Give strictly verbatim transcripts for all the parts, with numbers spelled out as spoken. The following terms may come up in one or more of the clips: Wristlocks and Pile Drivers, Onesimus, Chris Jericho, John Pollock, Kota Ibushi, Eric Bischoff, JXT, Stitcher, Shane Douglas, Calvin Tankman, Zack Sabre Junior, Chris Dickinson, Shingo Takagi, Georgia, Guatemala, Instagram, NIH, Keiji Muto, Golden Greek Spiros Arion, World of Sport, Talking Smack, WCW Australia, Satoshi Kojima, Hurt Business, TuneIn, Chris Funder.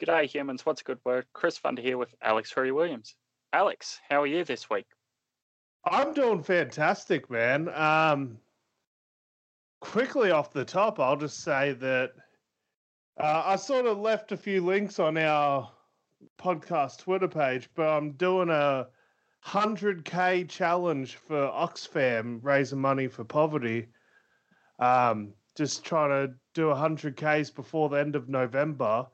G'day humans, what's a good word? Chris Funder here with Alex Ferry-Williams. Alex, how are you this week? I'm doing fantastic, man. Um, quickly off the top, I'll just say that uh, I sort of left a few links on our podcast Twitter page, but I'm doing a one hundred K challenge for Oxfam, raising money for poverty. Um, just trying to do one hundred Ks before the end of November.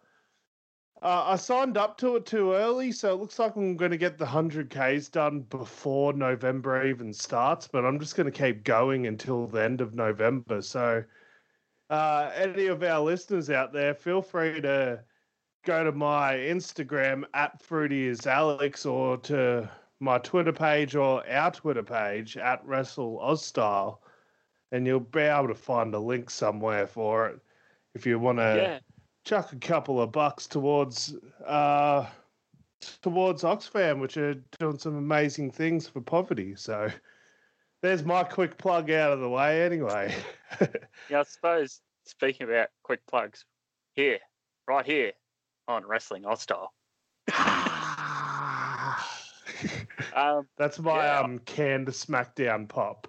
Uh, I signed up to it too early, so it looks like I'm going to get the one hundred Ks done before November even starts, but I'm just going to keep going until the end of November. So uh, any of our listeners out there, feel free to go to my Instagram, at FruityIsAlex, or to my Twitter page or our Twitter page, at WrestleOzStyle, and you'll be able to find a link somewhere for it if you want to... Yeah. Chuck a couple of bucks towards uh, towards Oxfam, which are doing some amazing things for poverty. So there's my quick plug out of the way anyway. Yeah, I suppose, speaking about quick plugs, here, right here on Wrestling Hostile. um, That's my yeah. um, canned SmackDown pop.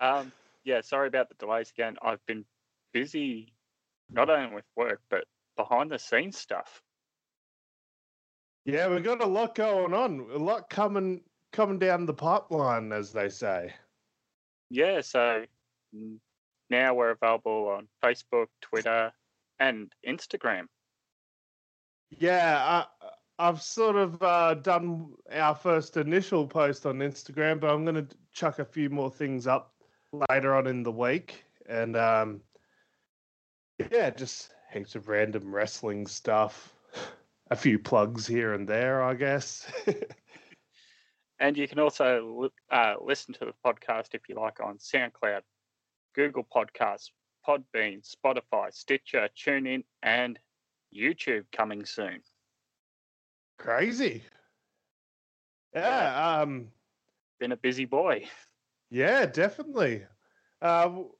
um, yeah, sorry about the delays again. I've been busy not only with work but behind the scenes stuff. Yeah, we've got a lot going on, a lot coming coming down the pipeline, as they say. Yeah, so now we're available on Facebook, Twitter and Instagram. Yeah, I, I've sort of uh, done our first initial post on Instagram, but I'm going to chuck a few more things up later on in the week, and um yeah, just heaps of random wrestling stuff. A few plugs here and there, I guess. And you can also uh, listen to the podcast, if you like, on SoundCloud, Google Podcasts, Podbean, Spotify, Stitcher, TuneIn, and YouTube coming soon. Crazy. Yeah. Um, Been a busy boy. Yeah, definitely. Um,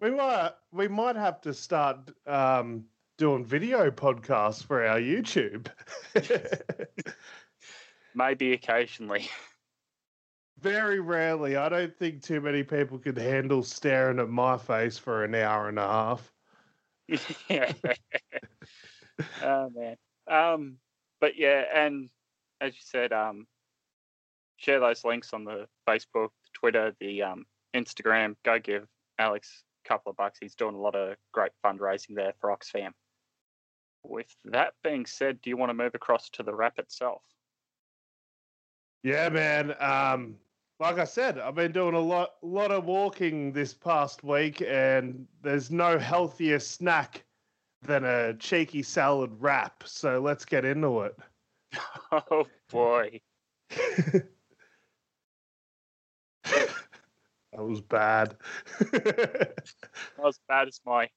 We might we might have to start um, doing video podcasts for our YouTube. Maybe occasionally. Very rarely. I don't think too many people could handle staring at my face for an hour and a half. Yeah. Oh, man. Um, but, yeah, and as you said, um, share those links on the Facebook, Twitter, the um, Instagram. Go give Alex couple of bucks. He's doing a lot of great fundraising there for Oxfam. With that being said, do you want to move across to the wrap itself? Yeah, man. Um, like I said, I've been doing a lot, lot of walking this past week, and there's no healthier snack than a cheeky salad wrap. So let's get into it. Oh, boy. That was bad. Not as bad as my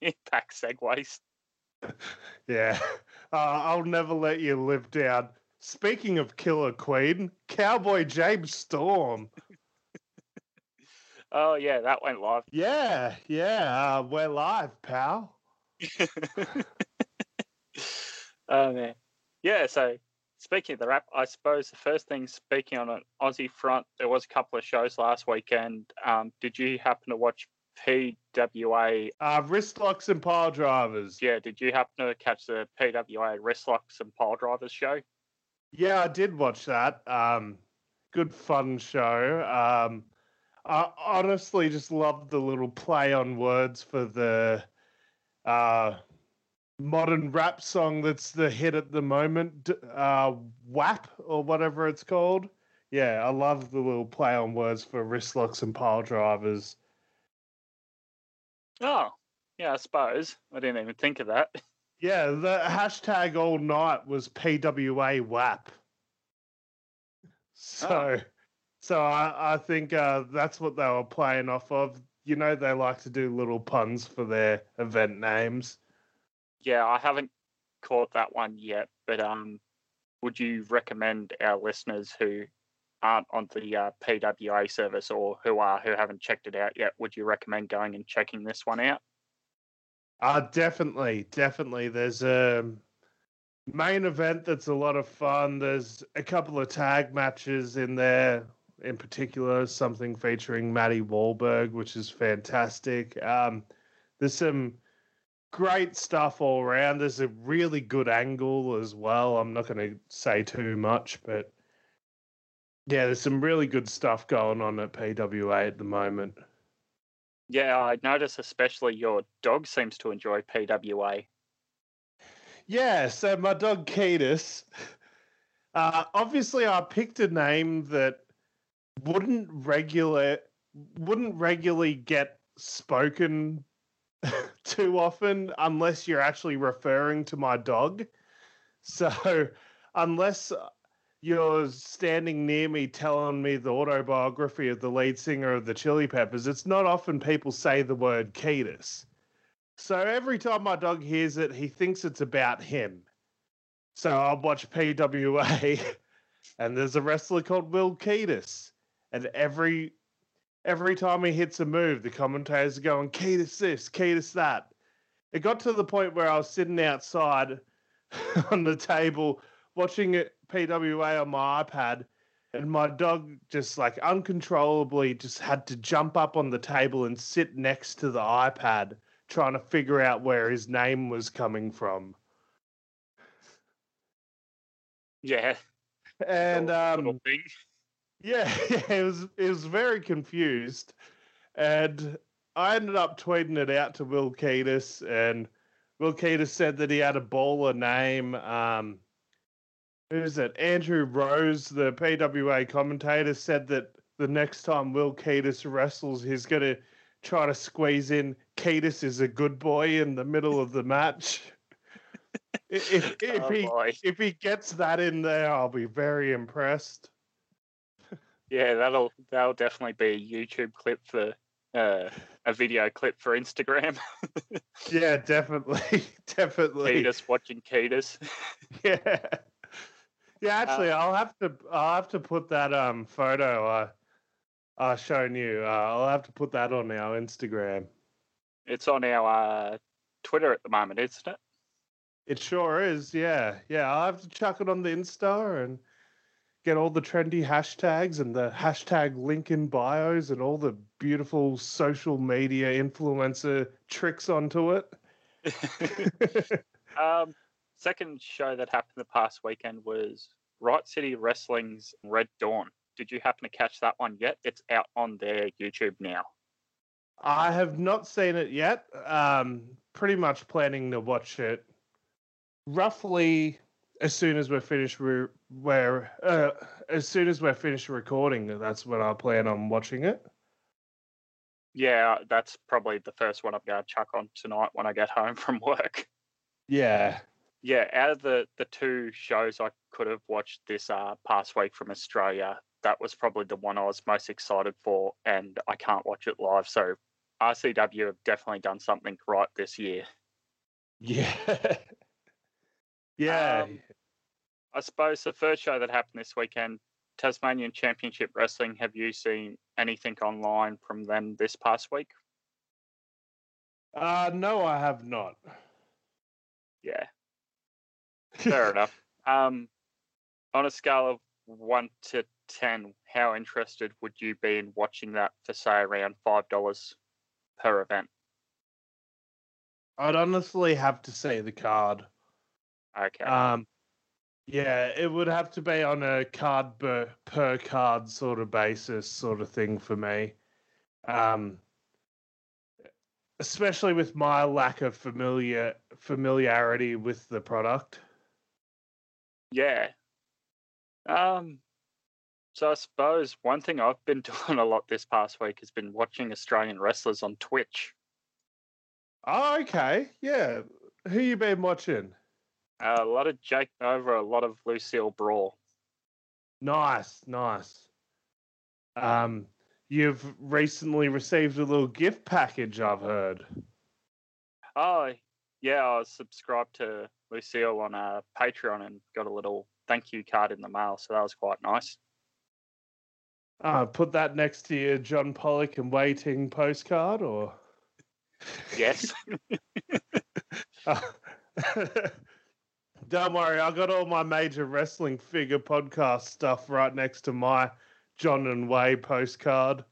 impact segues. Yeah. Uh, I'll never let you live down. Speaking of Killer Queen, Cowboy James Storm. Oh, yeah, that went live. Yeah, yeah. Uh, we're live, pal. Oh, man. Yeah, so speaking of the wrap, I suppose the first thing, speaking on an Aussie front, there was a couple of shows last weekend. Um, did you happen to watch P W A? Uh, Wristlocks and Pile Drivers. Yeah, did you happen to catch the P W A Wristlocks and Pile Drivers show? Yeah, I did watch that. Um, good fun show. Um, I honestly just loved the little play on words for the... Uh, modern rap song that's the hit at the moment, uh, W A P or whatever it's called. Yeah, I love the little play on words for Wristlocks and Pile Drivers. Oh, yeah, I suppose. I didn't even think of that. Yeah, the hashtag all night was P W A W A P. So, oh. so I, I think uh, that's what they were playing off of. You know, they like to do little puns for their event names. Yeah, I haven't caught that one yet, but um, would you recommend our listeners who aren't on the uh, P W A service or who are who haven't checked it out yet, would you recommend going and checking this one out? Uh, definitely, definitely. There's a main event that's a lot of fun. There's a couple of tag matches in there, in particular, something featuring Matty Wahlberg, which is fantastic. Um, there's some great stuff all around. There's a really good angle as well. I'm not going to say too much, but yeah, there's some really good stuff going on at P W A at the moment. Yeah, I notice especially your dog seems to enjoy P W A. Yeah, so my dog Kiedis, uh, obviously I picked a name that wouldn't regular wouldn't regularly get spoken too often unless you're actually referring to my dog. So unless you're standing near me telling me the autobiography of the lead singer of the Chili Peppers, it's not often people say the word Kiedis. So every time my dog hears it, he thinks it's about him. So I'll watch P W A and there's a wrestler called Will Kiedis. And every every time he hits a move, the commentators are going, Kiedis this, Kiedis that. It got to the point where I was sitting outside on the table watching it, P W A on my iPad, and my dog just like uncontrollably just had to jump up on the table and sit next to the iPad trying to figure out where his name was coming from. Yeah. And um yeah, yeah, it was it was very confused. And I ended up tweeting it out to Will Kiedis, and Will Kiedis said that he had a baller name. Um Who is it? Andrew Rose, the P W A commentator, said that the next time Will Kiedis wrestles, he's going to try to squeeze in Kiedis is a good boy in the middle of the match. if, if, oh, he, boy. if he gets that in there, I'll be very impressed. Yeah, that'll that'll definitely be a YouTube clip for uh, a video clip for Instagram. Yeah, definitely, definitely. Kiedis watching Kiedis. Yeah. Yeah, actually, um, I'll have to I'll have to put that um photo I I shown you. Uh, I'll have to put that on our Instagram. It's on our uh, Twitter at the moment, isn't it? It sure is. Yeah, yeah. I'll have to chuck it on the Insta and get all the trendy hashtags and the hashtag link in bios and all the beautiful social media influencer tricks onto it. um. Second show that happened the past weekend was Riot City Wrestling's Red Dawn. Did you happen to catch that one yet? It's out on their YouTube now. I have not seen it yet. Um, pretty much planning to watch it roughly as soon as we're finished. We're, we're uh, as soon as we're finished recording. That's when I plan on watching it. Yeah, that's probably the first one I'm going to chuck on tonight when I get home from work. Yeah. Yeah, out of the, the two shows I could have watched this uh, past week from Australia, that was probably the one I was most excited for, and I can't watch it live. So R C W have definitely done something right this year. Yeah. Yeah. Um, I suppose the first show that happened this weekend, Tasmanian Championship Wrestling, have you seen anything online from them this past week? Uh, no, I have not. Yeah. Fair enough. Um, on a scale of one to ten, how interested would you be in watching that for, say, around five dollars per event? I'd honestly have to say the card. Okay. Um, yeah, it would have to be on a card per, per card sort of basis sort of thing for me. Um, especially with my lack of familiar familiarity with the product. Yeah. Um, so I suppose one thing I've been doing a lot this past week has been watching Australian wrestlers on Twitch. Oh, okay. Yeah. Who you been watching? Uh, a lot of Jake Nova, a lot of Lucille Brawl. Nice, nice. Um, you've recently received a little gift package, I've heard. Oh, yeah. I was subscribed to Lucille on uh, Patreon and got a little thank you card in the mail, so that was quite nice. Uh, put that next to your John Pollock and Waiting postcard, or? Yes. Uh, don't worry, I got all my major wrestling figure podcast stuff right next to my John and Way postcard.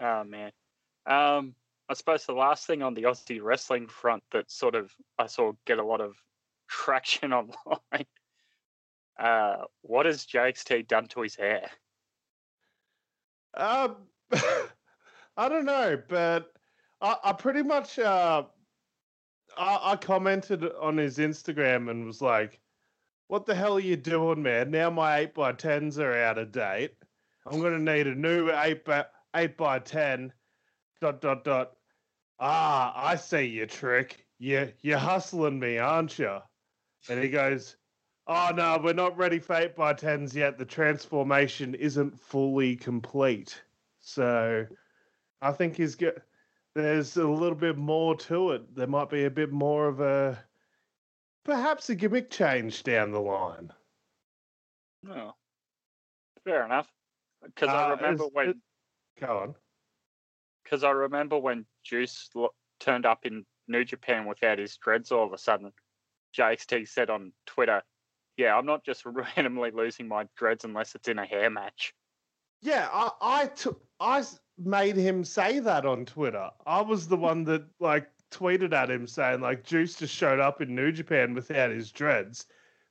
Oh, man. Um, I suppose the last thing on the Aussie wrestling front that sort of I saw get a lot of traction online. Uh, what has J X T done to his hair? Um, I don't know, but I, I pretty much uh, I, I commented on his Instagram and was like, what the hell are you doing, man? Now my eight by tens are out of date. I'm going to need a new eight by ten, dot, dot, dot. Ah, I see your trick. You, you're hustling me, aren't you? And he goes, oh, no, we're not ready for eight by tens yet. The transformation isn't fully complete. So I think he's got, there's a little bit more to it. There might be a bit more of a, perhaps a gimmick change down the line. Oh, fair enough. Because uh, I remember is, when... Go on. Because I remember when Juice lo- turned up in New Japan without his dreads all of a sudden, J X T said on Twitter, yeah, I'm not just randomly losing my dreads unless it's in a hair match. Yeah, I, I, t- I made him say that on Twitter. I was the one that, like, tweeted at him saying, like, Juice just showed up in New Japan without his dreads.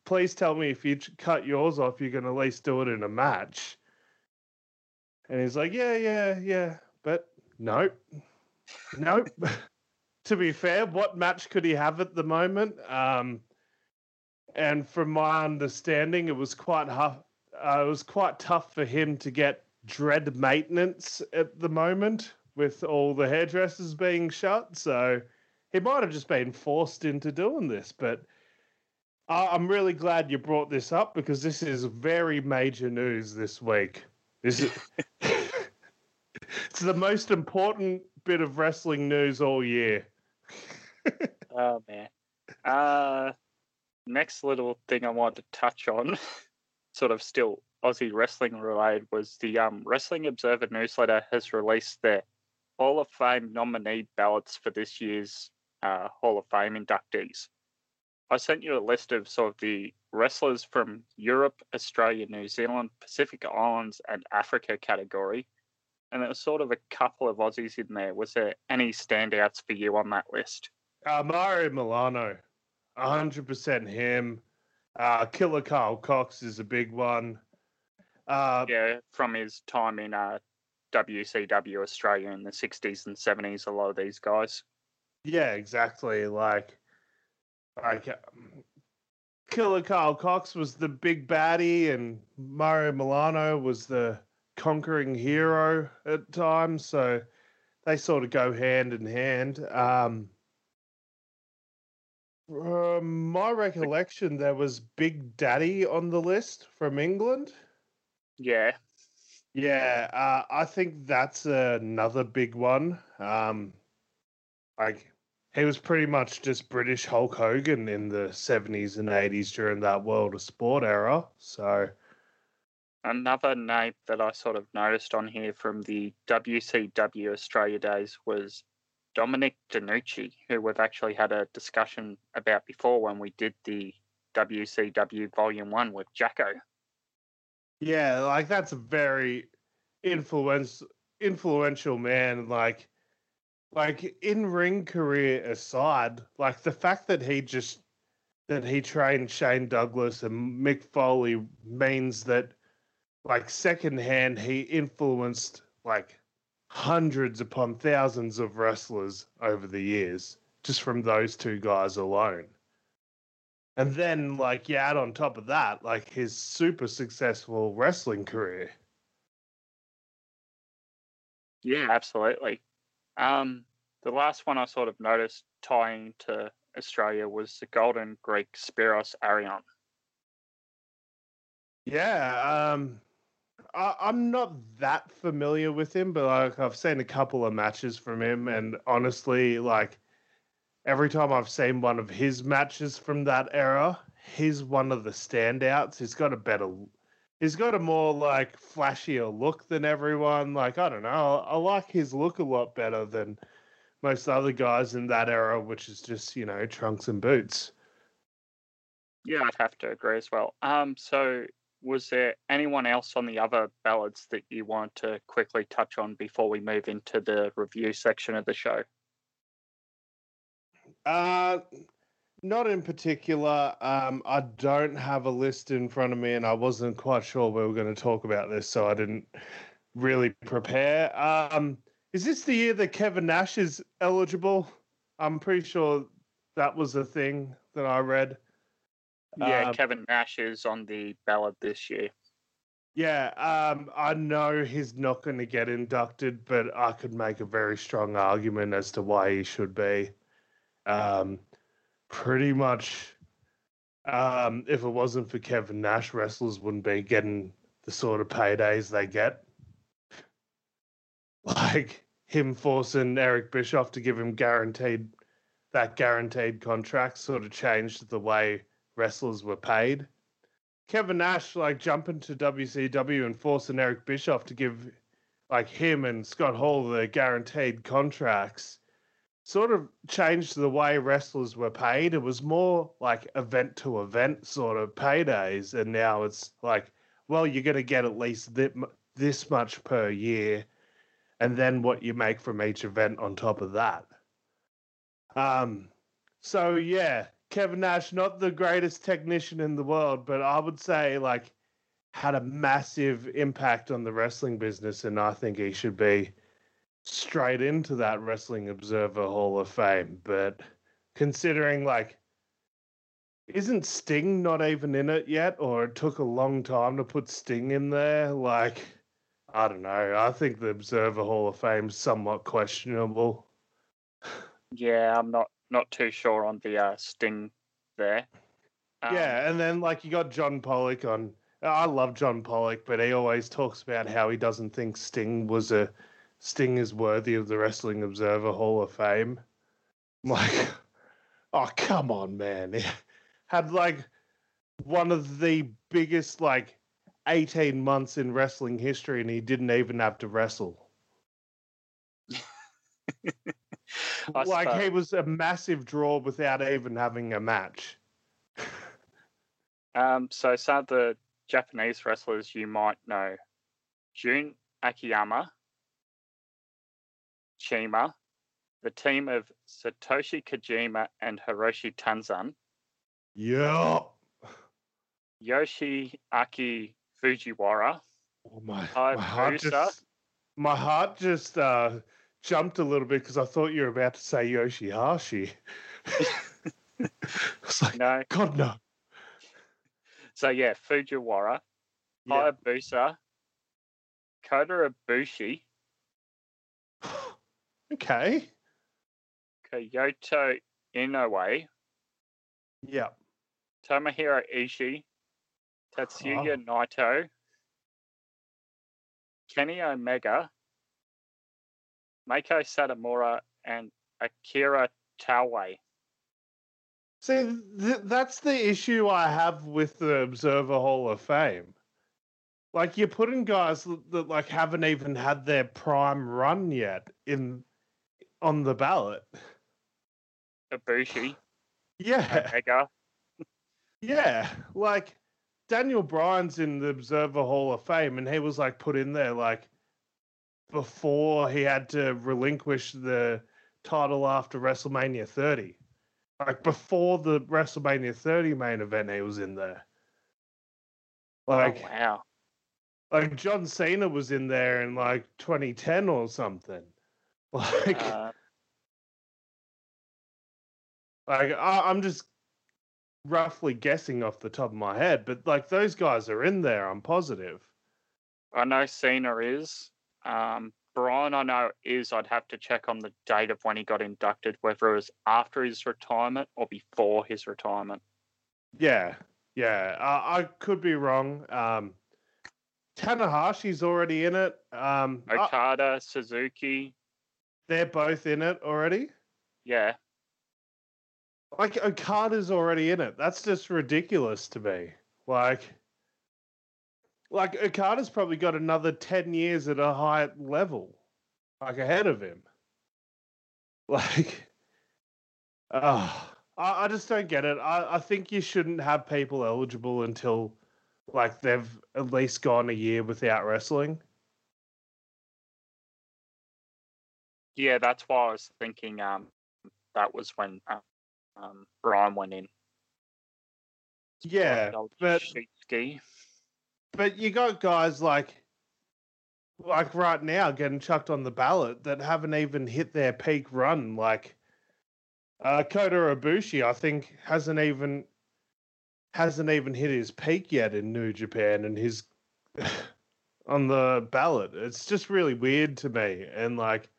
Please tell me if you cut yours off, you can at least do it in a match. And he's like, yeah, yeah, yeah. But nope. Nope. To be fair, what match could he have at the moment? Um, and from my understanding, it was quite tough. Uh, it was quite tough for him to get dread maintenance at the moment, with all the hairdressers being shut. So he might have just been forced into doing this. But I- I'm really glad you brought this up, because this is very major news this week. This is it's the most important bit of wrestling news all year. Oh, man. Uh, next little thing I wanted to touch on, sort of still Aussie wrestling related, was the um, Wrestling Observer newsletter has released their Hall of Fame nominee ballots for this year's uh, Hall of Fame inductees. I sent you a list of sort of the wrestlers from Europe, Australia, New Zealand, Pacific Islands and Africa category. And there was sort of a couple of Aussies in there. Was there any standouts for you on that list? Uh, Mario Milano, one hundred percent him. Uh, Killer Karl Kox is a big one. Uh, yeah, from his time in uh, W C W Australia in the sixties and seventies, a lot of these guys. Yeah, exactly. Like, like um, Killer Karl Kox was the big baddie and Mario Milano was the conquering hero at times, so they sort of go hand in hand. Um, from my recollection, there was Big Daddy on the list from England. Yeah. Yeah, uh, I think that's another big one. Um, like, he was pretty much just British Hulk Hogan in the seventies and eighties during that world of sport era. So, another name that I sort of noticed on here from the W C W Australia days was Dominic DiNucci, who we've actually had a discussion about before when we did the W C W Volume one with Jacko. Yeah, like, that's a very influence, influential man, like... Like, in-ring career aside, like, the fact that he just, that he trained Shane Douglas and Mick Foley means that, like, secondhand, he influenced, like, hundreds upon thousands of wrestlers over the years, just from those two guys alone. And then, like, you add on top of that, like, his super successful wrestling career. Yeah, absolutely. Um, the last one I sort of noticed tying to Australia was the Golden Greek Spiros Arion. Yeah, um, I, I'm not that familiar with him, but like, I've seen a couple of matches from him, and honestly, like, every time I've seen one of his matches from that era, he's one of the standouts. He's got a better, he's got a more, like, flashier look than everyone. Like, I don't know, I like his look a lot better than most other guys in that era, which is just, you know, trunks and boots. Yeah, I'd have to agree as well. Um, so was there anyone else on the other ballads that you want to quickly touch on before we move into the review section of the show? Uh, not in particular. Um, I don't have a list in front of me, and I wasn't quite sure we were going to talk about this, so I didn't really prepare. Um, is this the year that Kevin Nash is eligible? I'm pretty sure that was the thing that I read. Yeah, um, Kevin Nash is on the ballot this year. Yeah, um, I know he's not going to get inducted, but I could make a very strong argument as to why he should be. Um, pretty much, um, if it wasn't for Kevin Nash, wrestlers wouldn't be getting the sort of paydays they get. Like him forcing Eric Bischoff to give him guaranteed that guaranteed contract sort of changed the way wrestlers were paid. Kevin Nash, like, jumping to W C W and forcing Eric Bischoff to give, like, him and Scott Hall the guaranteed contracts sort of changed the way wrestlers were paid. It was more like event to event sort of paydays, and now it's like, well, you're going to get at least this much per year, and then what you make from each event on top of that. Um, so, yeah, Kevin Nash, not the greatest technician in the world, but I would say, like, had a massive impact on the wrestling business, and I think he should be straight into that Wrestling Observer Hall of Fame. But considering, like, isn't Sting not even in it yet, or it took a long time to put Sting in there? Like, I don't know. I think the Observer Hall of Fame is somewhat questionable. Yeah, I'm not, not too sure on the uh, Sting there. Um, yeah, and then, like, you got John Pollock on. I love John Pollock, but he always talks about how he doesn't think Sting was a Sting is worthy of the Wrestling Observer Hall of Fame. I'm like, oh, come on, man. It had, like, one of the biggest, like, eighteen months in wrestling history, and he didn't even have to wrestle. Like, he was a massive draw without even having a match. um, so some of the Japanese wrestlers you might know: Jun Akiyama, Chima, the team of Satoshi Kojima and Hiroshi Tanzan. Yeah. Yoshiaki Fujiwara. Oh, my, my heart just, my heart just uh, jumped a little bit because I thought you were about to say Yoshihashi. It's like, no. God, no. So, yeah, Fujiwara, yeah. Hayabusa, Kota Ibushi. Okay. Kyoto Inoue. Yeah. Tomohiro Ishii. Tatsuya oh. Naito, Kenny Omega, Mako Satomura, and Akira Taue. See, th- that's the issue I have with the Observer Hall of Fame. Like, you're putting guys that, that like, haven't even had their prime run yet in on the ballot. Ibushi. Yeah. Omega. Yeah, like, Daniel Bryan's in the Observer Hall of Fame, and he was, like, put in there, like, before he had to relinquish the title after WrestleMania thirty. Like, before the WrestleMania thirty main event, he was in there. Like, oh, wow. Like, John Cena was in there in, like, twenty ten or something. Like, uh... like I, I'm just... roughly guessing off the top of my head, but, like, those guys are in there, I'm positive. I know Cena is. Um, Brian, I know, is. I'd have to check on the date of when he got inducted, whether it was after his retirement or before his retirement. Yeah, yeah. I, I could be wrong. Um, Tanahashi's already in it. Um, Okada, I, Suzuki. They're both in it already? Yeah. Like, Okada's already in it. That's just ridiculous to me. Like, like Okada's probably got another ten years at a high level, like, ahead of him. Like, oh, I, I just don't get it. I, I think you shouldn't have people eligible until, like, they've at least gone a year without wrestling. Yeah, that's why I was thinking um, that was when um, um, Brian went in. Yeah, but, but you got guys like like right now getting chucked on the ballot that haven't even hit their peak run. Like uh, Kota Ibushi, I think, hasn't even hasn't even hit his peak yet in New Japan, and he's on the ballot. It's just really weird to me. And like,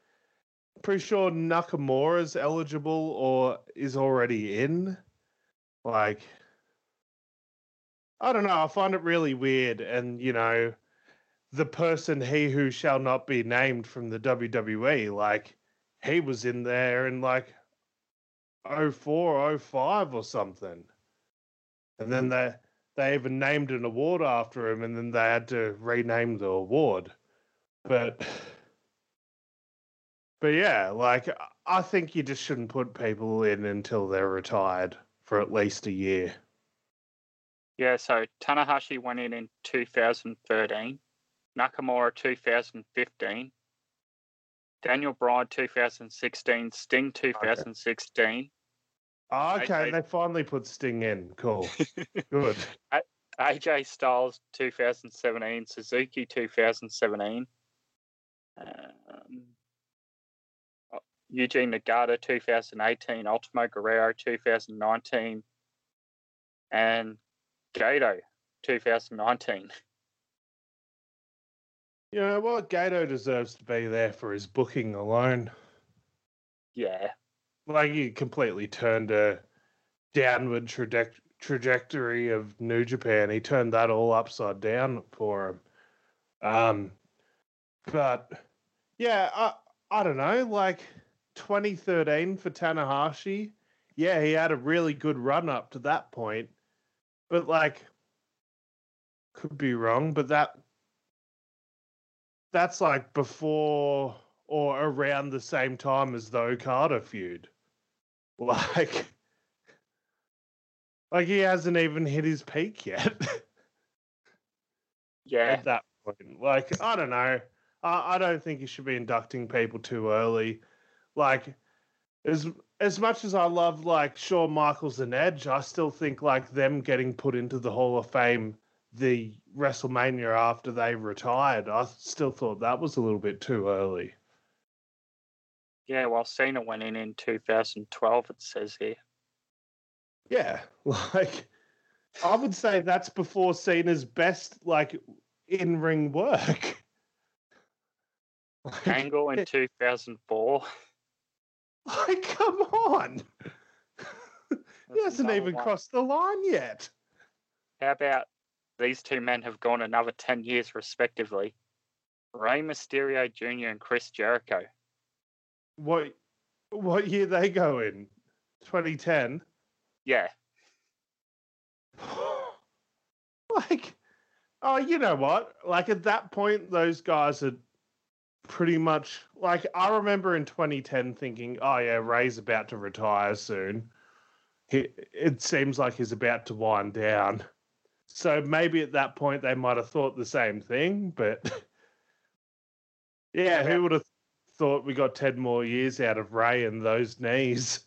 pretty sure Nakamura's eligible or is already in. Like, I don't know. I find it really weird. And, you know, the person he who shall not be named from the W W E, like, he was in there in, like, oh four, oh five or something. And then they, they even named an award after him, and then they had to rename the award. But, but yeah, like, I think you just shouldn't put people in until they're retired for at least a year. Yeah, so Tanahashi went in in two thousand thirteen, Nakamura two thousand fifteen, Daniel Bryan two thousand sixteen, Sting two thousand sixteen. Okay, okay A J... they finally put Sting in. Cool. Good. A J Styles two thousand seventeen, Suzuki two thousand seventeen, um, Eugene Nagata two thousand eighteen, Ultimo Guerrero two thousand nineteen, and Gato, two thousand nineteen. You know what? Gato deserves to be there for his booking alone. Yeah. Like, he completely turned a downward traje- trajectory of New Japan. He turned that all upside down for him. Um, but, yeah, I, I don't know. Like, twenty thirteen for Tanahashi, yeah, he had a really good run up to that point. But, like, could be wrong, but that that's, like, before or around the same time as the Okada feud. Like, like he hasn't even hit his peak yet. Yeah. At that point. Like, I don't know. I, I don't think you should be inducting people too early. Like, as as much as I love, like, Shawn Michaels and Edge, I still think, like, them getting put into the Hall of Fame the WrestleMania after they retired, I still thought that was a little bit too early. Yeah, well, Cena went in in two thousand twelve, it says here. Yeah, like, I would say that's before Cena's best, like, in-ring work. Like, Angle in two thousand four. Like, come on. He hasn't even one. crossed the line yet. How about these two men have gone another ten years, respectively? Rey Mysterio Junior and Chris Jericho. What What year they go in? twenty ten? Yeah. Like, oh, you know what? Like, at that point, those guys are pretty much, like, I remember in twenty ten thinking, oh yeah, Ray's about to retire soon. He, it seems like he's about to wind down. So maybe at that point they might have thought the same thing, but yeah, who would have thought we got ten more years out of Ray and those knees?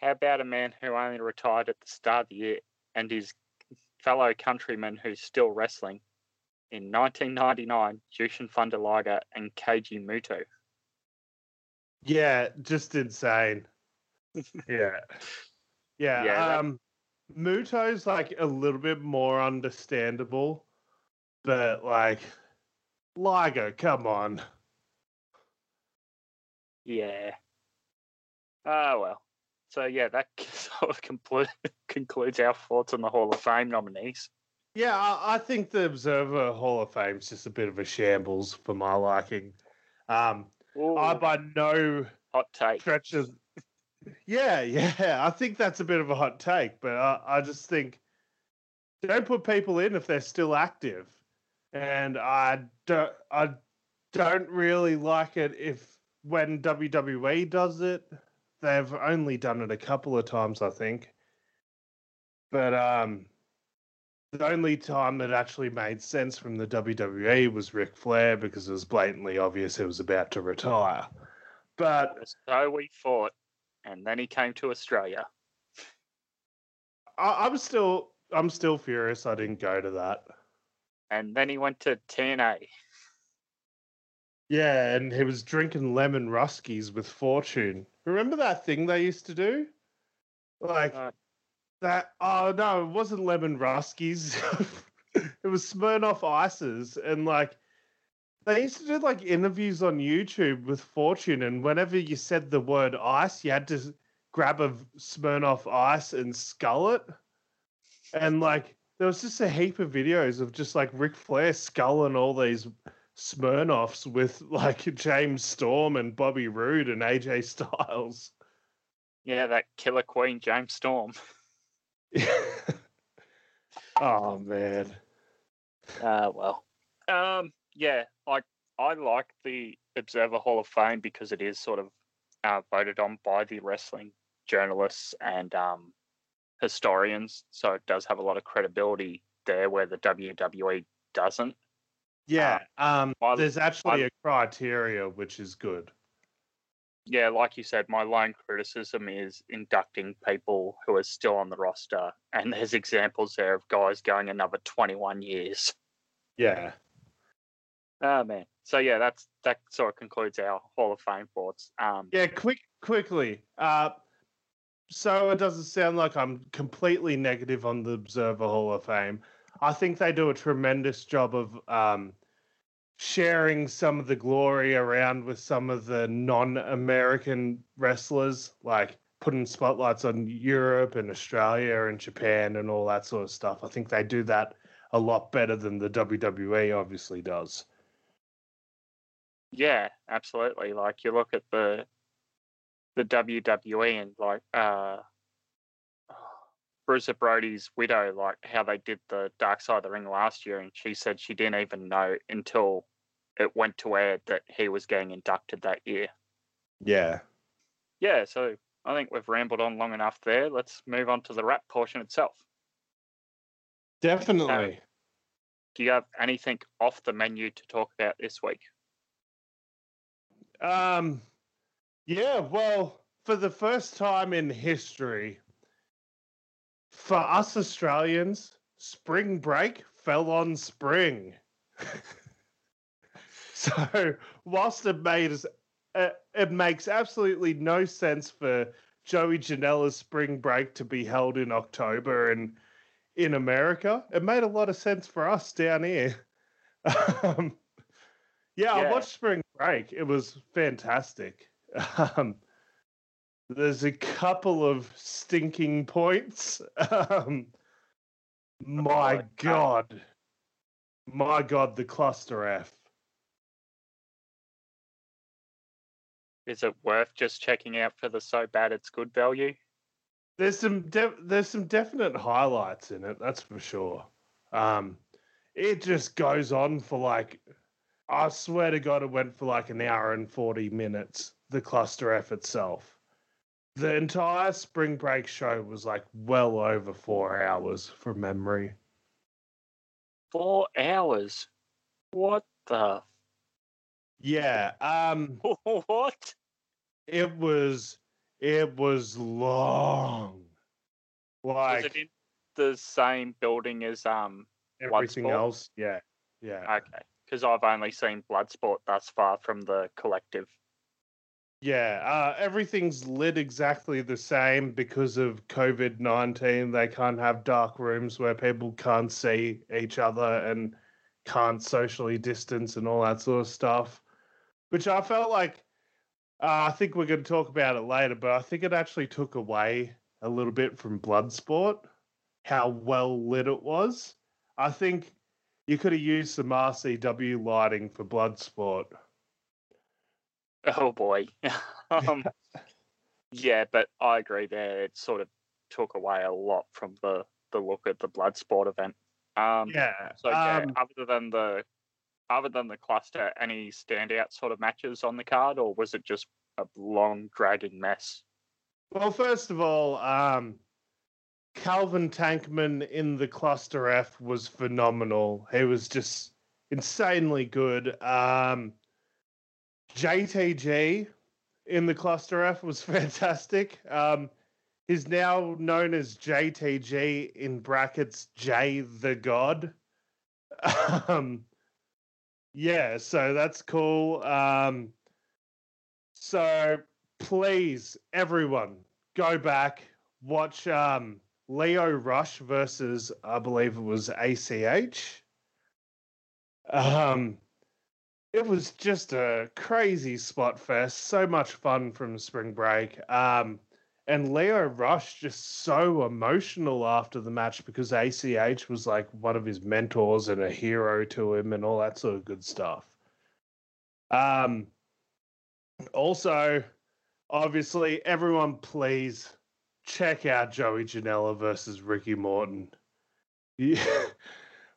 How about a man who only retired at the start of the year and his fellow countryman who's still wrestling? In nineteen ninety-nine, Jushin Thunder Liger and Keiji Muto. Yeah, just insane. Yeah. Yeah. yeah um, that... Muto's, like, a little bit more understandable, but, like, Liger, come on. Yeah. Oh, well. So, yeah, that sort of conclude, concludes our thoughts on the Hall of Fame nominees. Yeah, I think the Observer Hall of Fame is just a bit of a shambles for my liking. Um, I by no hot take. Stretch of, yeah, yeah, I think that's a bit of a hot take, but I, I just think don't put people in if they're still active. And I don't, I don't really like it if when W W E does it, they've only done it a couple of times, I think. But um, the only time that actually made sense from the W W E was Ric Flair, because it was blatantly obvious he was about to retire. But so we fought, and then he came to Australia. I, I'm still, I'm still furious I didn't go to that. And then he went to T N A. Yeah, and he was drinking lemon ruskies with Fortune. Remember that thing they used to do? Like uh, that, oh no, it wasn't lemon ruskies. It was Smirnoff Ices. And like, they used to do like interviews on YouTube with Fortune. And whenever you said the word ice, you had to grab a Smirnoff Ice and scull it. And like, there was just a heap of videos of just like Ric Flair sculling all these Smirnoffs with like James Storm and Bobby Roode and A J Styles. Yeah, that killer queen, James Storm. Oh, man. Ah, uh, well. Um, yeah, like I like the Observer Hall of Fame because it is sort of uh, voted on by the wrestling journalists and um, historians, so it does have a lot of credibility there where the W W E doesn't. Yeah, um, um, there's actually I'm, a criteria, which is good. Yeah, like you said, my line criticism is inducting people who are still on the roster, and there's examples there of guys going another twenty-one years. Yeah. Oh, man. So, yeah, that's that sort of concludes our Hall of Fame thoughts. Um, yeah, quick, quickly. Uh, so it doesn't sound like I'm completely negative on the Observer Hall of Fame. I think they do a tremendous job of um, sharing some of the glory around with some of the non-American wrestlers, like putting spotlights on Europe and Australia and Japan and all that sort of stuff. I think they do that a lot better than the W W E obviously does. Yeah, absolutely. Like you look at the the W W E and like uh Bruiser Brody's widow, like how they did the Dark Side of the Ring last year, and she said she didn't even know until it went to air that he was getting inducted that year. Yeah. Yeah, so I think we've rambled on long enough there. Let's move on to the rap portion itself. Definitely. So, do you have anything off the menu to talk about this week? Um, yeah, well, for the first time in history, for us Australians, spring break fell on spring. So whilst it, made us, uh, it makes absolutely no sense for Joey Janela's spring break to be held in October and in America, it made a lot of sense for us down here. um, yeah, yeah, I watched Spring Break. It was fantastic. Um, There's a couple of stinking points. Um, my God. My God, the cluster F. Is it worth just checking out for the so bad it's good value? There's some de- there's some definite highlights in it, that's for sure. Um, it just goes on for like, I swear to God, it went for like an hour and forty minutes, the cluster F itself. The entire Spring Break show was like well over four hours from memory. Four hours? What the? Yeah. Um. What? It was. It was long. Like was it in the same building as um everything Bloodsport? Else? Yeah. Yeah. Okay. Because I've only seen Bloodsport thus far from the collective. Yeah, uh, everything's lit exactly the same because of COVID nineteen. They can't have dark rooms where people can't see each other and can't socially distance and all that sort of stuff, which I felt like, uh, I think we're going to talk about it later, but I think it actually took away a little bit from Bloodsport, how well lit it was. I think you could have used some R C W lighting for Bloodsport. Oh, boy. um, yeah, but I agree there. It sort of took away a lot from the, the look at the Bloodsport event. Um, yeah. So, yeah, um, other than the other than the cluster, any standout sort of matches on the card, or was it just a long, dragging mess? Well, first of all, um, Calvin Tankman in the Cluster F was phenomenal. He was just insanely good. Um, J T G in the Cluster F was fantastic. Um, he's now known as J T G in brackets J the God. Um, yeah, so that's cool. Um, so please, everyone, go back, watch um, Leo Rush versus, I believe it was A C H. Um, it was just a crazy spot fest. So much fun from spring break. Um, and Leo Rush just so emotional after the match because A C H was like one of his mentors and a hero to him and all that sort of good stuff. Um, also, obviously, everyone please check out Joey Janela versus Ricky Morton. Yeah.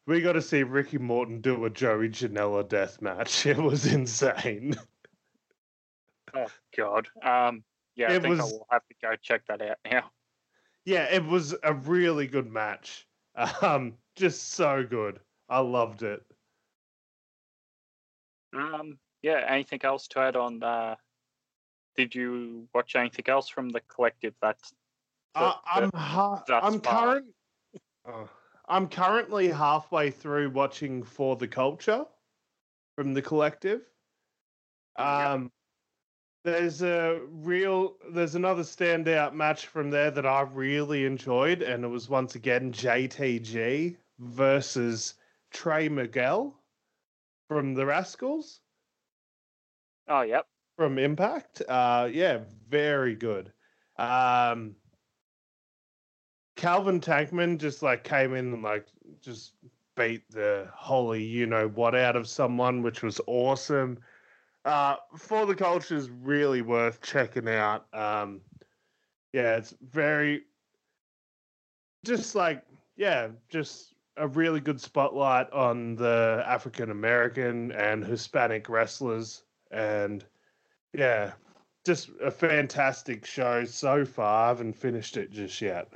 We got to see Ricky Morton do a Joey Janela death match. It was insane. Oh, God. Um, yeah, I it think was, I will have to go check that out now. Yeah, it was a really good match. Um, just so good. I loved it. Um, yeah, anything else to add on? Uh, did you watch anything else from the collective? That's, that, uh, I'm, ha- that's I'm current... Oh. I'm currently halfway through watching For the Culture from the collective. Um, yeah. There's a real, there's another standout match from there that I really enjoyed. And it was once again, J T G versus Trey Miguel from the Rascals. Oh, yep. From Impact. Uh, yeah, very good. Um, Calvin Tankman just like came in and like just beat the holy you know what out of someone, which was awesome. Uh, For the Culture is really worth checking out. Um, yeah, it's very just like yeah, just a really good spotlight on the African American and Hispanic wrestlers, and yeah, just a fantastic show so far. I haven't finished it just yet.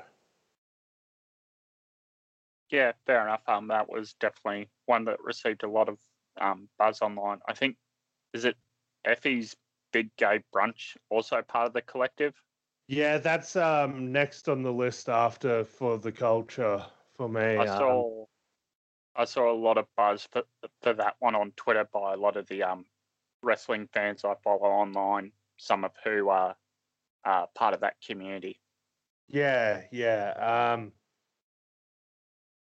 Yeah, fair enough. Um, that was definitely one that received a lot of um, buzz online. I think, is it Effie's Big Gay Brunch also part of the collective? Yeah, that's um, next on the list after For the Culture for me. I um... saw I saw a lot of buzz for, for that one on Twitter by a lot of the um, wrestling fans I follow online, some of who are uh, part of that community. Yeah, yeah. Um...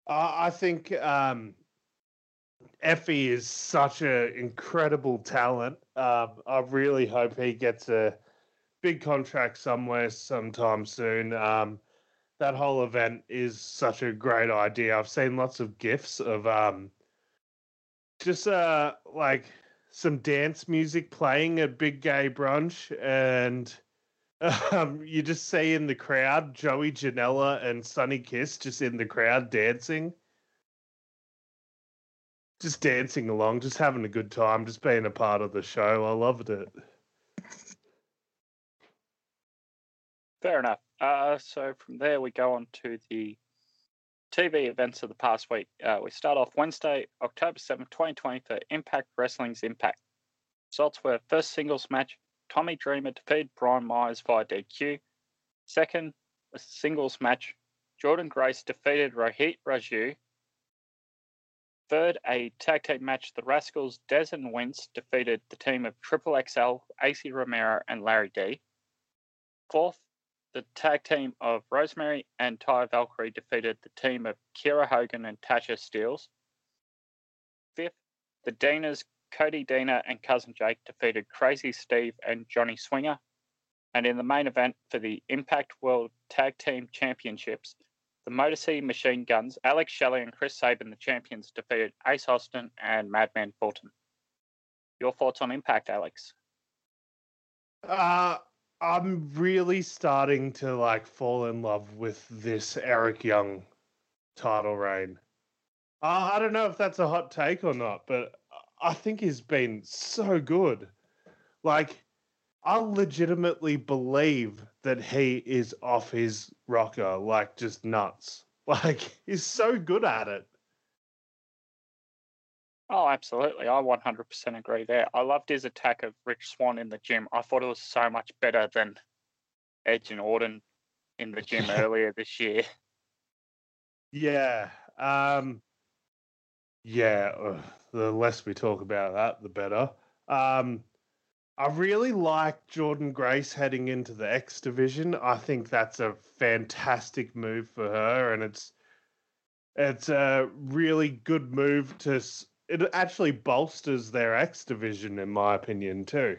I think um, Effie is such an incredible talent. Uh, I really hope he gets a big contract somewhere sometime soon. Um, that whole event is such a great idea. I've seen lots of GIFs of um, just uh, like some dance music playing at Big Gay Brunch, and Um, you just see in the crowd Joey Janela and Sonny Kiss just in the crowd dancing. Just dancing along, just having a good time, just being a part of the show. I loved it. Fair enough. Uh, so from there we go on to the T V events of the past week. Uh, we start off Wednesday, October seventh, twenty twenty for Impact Wrestling's Impact. Results were first singles match, Tommy Dreamer defeated Brian Myers via D Q. Second, a singles match, Jordan Grace defeated Rohit Raju. Third, a tag team match, the Rascals, Dez and Wentz defeated the team of Triple X L, A C Romero and Larry D. Fourth, the tag team of Rosemary and Ty Valkyrie defeated the team of Kira Hogan and Tasha Steeles. Fifth, the Deaners, Cody Deaner and Cousin Jake defeated Crazy Steve and Johnny Swinger. And in the main event for the Impact World Tag Team Championships, the Motor City Machine Guns, Alex Shelley and Chris Sabin, the champions, defeated Ace Austin and Madman Fulton. Your thoughts on Impact, Alex? Uh, I'm really starting to like fall in love with this Eric Young title reign. Uh, I don't know if that's a hot take or not, but I think he's been so good. Like, I legitimately believe that he is off his rocker, like just nuts. Like, he's so good at it. Oh, absolutely. I one hundred percent agree there. I loved his attack of Rich Swann in the gym. I thought it was so much better than Edge and Orton in the gym earlier this year. Yeah. Um, yeah. Ugh, the less we talk about that, the better. Um, I really like Jordynne Grace heading into the X division. I think that's a fantastic move for her, and it's it's a really good move to. It actually bolsters their X division, in my opinion, too.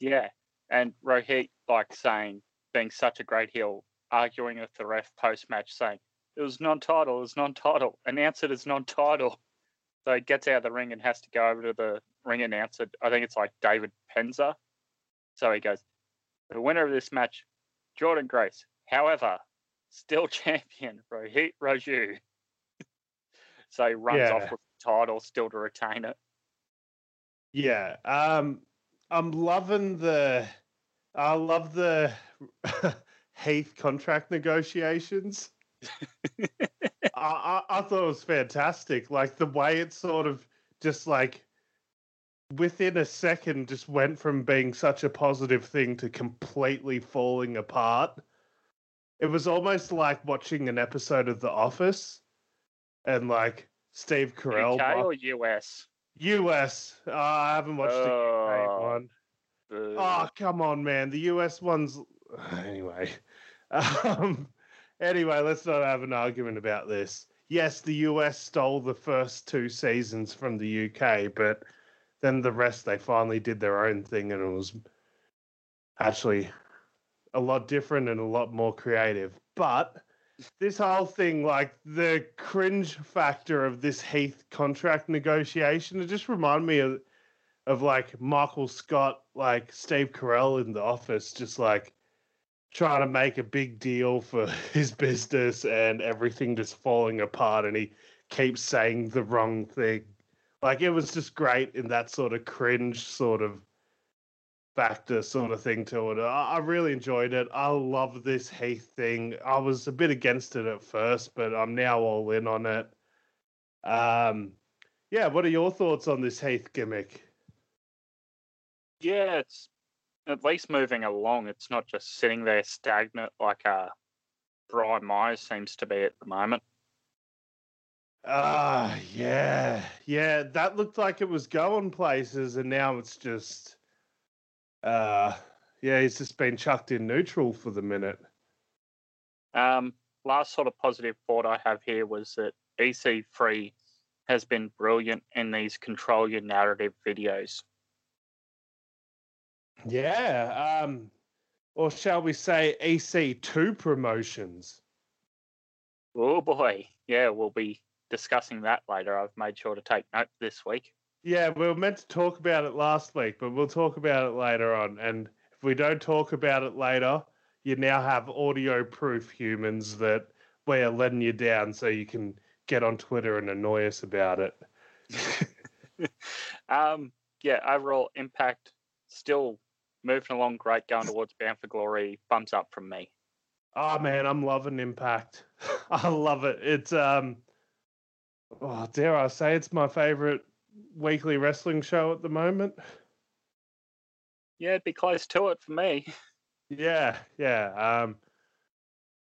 Yeah, and Rohit, like saying, being such a great heel, arguing with the ref post match, saying it was non-title, it was non-title, announce it as non-title. So he gets out of the ring and has to go over to the ring announcer. I think it's like David Penza. So he goes, the winner of this match, Jordynne Grace. However, still champion, Rohit Raju. So he runs yeah. off with the title still to retain it. Yeah. Um, I'm loving the... I love the Heath contract negotiations. I, I, I thought it was fantastic. Like, the way it sort of just, like, within a second just went from being such a positive thing to completely falling apart. It was almost like watching an episode of The Office and, like, Steve Carell. U K or U S? U S. Oh, I haven't watched the U K one. Uh, oh, come on, man. The U S one's... Anyway. Um... Anyway, let's not have an argument about this. Yes, the U S stole the first two seasons from the U K, but then the rest, they finally did their own thing, and it was actually a lot different and a lot more creative. But this whole thing, like the cringe factor of this Heath contract negotiation, it just reminded me of, of like Michael Scott, like Steve Carell in The Office, just like, trying to make a big deal for his business and everything just falling apart, and he keeps saying the wrong thing. Like, it was just great in that sort of cringe sort of factor sort of thing to it. I really enjoyed it. I love this Heath thing. I was a bit against it at first, but I'm now all in on it. Um, yeah, what are your thoughts on this Heath gimmick? Yeah, it's at least moving along. It's not just sitting there stagnant like uh, Brian Myers seems to be at the moment. Ah, uh, yeah. Yeah, that looked like it was going places, and now it's just... Uh, yeah, he's just been chucked in neutral for the minute. Um, last sort of positive thought I have here was that E C three has been brilliant in these Control Your Narrative videos. Yeah, um, or shall we say E C two promotions? Oh, boy. Yeah, we'll be discussing that later. I've made sure to take note this week. Yeah, we were meant to talk about it last week, but we'll talk about it later on. And if we don't talk about it later, you now have audio proof, humans, that we're letting you down so you can get on Twitter and annoy us about it. um, yeah, overall impact still... moving along great, going towards Bound for Glory. Thumbs up from me. Oh, man, I'm loving Impact. I love it. It's, um, oh, dare I say it's my favourite weekly wrestling show at the moment. Yeah, it'd be close to it for me. Yeah, yeah. Um,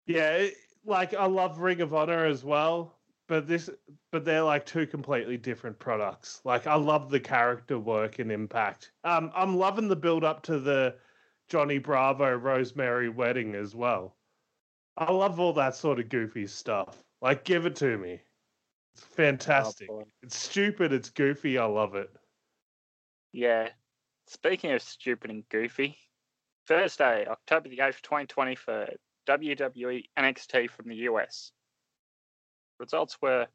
yeah, it, like, I love Ring of Honor as well, but this, but they're like two completely different products. Like, I love the character work and Impact. Um, I'm loving the build up to the Johnny Bravo Rosemary wedding as well. I love all that sort of goofy stuff. Like, give it to me. It's fantastic. Oh, it's stupid. It's goofy. I love it. Yeah. Speaking of stupid and goofy, Thursday, October the eighth, twenty twenty for W W E N X T from the U S. Results were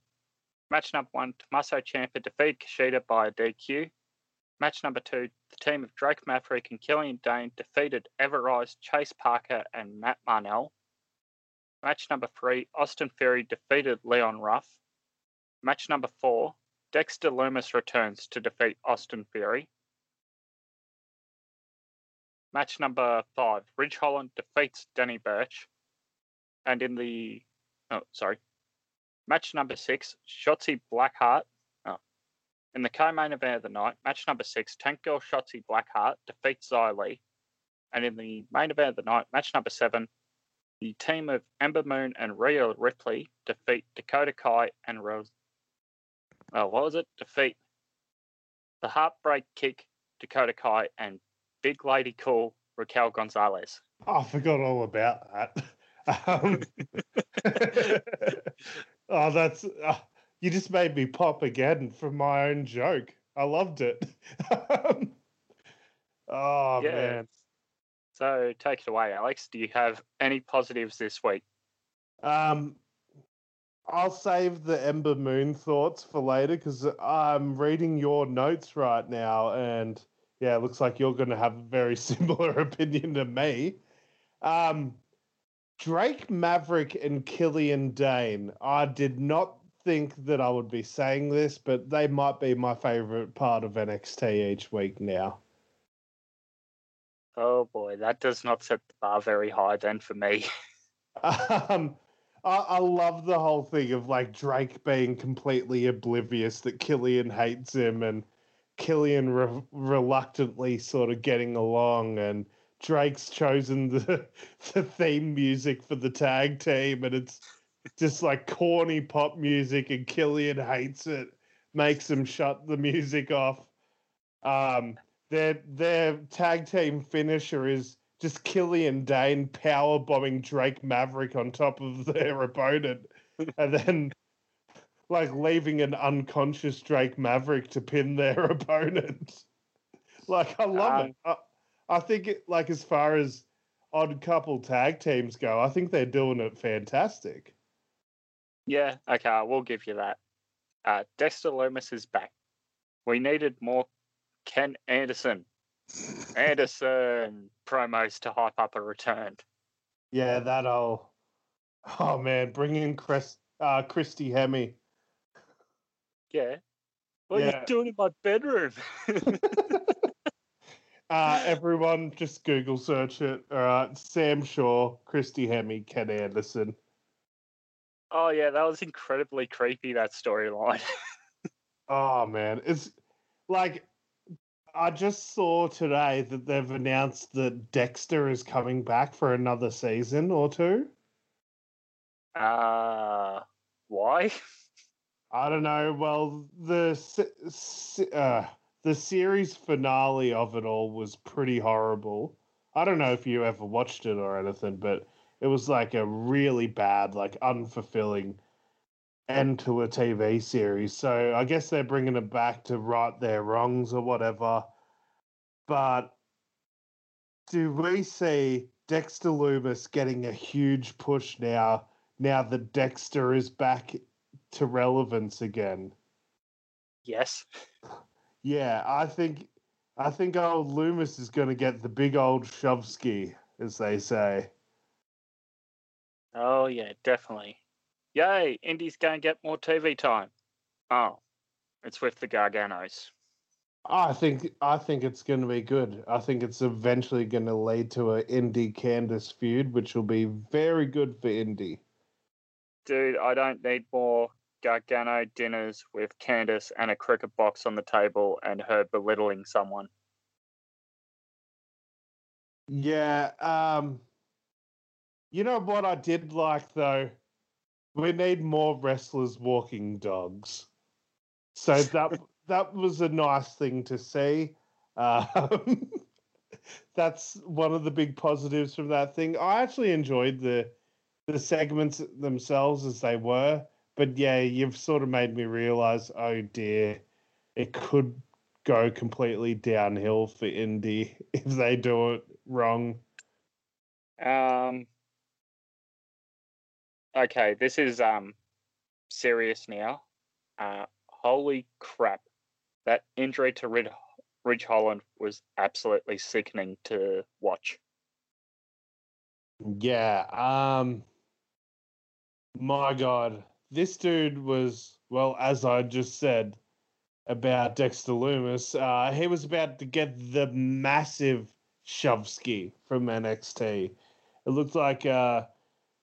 match number one, Tommaso Ciampa defeated Kushida by a D Q. Match number two, the team of Drake Maverick and Killian Dane defeated Everrise, Chase Parker, and Matt Marnell. Match number three, Austin Theory defeated Leon Ruff. Match number four, Dexter Lumis returns to defeat Austin Theory. Match number five, Ridge Holland defeats Danny Burch. And in the... Oh, sorry. Match number six, Shotzi Blackheart. Oh. In the co-main event of the night, match number six, Tank Girl Shotzi Blackheart defeats Xia Li. And in the main event of the night, match number seven, the team of Ember Moon and Rhea Ripley defeat Dakota Kai and Rose... Oh, what was it? Defeat the Heartbreak Kick, Dakota Kai, and Big Lady Cool, Raquel Gonzalez. Oh, I forgot all about that. Um, oh, that's uh, you just made me pop again from my own joke. I loved it. um, oh yeah. man! So take it away, Alex. Do you have any positives this week? Um, I'll save the Ember Moon thoughts for later because I'm reading your notes right now, and yeah, it looks like you're going to have a very similar opinion to me. Um. Drake Maverick and Killian Dane. I did not think that I would be saying this, but they might be my favorite part of N X T each week now. Oh boy, that does not set the bar very high then for me. um, I, I love the whole thing of like Drake being completely oblivious that Killian hates him and Killian re- reluctantly sort of getting along, and Drake's chosen the, the theme music for the tag team, and it's just like corny pop music, and Killian hates it, makes him shut the music off. Um, their their tag team finisher is just Killian Dane powerbombing Drake Maverick on top of their opponent, and then like leaving an unconscious Drake Maverick to pin their opponent. Like, I love um, it. I, I think, it, like, as far as odd couple tag teams go, I think they're doing it fantastic. Yeah, okay, I will give you that. Uh, Dexter Lumis is back. We needed more Ken Anderson. Anderson promos to hype up a return. Yeah, that old... Oh, man, bring in Chris, uh, Christy Hemme. Yeah. What yeah. are you doing in my bedroom? Uh, everyone, just Google search it. All right, Sam Shaw, Christy Hemme, Ken Anderson. Oh yeah, that was incredibly creepy, that storyline. Oh man, it's like I just saw today that they've announced that Dexter is coming back for another season or two. Uh, why? I don't know. Well, the. Uh, The series finale of it all was pretty horrible. I don't know if you ever watched it or anything, but it was like a really bad, like unfulfilling end to a T V series. So I guess they're bringing it back to right their wrongs or whatever. But do we see Dexter Lumis getting a huge push now, now that Dexter is back to relevance again? Yes. Yeah, I think I think old Lumis is going to get the big old shovski, as they say. Oh, yeah, definitely. Yay, Indy's going to get more T V time. Oh, it's with the Garganos. I think I think it's going to be good. I think it's eventually going to lead to an Indy-Candace feud, which will be very good for Indy. Dude, I don't need more Gargano dinners with Candace and a cricket box on the table and her belittling someone. Yeah. Um, you know what I did like, though? We need more wrestlers walking dogs. So that that was a nice thing to see. Um, that's one of the big positives from that thing. I actually enjoyed the the segments themselves as they were. But yeah, you've sort of made me realise, oh dear, it could go completely downhill for Indy if they do it wrong. Um. Okay, this is um serious now. Uh, holy crap, that injury to Rid- Ridge Holland was absolutely sickening to watch. Yeah. Um. My God. This dude was, well, as I just said about Dexter Lumis, uh, he was about to get the massive Shovsky from N X T. It looked like uh,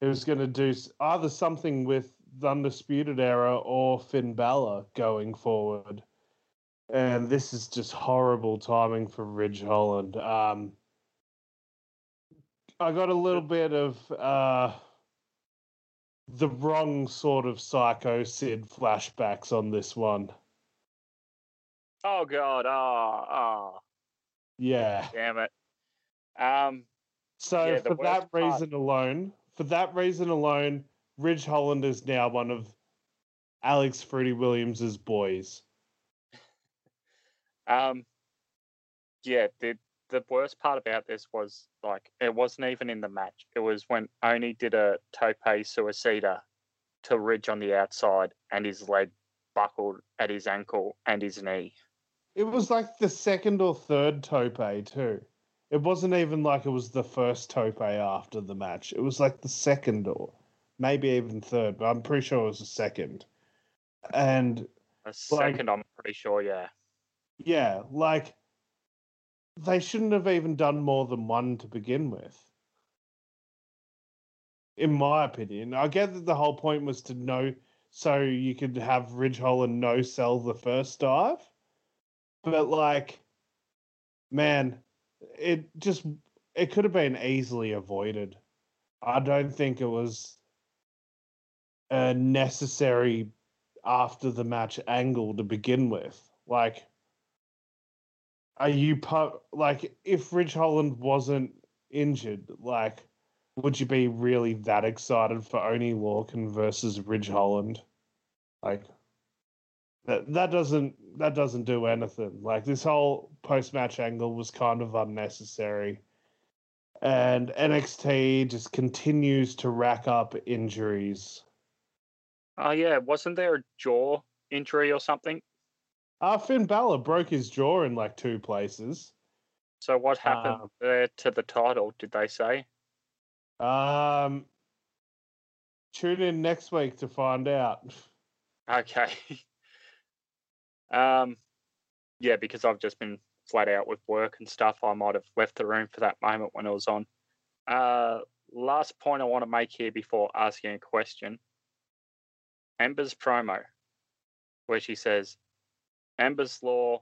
it was going to do either something with the Undisputed Era or Finn Balor going forward. And this is just horrible timing for Ridge Holland. Um, I got a little bit of uh, the wrong sort of Psycho Sid flashbacks on this one. Oh, God. Oh, oh. Yeah. Damn it. Um, so yeah, for that reason alone, for that reason alone, Ridge Holland is now one of Alex Fruity Williams's boys. Um, yeah, the the worst part about this was, like, it wasn't even in the match. It was when Oni did a tope suicida to Ridge on the outside and his leg buckled at his ankle and his knee. It was like the second or third tope, too. It wasn't even like it was the first tope after the match. It was like the second or maybe even third, but I'm pretty sure it was the second. And a second, like, I'm pretty sure, yeah. Yeah, like, they shouldn't have even done more than one to begin with, in my opinion. I get that the whole point was to know, so you could have Ridge Holland no-sell the first dive. But, like, man, it just, it could have been easily avoided. I don't think it was a necessary after-the-match angle to begin with. Like, are you pu- like, if Ridge Holland wasn't injured, like, would you be really that excited for Oney Lorcan versus Ridge Holland? Like, that that doesn't that doesn't do anything. Like, this whole post-match angle was kind of unnecessary, and N X T just continues to rack up injuries. Oh uh, yeah, wasn't there a jaw injury or something? Uh, Finn Balor broke his jaw in, like, two places. So what happened um, there to the title, did they say? Um, tune in next week to find out. Okay. um, yeah, because I've just been flat out with work and stuff. I might have left the room for that moment when it was on. Uh, last point I want to make here before asking a question. Ember's promo, where she says, Amber's Law,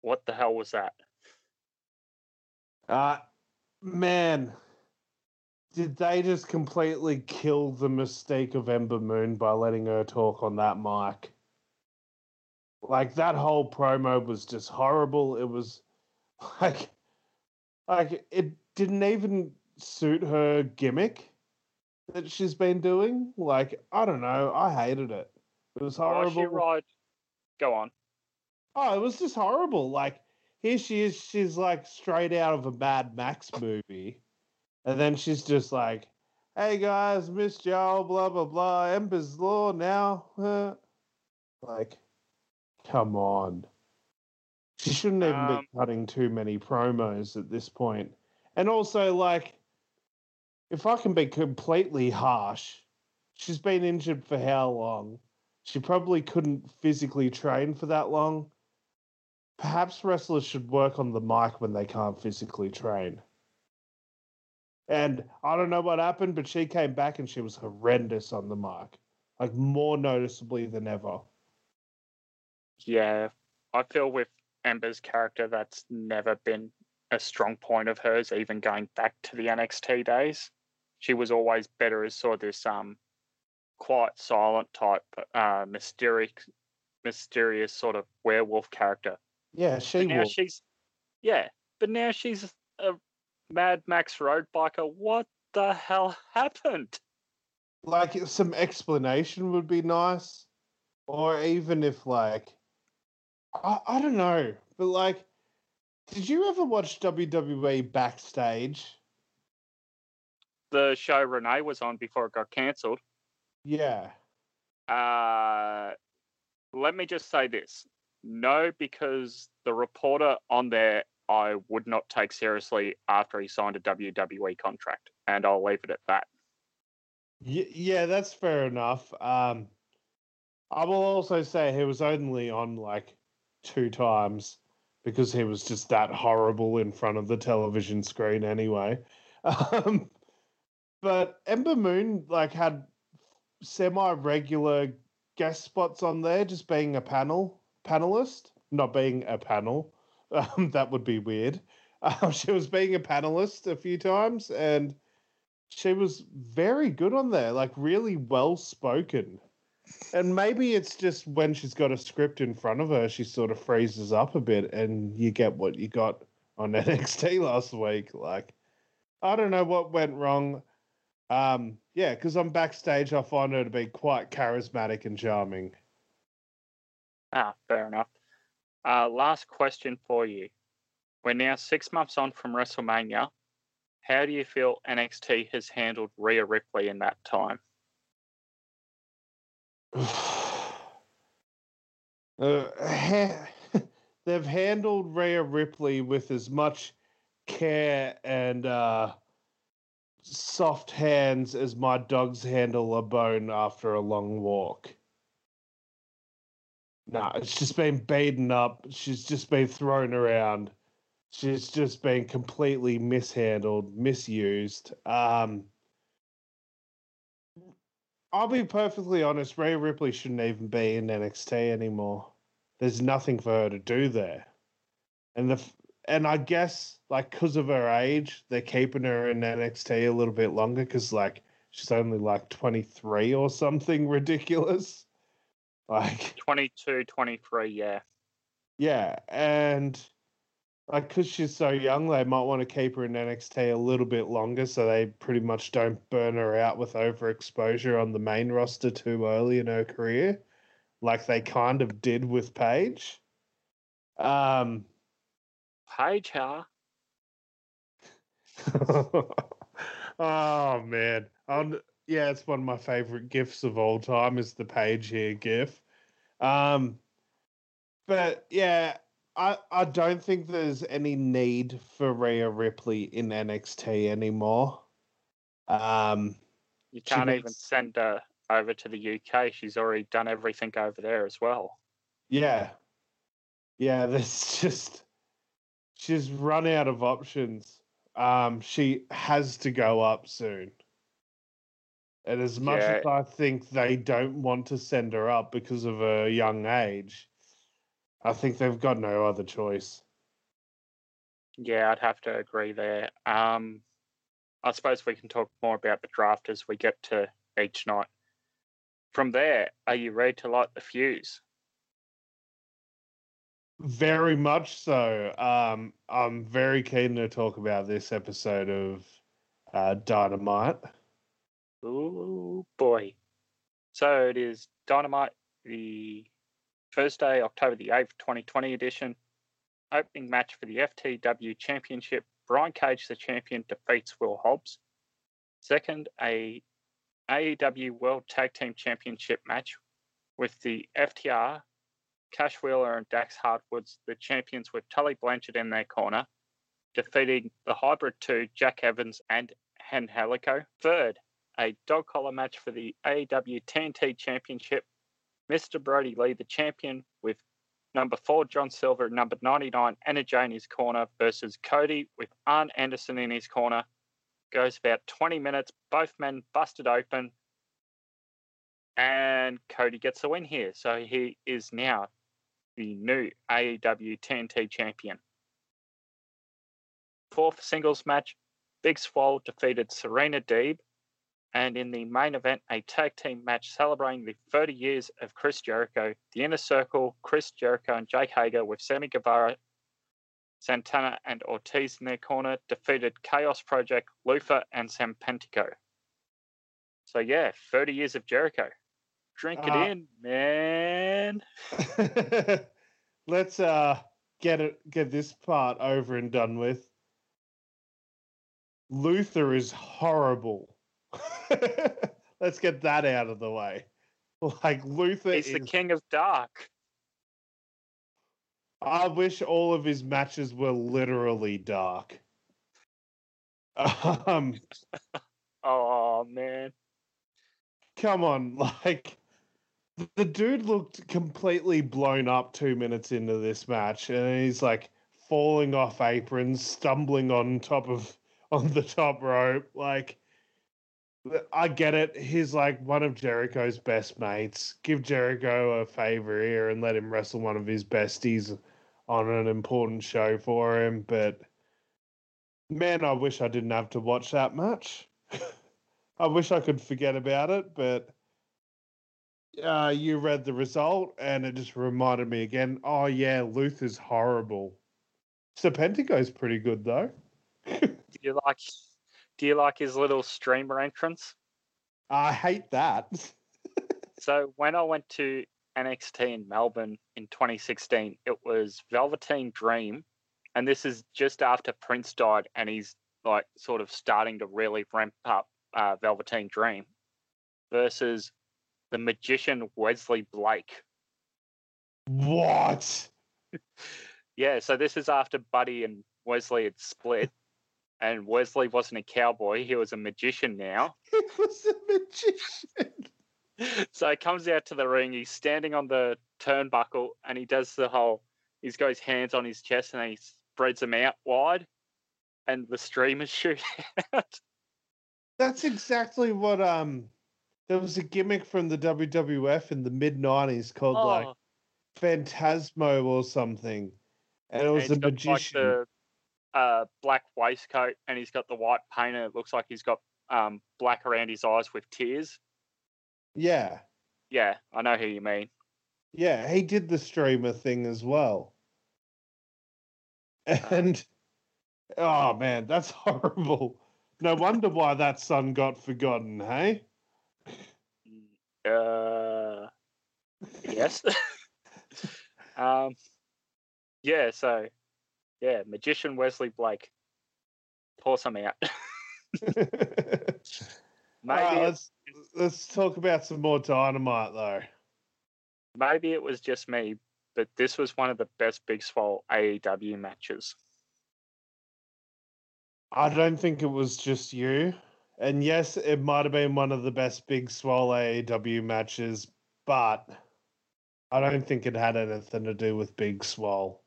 what the hell was that? Uh, man, did they just completely kill the mystique of Ember Moon by letting her talk on that mic? Like, that whole promo was just horrible. It was like, like it didn't even suit her gimmick that she's been doing. Like, I don't know. I hated it. It was horrible. Well, she ride- Go on. Oh, it was just horrible. Like, here she is, she's like straight out of a Mad Max movie. And then she's just like, hey guys, Miss Joe, blah, blah, blah, Ember's Law now. Uh, like, come on. She shouldn't even um, be cutting too many promos at this point. And also, like, if I can be completely harsh, she's been injured for how long? She probably couldn't physically train for that long. Perhaps wrestlers should work on the mic when they can't physically train. And I don't know what happened, but she came back and she was horrendous on the mic. Like, more noticeably than ever. Yeah, I feel with Ember's character, that's never been a strong point of hers, even going back to the N X T days. She was always better as sort of this um. quite silent type, uh, mysterious, mysterious sort of werewolf character. Yeah, she now she's, yeah, but now she's a Mad Max road biker. What the hell happened? Like, some explanation would be nice, or even if, like, I, I don't know, but, like, did you ever watch W W E Backstage? The show Renee was on before it got cancelled. Yeah. Uh, let me just say this. No, because the reporter on there I would not take seriously after he signed a W W E contract, and I'll leave it at that. Y- yeah, that's fair enough. Um, I will also say he was only on, like, two times, because he was just that horrible in front of the television screen anyway. Um, but Ember Moon, like, had semi-regular guest spots on there, just being a panel panelist, not being a panel. Um, that would be weird. Um, she was being a panelist a few times, and she was very good on there, like really well-spoken. And maybe it's just when she's got a script in front of her, she sort of freezes up a bit, and you get what you got on N X T last week. Like, I don't know what went wrong. Um, yeah, because on backstage, I find her to be quite charismatic and charming. Ah, fair enough. Uh, last question for you. We're now six months on from WrestleMania. How do you feel N X T has handled Rhea Ripley in that time? uh, ha- They've handled Rhea Ripley with as much care and uh, soft hands as my dogs handle a bone after a long walk. Nah, it's just been beaten up. She's just been thrown around. She's just been completely mishandled, misused. Um, I'll be perfectly honest, Rhea Ripley shouldn't even be in N X T anymore. There's nothing for her to do there. And the and I guess, like, because of her age, they're keeping her in N X T a little bit longer because, like, she's only, like, twenty-three or something ridiculous. Like twenty-two, twenty-three, yeah. Yeah, and like because she's so young, they might want to keep her in N X T a little bit longer so they pretty much don't burn her out with overexposure on the main roster too early in her career, like they kind of did with Paige. Um, Paige, huh? Oh, man. I'm, yeah, it's one of my favorite GIFs of all time is the Paige here GIF. Um, but, yeah, I, I don't think there's any need for Rhea Ripley in N X T anymore. Um, you can't even needs... send her over to the U K. She's already done everything over there as well. Yeah. Yeah, there's just... She's run out of options. Um, she has to go up soon. And as much yeah. as I think they don't want to send her up because of her young age, I think they've got no other choice. Yeah, I'd have to agree there. Um, I suppose we can talk more about the draft as we get to each night. From there, are you ready to light the fuse? Very much so. Um, I'm very keen to talk about this episode of uh, Dynamite. Ooh, boy. So it is Dynamite, the Thursday, October the eighth, twenty twenty edition. Opening match for the F T W Championship. Brian Cage, the champion, defeats Will Hobbs. Second, a A E W World Tag Team Championship match with the F T R, Cash Wheeler and Dax Hartwoods, the champions with Tully Blanchard in their corner, defeating the Hybrid two, Jack Evans and Hen Helico. Third, a dog collar match for the A E W T N T Championship. Mister Brody Lee, the champion, with number four, John Silver, number ninety-nine, N J in his corner, versus Cody with Arn Anderson in his corner. Goes about twenty minutes. Both men busted open. And Cody gets the win here. So he is now the new A E W T N T champion. Fourth singles match, Big Swole defeated Serena Deeb. And in the main event, a tag team match celebrating the thirty years of Chris Jericho, the Inner Circle, Chris Jericho and Jake Hager with Sammy Guevara, Santana and Ortiz in their corner, defeated Chaos Project, Lufa and Sam Pentico. So yeah, thirty years of Jericho. Drink uh, it in, man. Let's uh, get it, get this part over and done with. Luther is horrible. Let's get that out of the way. Like, Luther He's is... the king of dark. I wish all of his matches were literally dark. Um, oh, man. Come on, like, the dude looked completely blown up two minutes into this match, and he's like falling off aprons, stumbling on top of on the top rope. Like, I get it. He's like one of Jericho's best mates. Give Jericho a favor here and let him wrestle one of his besties on an important show for him. But man, I wish I didn't have to watch that match. I wish I could forget about it, but uh, you read the result and it just reminded me again. Oh yeah, Luther's horrible. Serpentico's pretty good though. Do you like? Do you like his little streamer entrance? I hate that. So when I went to N X T in Melbourne in twenty sixteen, it was Velveteen Dream, and this is just after Prince died, and he's like sort of starting to really ramp up uh, Velveteen Dream versus the magician Wesley Blake. What? Yeah, so this is after Buddy and Wesley had split. And Wesley wasn't a cowboy. He was a magician now. He was a magician. So he comes out to the ring. He's standing on the turnbuckle and he does the whole, he's got his hands on his chest and he spreads them out wide and the streamers shoot out. That's exactly what, um, there was a gimmick from the W W F in the mid nineties called oh. like Phantasmo or something. And it was and a magician. Like the, Uh, black waistcoat, and he's got the white paint, and it looks like he's got um, black around his eyes with tears. Yeah. Yeah, I know who you mean. Yeah, he did the streamer thing as well. And, oh man, that's horrible. No wonder why that son got forgotten, hey? Uh, yes. um, yeah, so... Yeah, magician Wesley Blake. Pour some out. Maybe right, let's, let's talk about some more Dynamite, though. Maybe it was just me, but this was one of the best Big Swole A E W matches. I don't think it was just you. And yes, it might have been one of the best Big Swole A E W matches, but I don't think it had anything to do with Big Swole.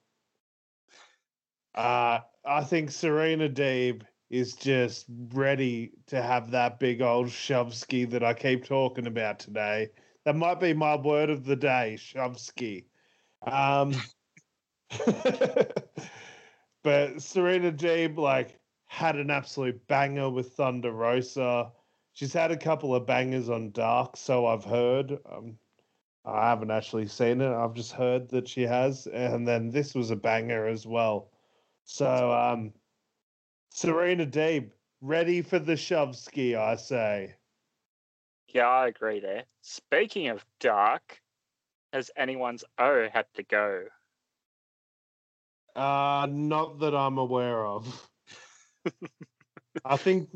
Uh, I think Serena Deeb is just ready to have that big old shovsky that I keep talking about today. That might be my word of the day, shovsky. Um, but Serena Deeb, like, had an absolute banger with Thunder Rosa. She's had a couple of bangers on Dark, so I've heard. Um, I haven't actually seen it. I've just heard that she has. And then this was a banger as well. So, um, Serena Deeb, ready for the shovski, I say. Yeah, I agree there. Speaking of Dark, has anyone's O had to go? Uh, not that I'm aware of. I think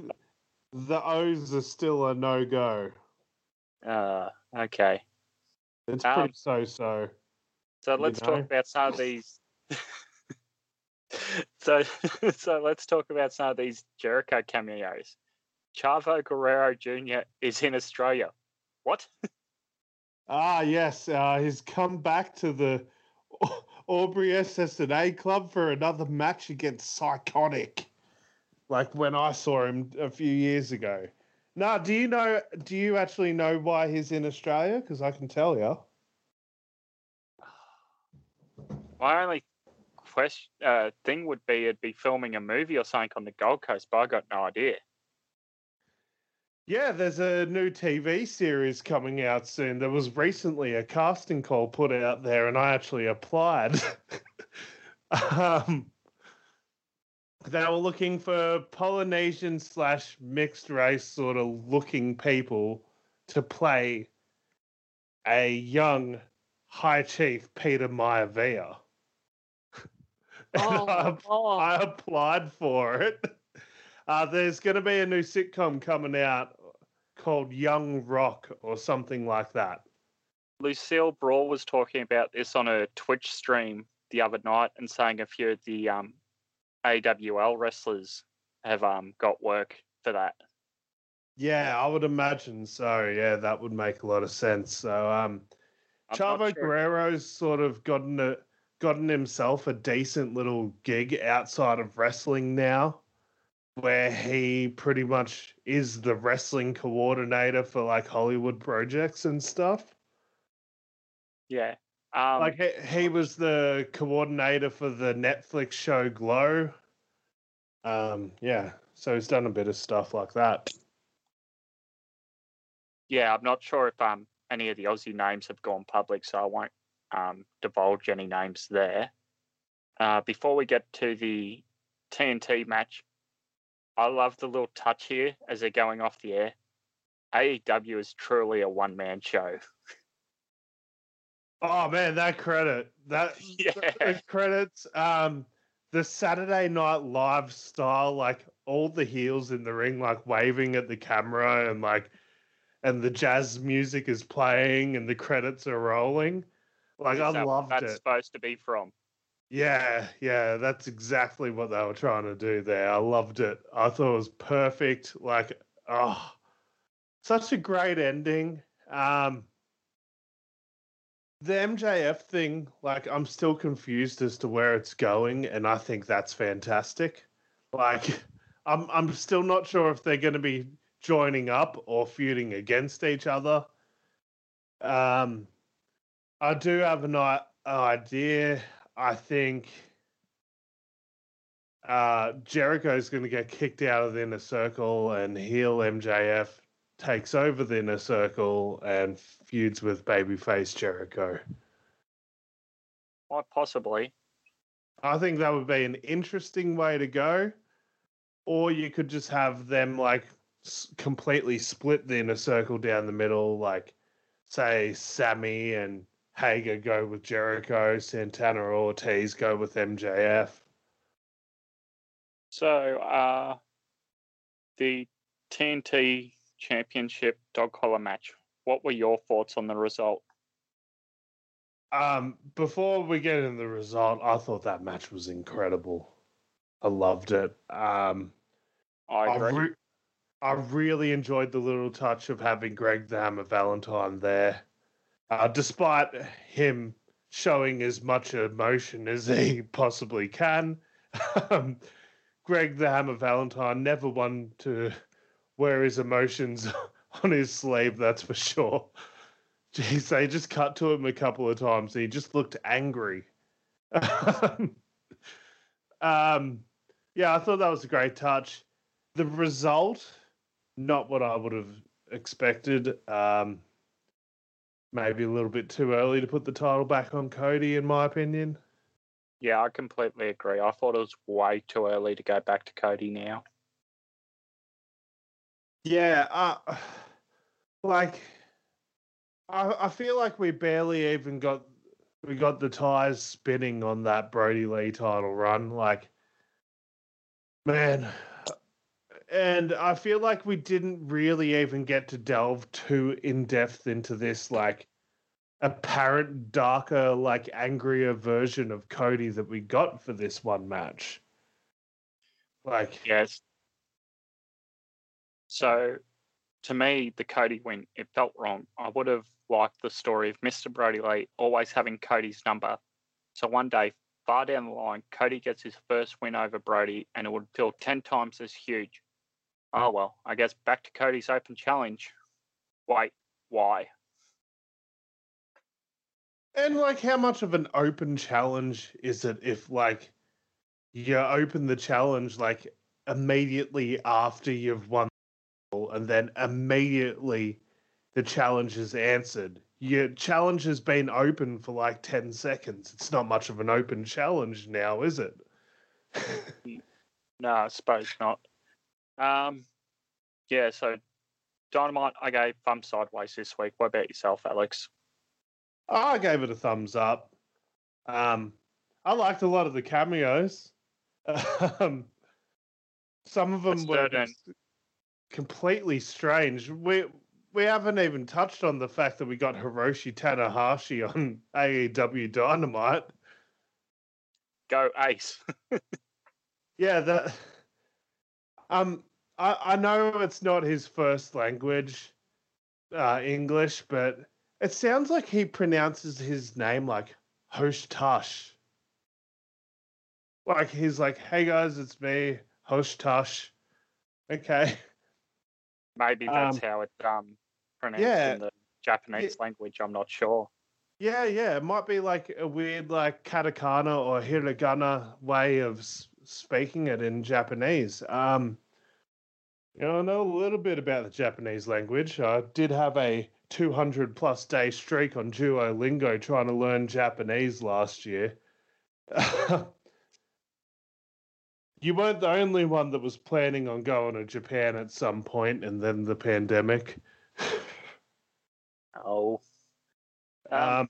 the O's are still a no-go. Uh, okay. It's pretty um, so-so. So let's know? talk about some of these... So, so let's talk about some of these Jericho cameos. Chavo Guerrero Junior is in Australia. What? Ah, yes. Uh, he's come back to the Aubrey S S N A Club for another match against Psychotic, like when I saw him a few years ago. Now, do you know? Do you actually know why he's in Australia? Because I can tell you. I only. Question uh, thing would be it'd be filming a movie or something on the Gold Coast, but I got no idea. Yeah, there's a new T V series coming out soon. There was recently a casting call put out there, and I actually applied. um, they were looking for Polynesian slash mixed race sort of looking people to play a young High Chief Peter Maivia. Oh, I, oh. I applied for it. Uh, there's going to be a new sitcom coming out called Young Rock or something like that. Lucille Brawl was talking about this on a Twitch stream the other night and saying a few of the um, A W L wrestlers have um, got work for that. Yeah, I would imagine so. Yeah, that would make a lot of sense. So um, Chavo sure. Guerrero's sort of gotten a, gotten himself a decent little gig outside of wrestling now, where he pretty much is the wrestling coordinator for like Hollywood projects and stuff. Yeah. Um, like he, he was the coordinator for the Netflix show Glow. Um, yeah. So he's done a bit of stuff like that. Yeah, I'm not sure if um any of the Aussie names have gone public, so I won't um divulge any names there. Uh, before we get to the T N T match, I love the little touch here as they're going off the air. A E W is truly a one-man show. Oh, man, that credit. That yeah. the credits. Um, the Saturday Night Live style, like all the heels in the ring, like waving at the camera and like, and the jazz music is playing and the credits are rolling. Like, is I that loved that's it. That's supposed to be from. Yeah, yeah, that's exactly what they were trying to do there. I loved it. I thought it was perfect. Like, oh, such a great ending. Um, the M J F thing, like, I'm still confused as to where it's going, and I think that's fantastic. Like, I'm I'm still not sure if they're going to be joining up or feuding against each other. Um, I do have an idea. I think uh, Jericho's going to get kicked out of the Inner Circle and heel M J F takes over the Inner Circle and feuds with babyface Jericho. Quite possibly. I think that would be an interesting way to go. Or you could just have them like s- completely split the Inner Circle down the middle, like say Sammy and Hager go with Jericho, Santana or Ortiz go with M J F. So uh, the T N T Championship dog collar match, what were your thoughts on the result? Um, before we get into the result, I thought that match was incredible. I loved it. Um, I agree. I, re- I really enjoyed the little touch of having Greg the Hammer Valentine there. Uh, despite him showing as much emotion as he possibly can, um, Greg the Hammer Valentine never won to wear his emotions on his sleeve, that's for sure. Jeez, they just cut to him a couple of times. He just looked angry. um, yeah, I thought that was a great touch. The result, not what I would have expected. Um Maybe a little bit too early to put the title back on Cody, in my opinion. Yeah, I completely agree. I thought it was way too early to go back to Cody now. Yeah, uh, like, I, I feel like we barely even got we got the tires spinning on that Brody Lee title run. Like, man. And I feel like we didn't really even get to delve too in-depth into this, like, apparent darker, like, angrier version of Cody that we got for this one match. Like... Yes. So, to me, the Cody win, it felt wrong. I would have liked the story of Mister Brody Lee always having Cody's number. So one day, far down the line, Cody gets his first win over Brody, and it would feel ten times as huge. Oh, well, I guess back to Cody's open challenge. Wait, why? And, like, how much of an open challenge is it if, like, you open the challenge, like, immediately after you've won the title, and then immediately the challenge is answered? Your challenge has been open for, like, ten seconds. It's not much of an open challenge now, is it? No, I suppose not. Um, yeah, so Dynamite, I gave thumbs sideways this week. What about yourself, Alex? I gave it a thumbs up. Um, I liked a lot of the cameos. um, some of them were completely strange. We we haven't even touched on the fact that we got Hiroshi Tanahashi on A E W Dynamite. Go Ace. Yeah, that. Um, I, I know it's not his first language, uh, English, but It sounds like he pronounces his name like Hoshtash. Like he's like, hey guys, it's me, Hoshtash. Okay. Maybe that's um, how it's um, pronounced yeah, in the Japanese yeah, language. I'm not sure. Yeah, yeah. It might be like a weird like katakana or hiragana way of s- speaking it in Japanese. Um, you know, I know a little bit about the Japanese language. I did have a two hundred plus day streak on Duolingo trying to learn Japanese last year. You weren't the only one that was planning on going to Japan at some point and then the pandemic. Oh. Um, um,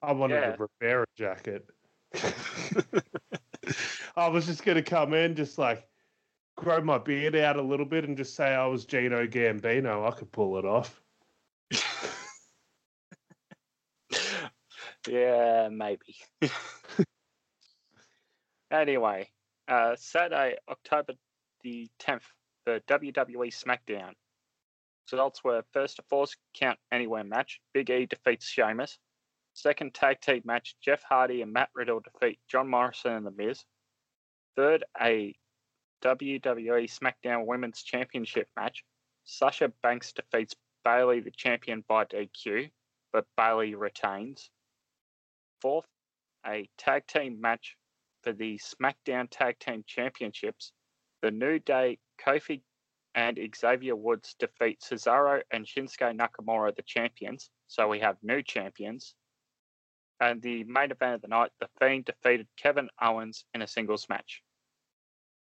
I wanted yeah. to repair a jacket. I was just going to come in, just like grow my beard out a little bit and just say I was Gino Gambino. I could pull it off. Yeah, maybe. Anyway, uh, Saturday, October the tenth, for W W E SmackDown. Results were first a Force Count Anywhere match, Big E defeats Sheamus. Second tag team match, Jeff Hardy and Matt Riddle defeat John Morrison and The Miz. Third, a W W E SmackDown Women's Championship match, Sasha Banks defeats Bayley the champion by D Q, but Bayley retains. Fourth, a tag team match for the SmackDown Tag Team Championships. The New Day, Kofi and Xavier Woods defeat Cesaro and Shinsuke Nakamura, the champions. So we have new champions. And the main event of the night, The Fiend defeated Kevin Owens in a singles match.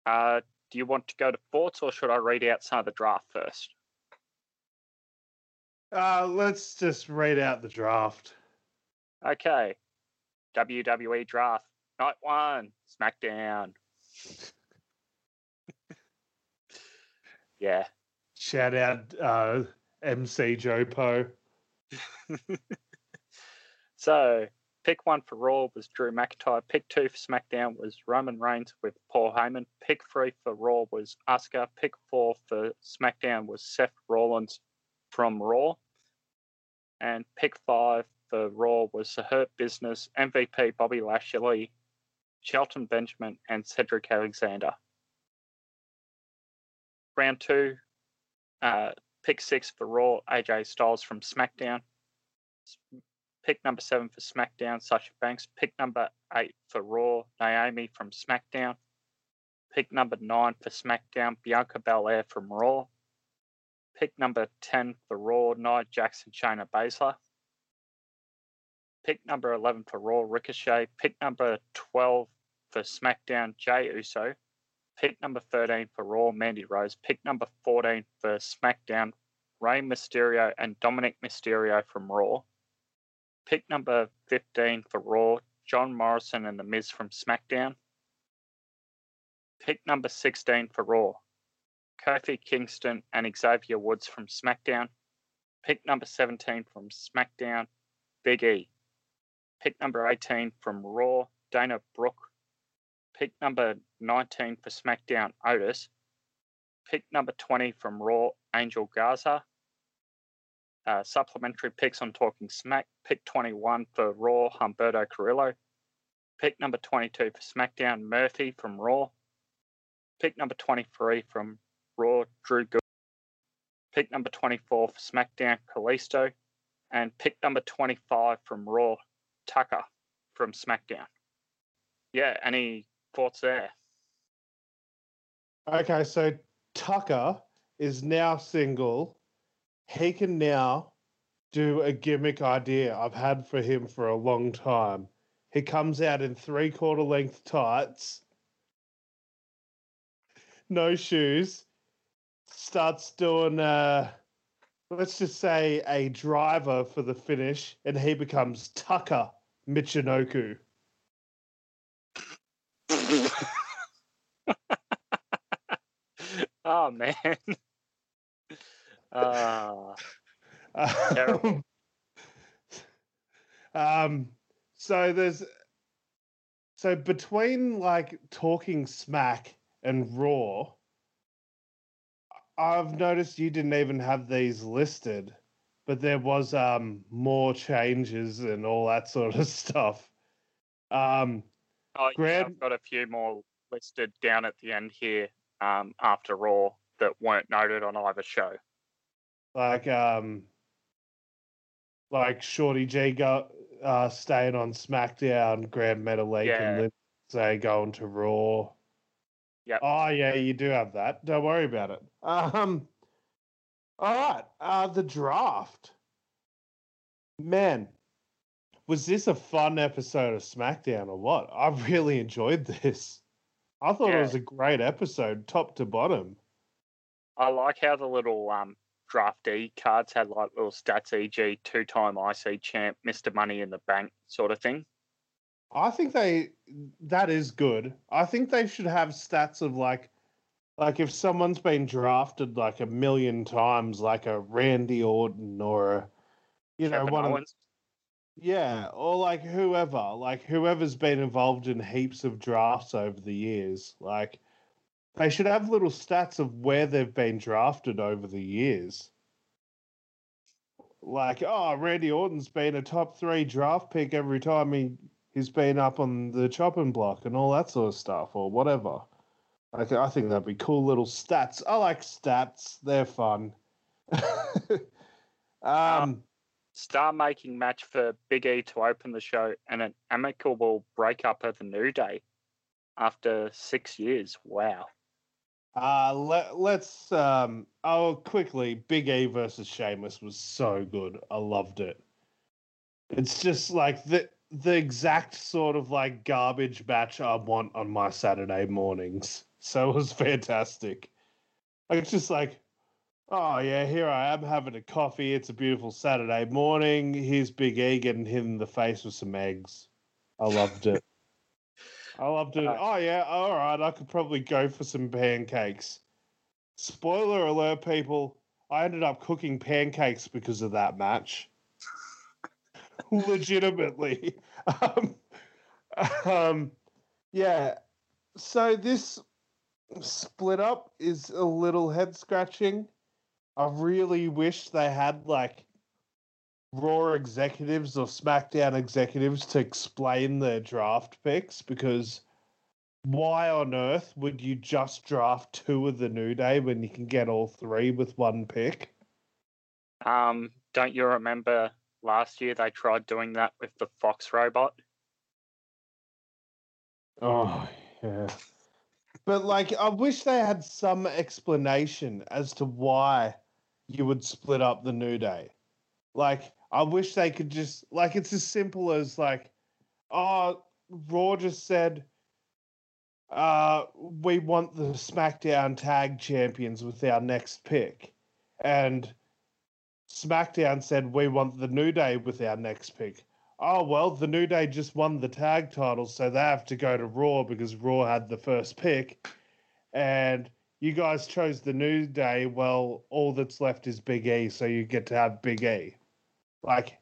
Uh, do you want to go to thoughts or should I read out some of the draft first? Uh, let's just read out the draft. Okay. W W E draft. Night one. SmackDown. Yeah. Shout out uh, M C Jopo. So, pick one for Raw was Drew McIntyre. Pick two for SmackDown was Roman Reigns with Paul Heyman. Pick three for Raw was Asuka. Pick four for SmackDown was Seth Rollins from Raw, and pick five for Raw was The Hurt Business, M V P Bobby Lashley, Shelton Benjamin, and Cedric Alexander. Round two, uh, pick six for Raw, A J Styles from SmackDown. Pick number seven for SmackDown, Sasha Banks. Pick number eight for Raw, Naomi from SmackDown. Pick number nine for SmackDown, Bianca Belair from Raw. Pick number ten for Raw, Nia Jackson, Shayna Baszler. Pick number eleven for Raw, Ricochet. Pick number twelve for SmackDown, Jey Uso. Pick number thirteen for Raw, Mandy Rose. Pick number fourteen for SmackDown, Rey Mysterio and Dominic Mysterio from Raw. Pick number fifteen for Raw, John Morrison and The Miz from SmackDown. Pick number sixteen for Raw, Kofi Kingston and Xavier Woods from SmackDown. Pick number seventeen from SmackDown, Big E. Pick number eighteen from Raw, Dana Brooke. Pick number nineteen for SmackDown, Otis. Pick number twenty from Raw, Angel Garza. Uh, supplementary picks on Talking Smack. Pick twenty-one for Raw, Humberto Carrillo. Pick number twenty-two for SmackDown, Murphy from Raw. Pick number twenty-three from Raw, Drew Good. Pick number twenty-four for SmackDown, Kalisto. And pick number twenty-five from Raw, Tucker from SmackDown. Yeah, any thoughts there? Okay, so Tucker is now single. He can now do a gimmick idea I've had for him for a long time. He comes out in three-quarter length tights, no shoes, starts doing, uh, let's just say, a driver for the finish, and he becomes Tucker Michinoku. Oh, man. Uh, um, um, so there's... So between, like, Talking Smack and Raw... I've noticed you didn't even have these listed, but there was um, more changes and all that sort of stuff. Um, oh, yeah, Graham, I've got a few more listed down at the end here um, after Raw that weren't noted on either show. Like, um, like Shorty G go, uh, staying on SmackDown, Grand Metalik yeah. and Lindsay say going to Raw. Yeah. Oh, yeah, you do have that. Don't worry about it. Um, all right. Uh, the draft. Man, was this a fun episode of SmackDown or what? I really enjoyed this. I thought yeah. it was a great episode, top to bottom. I like how the little um draftee cards had like little stats, for example, two-time I C champ, Mister Money in the Bank sort of thing. I think they that is good. I think they should have stats of like, like if someone's been drafted like a million times, like a Randy Orton or a, you know, Kevin one Owens. Of yeah, or like whoever, like whoever's been involved in heaps of drafts over the years, like they should have little stats of where they've been drafted over the years. Like, oh, Randy Orton's been a top three draft pick every time he. He's been up on the chopping block and all that sort of stuff or whatever. I, th- I think that'd be cool little stats. I like stats. They're fun. um, um, star-making match for Big E to open the show and an amicable breakup of the New Day after six years. Wow. Uh, let, let's... Um, oh, quickly, Big E versus Sheamus was so good. I loved it. It's just like... the. The exact sort of like garbage batch I want on my Saturday mornings. So it was fantastic. It's just like, oh yeah, here I am having a coffee. It's a beautiful Saturday morning. Here's Big E getting hit in the face with some eggs. I loved it. I loved it. Oh yeah, all right. I could probably go for some pancakes. Spoiler alert, people. I ended up cooking pancakes because of that match. Legitimately. Um, um, yeah. So this split up is a little head scratching. I really wish they had like Raw executives or SmackDown executives to explain their draft picks, because why on earth would you just draft two of the New Day when you can get all three with one pick? Um, don't you remember... Last year, they tried doing that with the Fox robot. Oh, yeah. But, like, I wish they had some explanation as to why you would split up the New Day. Like, I wish they could just... Like, it's as simple as, like, oh, Raw just said, uh, we want the SmackDown Tag Champions with our next pick. And... SmackDown said, we want the New Day with our next pick. Oh, well, the New Day just won the tag titles, so they have to go to Raw because Raw had the first pick. And you guys chose the New Day. Well, all that's left is Big E, so you get to have Big E. Like,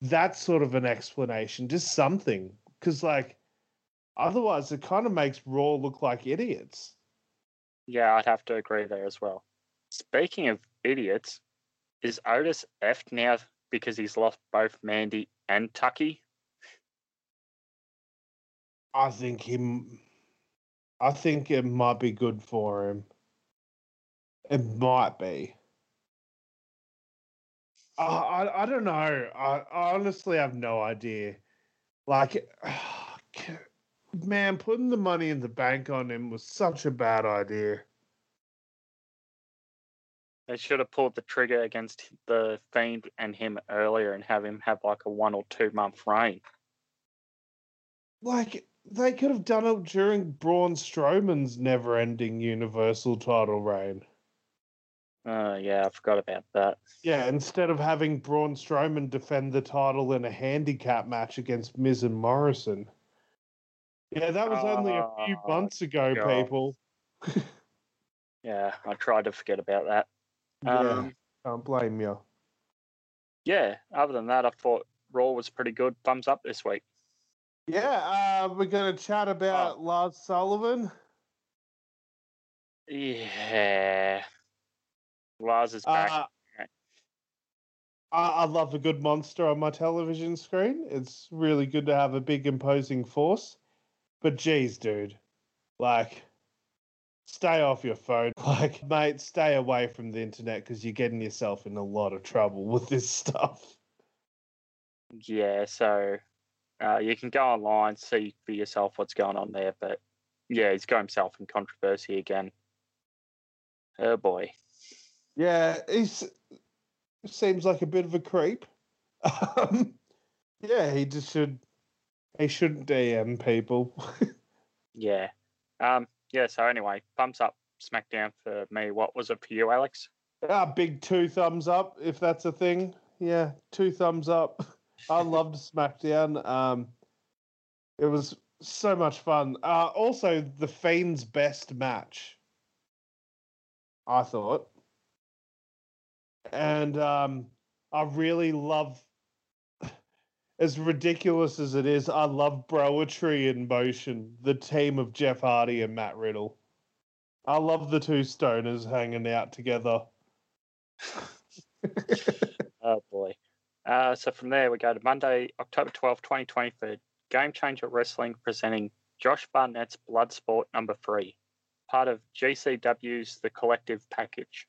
that's sort of an explanation, just something. Because, like, otherwise it kind of makes Raw look like idiots. Yeah, I'd have to agree there as well. Speaking of idiots... Is Otis effed now because he's lost both Mandy and Tucky? I think him. I think it might be good for him. It might be. I I, I don't know. I, I honestly have no idea. Like, oh, man, putting the money in the bank on him was such a bad idea. They should have pulled the trigger against the Fiend and him earlier and have him have like a one or two month reign. Like, they could have done it during Braun Strowman's never ending universal title reign. Oh, uh, yeah, I forgot about that. Yeah, instead of having Braun Strowman defend the title in a handicap match against Miz and Morrison. Yeah, that was oh, only a few months ago, God. people. Yeah, I tried to forget about that. Um, yeah, can't blame you. Yeah, other than that, I thought Raw was pretty good. Thumbs up this week. Yeah, uh, we're going to chat about oh. Lars Sullivan. Yeah. Lars is back. Uh, I, I love a good monster on my television screen. It's really good to have a big imposing force. But geez, dude, like, stay off your phone. Like, mate, stay away from the internet because you're getting yourself in a lot of trouble with this stuff. Yeah, so uh, you can go online, see for yourself what's going on there. But, yeah, he's got himself in controversy again. Oh, boy. Yeah, he seems like a bit of a creep. Um, yeah, he just should... He shouldn't D M people. yeah. Um, yeah, so anyway, thumbs up, SmackDown for me. What was it for you, Alex? Ah, big two thumbs up, if that's a thing. Yeah, two thumbs up. I loved SmackDown. Um, it was so much fun. Uh, also, The Fiend's best match, I thought. And um, I really love... As ridiculous as it is, I love Broetry in motion, the team of Jeff Hardy and Matt Riddle. I love the two stoners hanging out together. oh, boy. Uh, so from there, we go to Monday, October twelfth, twenty twenty, for Game Changer Wrestling, presenting Josh Barnett's Bloodsport number three, part of G C W's The Collective Package.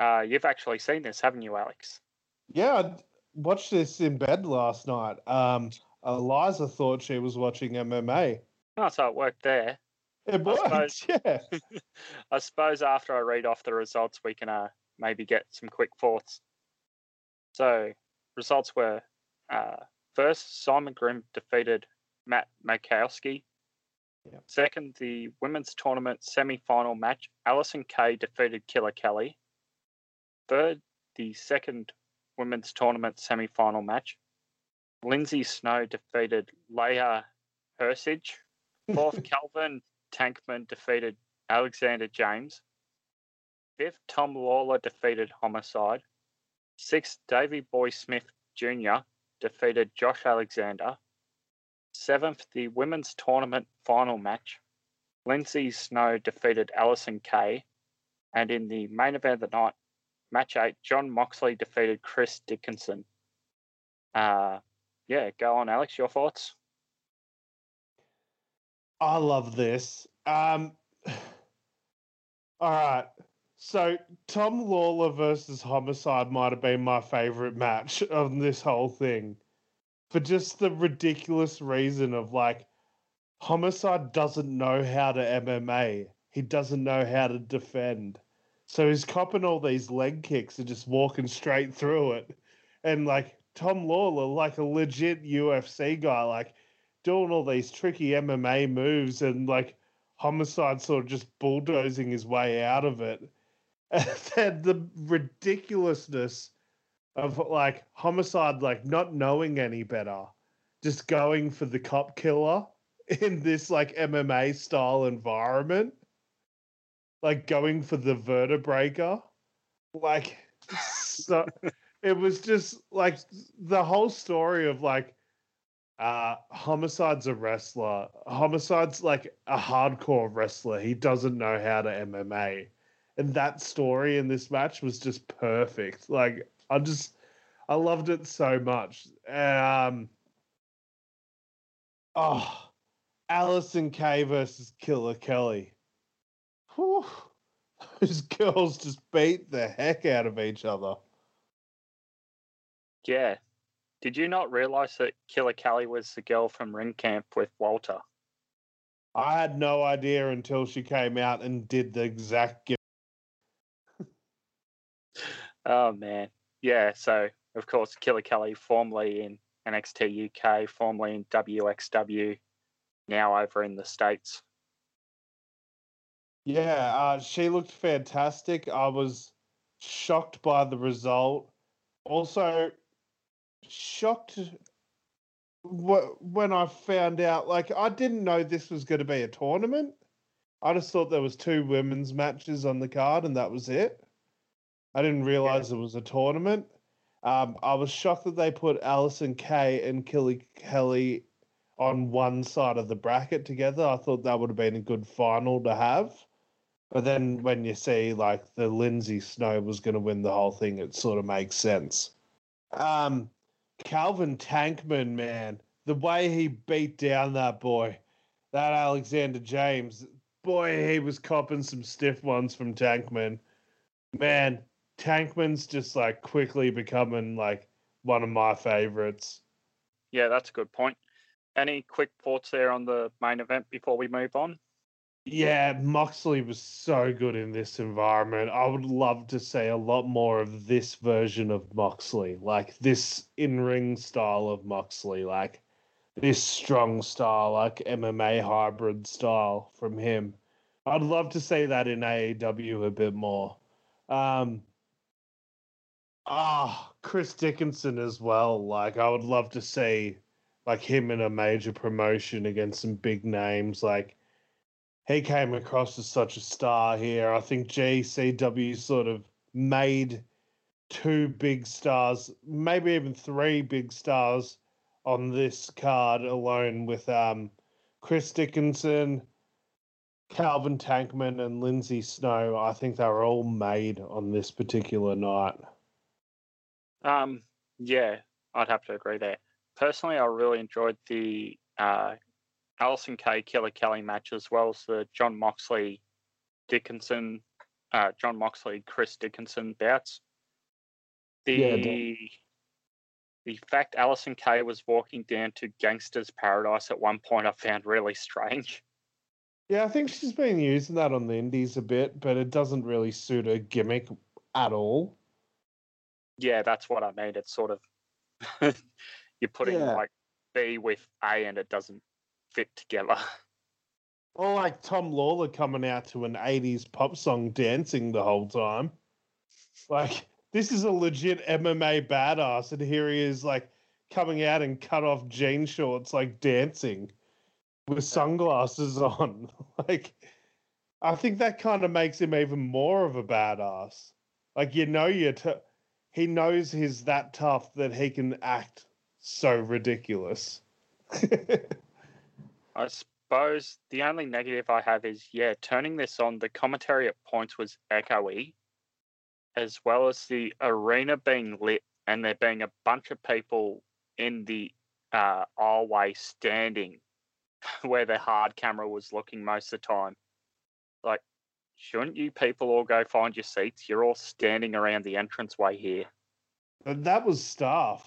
Uh, you've actually seen this, haven't you, Alex? Yeah, I watched this in bed last night. Um, Eliza thought she was watching M M A. Oh, so it worked there. It worked, I suppose, yeah. I suppose after I read off the results, we can uh, maybe get some quick thoughts. So, results were, uh, first, Simon Grimm defeated Matt Makowski. Yep. Second, the women's tournament semi-final match, Alison Kay defeated Killer Kelly. Third, the second women's tournament semi-final match, Lindsay Snow defeated Leia Hersage. Fourth, Calvin Tankman defeated Alexander James. Fifth, Tom Lawler defeated Homicide. Sixth, Davey Boy Smith Junior defeated Josh Alexander. Seventh, the women's tournament final match, Lindsay Snow defeated Alison Kay. And in the main event of the night, Match eight, John Moxley defeated Chris Dickinson. Uh, yeah, go on, Alex. Your thoughts? I love this. Um, all right. So Tom Lawler versus Homicide might have been my favorite match of this whole thing for just the ridiculous reason of, like, Homicide doesn't know how to M M A. He doesn't know how to defend. So he's copping all these leg kicks and just walking straight through it. And, like, Tom Lawler, like a legit U F C guy, like, doing all these tricky M M A moves and, like, Homicide sort of just bulldozing his way out of it. And then the ridiculousness of, like, Homicide, like, not knowing any better, just going for the cop killer in this, like, M M A-style environment. Like, going for the vertebraker. Like, so it was just, like, the whole story of, like, uh, Homicide's a wrestler. Homicide's, like, a hardcore wrestler. He doesn't know how to M M A. And that story in this match was just perfect. Like, I just, I loved it so much. Um, oh, Alison Kay versus Killer Kelly. Whew. Those girls just beat the heck out of each other. Yeah. Did you not realise that Killer Kelly was the girl from Ring Camp with Walter? I had no idea until she came out and did the exact gimmick. Oh, man. Yeah, so, of course, Killer Kelly, formerly in N X T U K, formerly in W X W, now over in the States. Yeah, uh, she looked fantastic. I was shocked by the result. Also, shocked w- when I found out, like, I didn't know this was going to be a tournament. I just thought there was two women's matches on the card and that was it. I didn't realize yeah. It was a tournament. Um, I was shocked that they put Alison Kay and Kelly Kelly on one side of the bracket together. I thought that would have been a good final to have. But then when you see, like, the Lindsay Snow was going to win the whole thing, it sort of makes sense. Um, Calvin Tankman, man, the way he beat down that boy, that Alexander James, boy, he was copping some stiff ones from Tankman. Man, Tankman's just, like, quickly becoming, like, one of my favorites. Yeah, that's a good point. Any quick thoughts there on the main event before we move on? Yeah, Moxley was so good in this environment. I would love to see a lot more of this version of Moxley, like this in-ring style of Moxley, like this strong style, like M M A hybrid style from him. I'd love to see that in A E W a bit more. Um, ah, Chris Dickinson as well. Like, I would love to see like him in a major promotion against some big names, like. He came across as such a star here. I think G C W sort of made two big stars, maybe even three big stars on this card alone with um, Chris Dickinson, Calvin Tankman, and Lindsay Snow. I think they were all made on this particular night. Um, yeah, I'd have to agree there. Personally, I really enjoyed the... Uh, Allison Kay, Killer Kelly match, as well as the John Moxley, Dickinson, uh, John Moxley, Chris Dickinson bouts. The yeah, the fact Allison Kay was walking down to Gangster's Paradise at one point, I found really strange. Yeah, I think she's been using that on the indies a bit, but it doesn't really suit her gimmick at all. Yeah, that's what I mean. It's sort of you're putting yeah. like B with A, and it doesn't fit together. Or like Tom Lawler coming out to an eighties pop song dancing the whole time. Like, this is a legit M M A badass, and here he is like coming out in cut off jean shorts, like dancing with sunglasses on. Like, I think that kind of makes him even more of a badass. Like, you know, you t- he knows he's that tough that he can act so ridiculous. I suppose the only negative I have is, yeah, turning this on, the commentary at points was echoey, as well as the arena being lit and there being a bunch of people in the uh, aisleway standing where the hard camera was looking most of the time. Like, shouldn't you people all go find your seats? You're all standing around the entranceway here. And that was staff.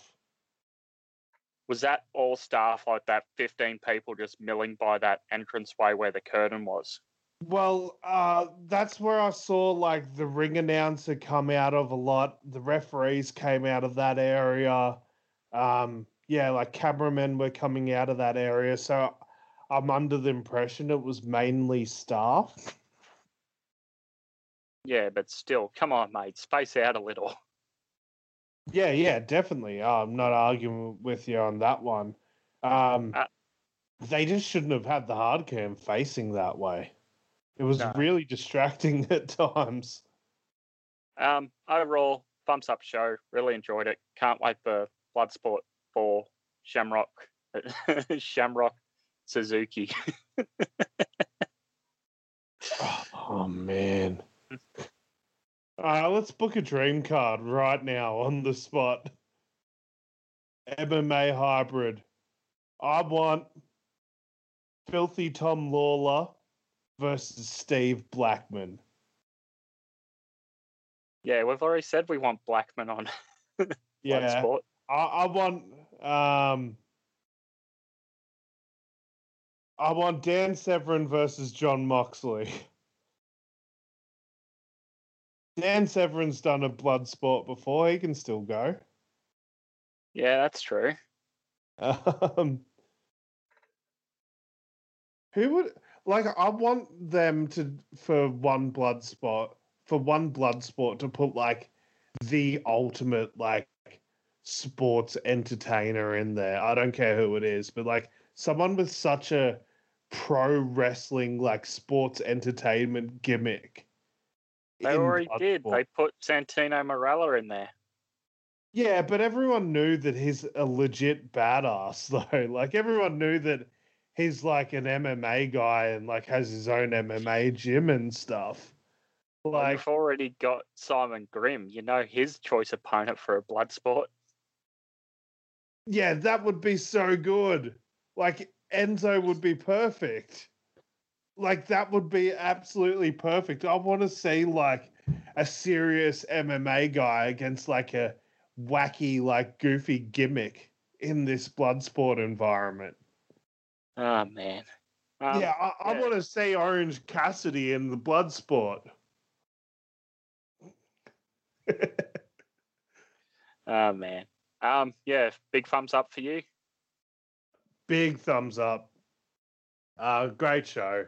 Was that all staff, like that fifteen people just milling by that entranceway where the curtain was? Well, uh, that's where I saw, like, the ring announcer come out of a lot. The referees came out of that area. Um, yeah, like, cameramen were coming out of that area. So I'm under the impression it was mainly staff. Yeah, but still, come on, mate, space out a little. Yeah, yeah, definitely. I'm not arguing with you on that one. Um, uh, they just shouldn't have had the hard cam facing that way. It was no. really distracting at times. Um, overall, thumbs up show. Really enjoyed it. Can't wait for Bloodsport for Shamrock, Shamrock Suzuki. oh, oh, man. Uh, let's book a dream card right now on the spot. M M A hybrid. I want Filthy Tom Lawler versus Steve Blackman. Yeah, we've already said we want Blackman on. yeah, sport. I, I want um, I want Dan Severn versus John Moxley. Dan Severin's done a blood sport before. He can still go. Yeah, that's true. Um, who would like? I want them to for one blood sport for one blood sport to put like the ultimate like sports entertainer in there. I don't care who it is, but like someone with such a pro wrestling like sports entertainment gimmick. They already did. They put Santino Marella in there. Yeah, but everyone knew that he's a legit badass, though. Like, everyone knew that he's like an M M A guy and like has his own M M A gym and stuff. Like, well, you've already got Simon Grimm. You know his choice opponent for a blood sport. Yeah, that would be so good. Like, Enzo would be perfect. Like, that would be absolutely perfect. I want to see, like, a serious M M A guy against, like, a wacky, like, goofy gimmick in this blood sport environment. Oh, man. Um, yeah, I, I yeah. want to see Orange Cassidy in the blood sport. Oh, man. Um, yeah, big thumbs up for you. Big thumbs up. Uh, great show.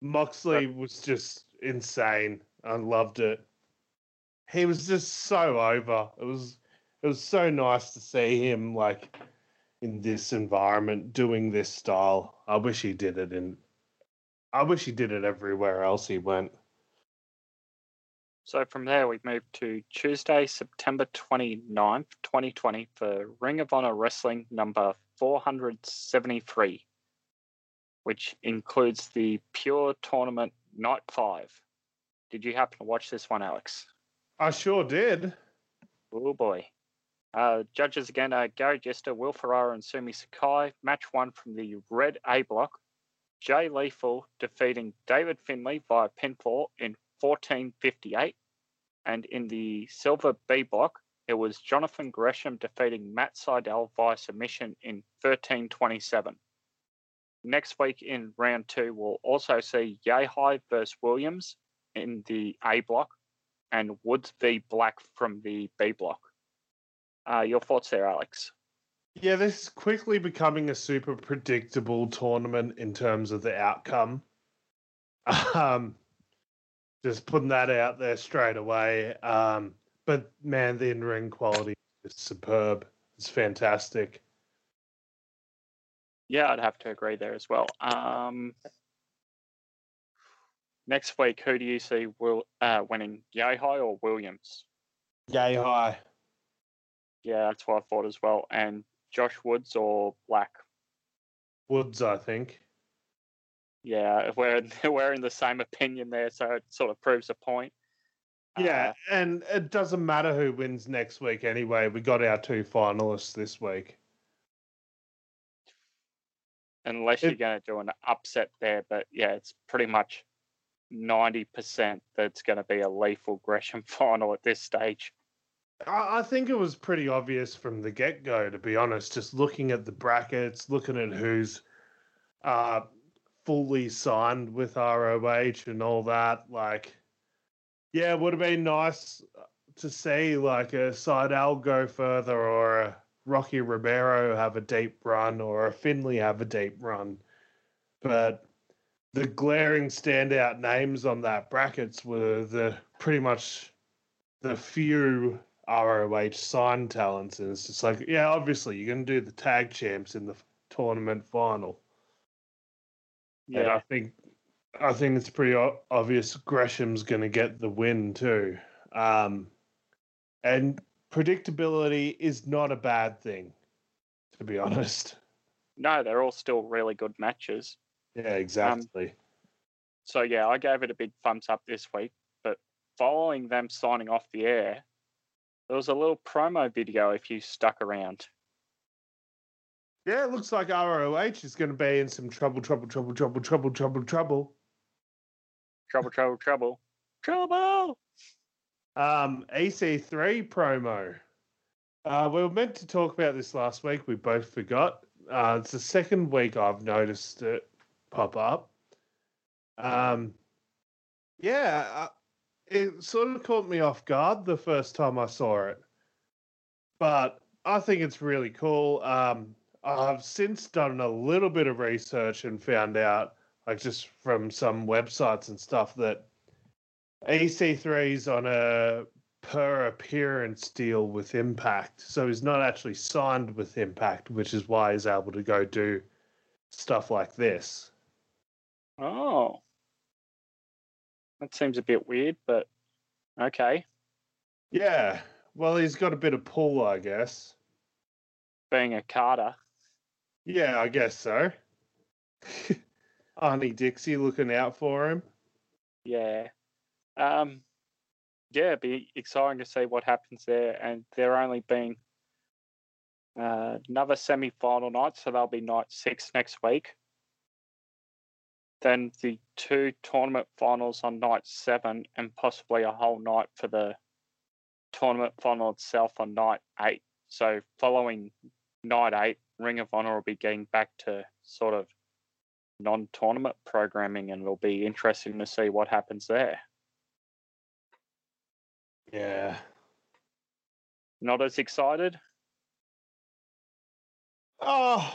Moxley was just insane. I loved it. He was just so over. It was it was so nice to see him like in this environment doing this style. I wish he did it in I wish he did it everywhere else he went. So from there, we moved to Tuesday, September twenty-ninth, twenty twenty, for Ring of Honor Wrestling number four seventy-three, which includes the Pure Tournament Night five. Did you happen to watch this one, Alex? I sure did. Oh, boy. Uh, judges again are Gary Jester, Will Ferrara, and Sumi Sakai. Match one from the Red A Block. Jay Lethal defeating David Finlay via pinfall in fourteen fifty-eight, and in the Silver B block, it was Jonathan Gresham defeating Matt Seidel via submission in thirteen twenty-seven. Next week in round two, we'll also see Yehai versus Williams in the A block and Woods v Black from the B block. Uh, your thoughts there, Alex? Yeah, this is quickly becoming a super predictable tournament in terms of the outcome. Um, Just putting that out there straight away. Um, but, man, the in-ring quality is superb. It's fantastic. Yeah, I'd have to agree there as well. Um, next week, who do you see will uh, winning, Yehai or Williams? Yehai. Yeah, that's what I thought as well. And Josh Woods or Black? Woods, I think. Yeah, we're we're in the same opinion there, so it sort of proves a point. Yeah, uh, and it doesn't matter who wins next week anyway. We got our two finalists this week. Unless it, you're going to do an upset there, but yeah, it's pretty much ninety percent that's going to be a Lethal Gresham final at this stage. I, I think it was pretty obvious from the get-go, to be honest, just looking at the brackets, looking at who's... Uh, fully signed with R O H and all that. Like, yeah, it would have been nice to see like a Seidel go further or a Rocky Romero have a deep run or a Finlay have a deep run. But the glaring standout names on that brackets were the pretty much the few R O H signed talents. And it's just like, yeah, obviously you're going to do the tag champs in the tournament final. Yeah, and I think I think it's pretty obvious Gresham's going to get the win too. Um, and predictability is not a bad thing, to be honest. No, they're all still really good matches. Yeah, exactly. Um, so, yeah, I gave it a big thumbs up this week. But following them signing off the air, there was a little promo video if you stuck around. Yeah, it looks like R O H is going to be in some trouble, trouble, trouble, trouble, trouble, trouble, trouble. Trouble, trouble, trouble. Trouble! Um, E C three promo. Uh, we were meant to talk about this last week. We both forgot. Uh, it's the second week I've noticed it pop up. Um, yeah, uh, it sort of caught me off guard the first time I saw it. But I think it's really cool. Um, I've since done a little bit of research and found out, like just from some websites and stuff, that E C three's on a per appearance deal with Impact. So he's not actually signed with Impact, which is why he's able to go do stuff like this. Oh. That seems a bit weird, but okay. Yeah. Well, he's got a bit of pull, I guess. Being a Okada. Yeah, I guess so. Arnie Dixie looking out for him. Yeah. Um, yeah, it'd be exciting to see what happens there. And there only being uh, another semi-final night, so that'll be night six next week. Then the two tournament finals on night seven and possibly a whole night for the tournament final itself on night eight. So following night eight, Ring of Honor will be getting back to sort of non-tournament programming, and it'll be interesting to see what happens there. Yeah. Not as excited? Oh,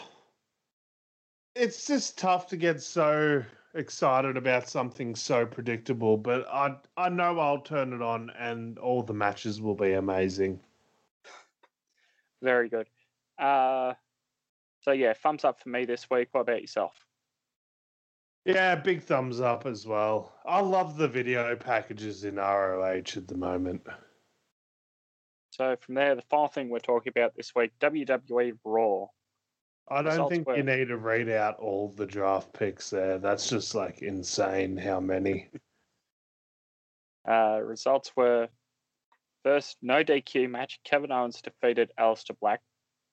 it's just tough to get so excited about something so predictable, but I I know I'll turn it on and all the matches will be amazing. Very good. Uh, so, yeah, thumbs up for me this week. What about yourself? Yeah, big thumbs up as well. I love the video packages in R O H at the moment. So from there, the final thing we're talking about this week, W W E Raw. I don't think you need to read out all the draft picks there. That's just, like, insane how many. Uh, results were, first, no D Q match, Kevin Owens defeated Aleister Black.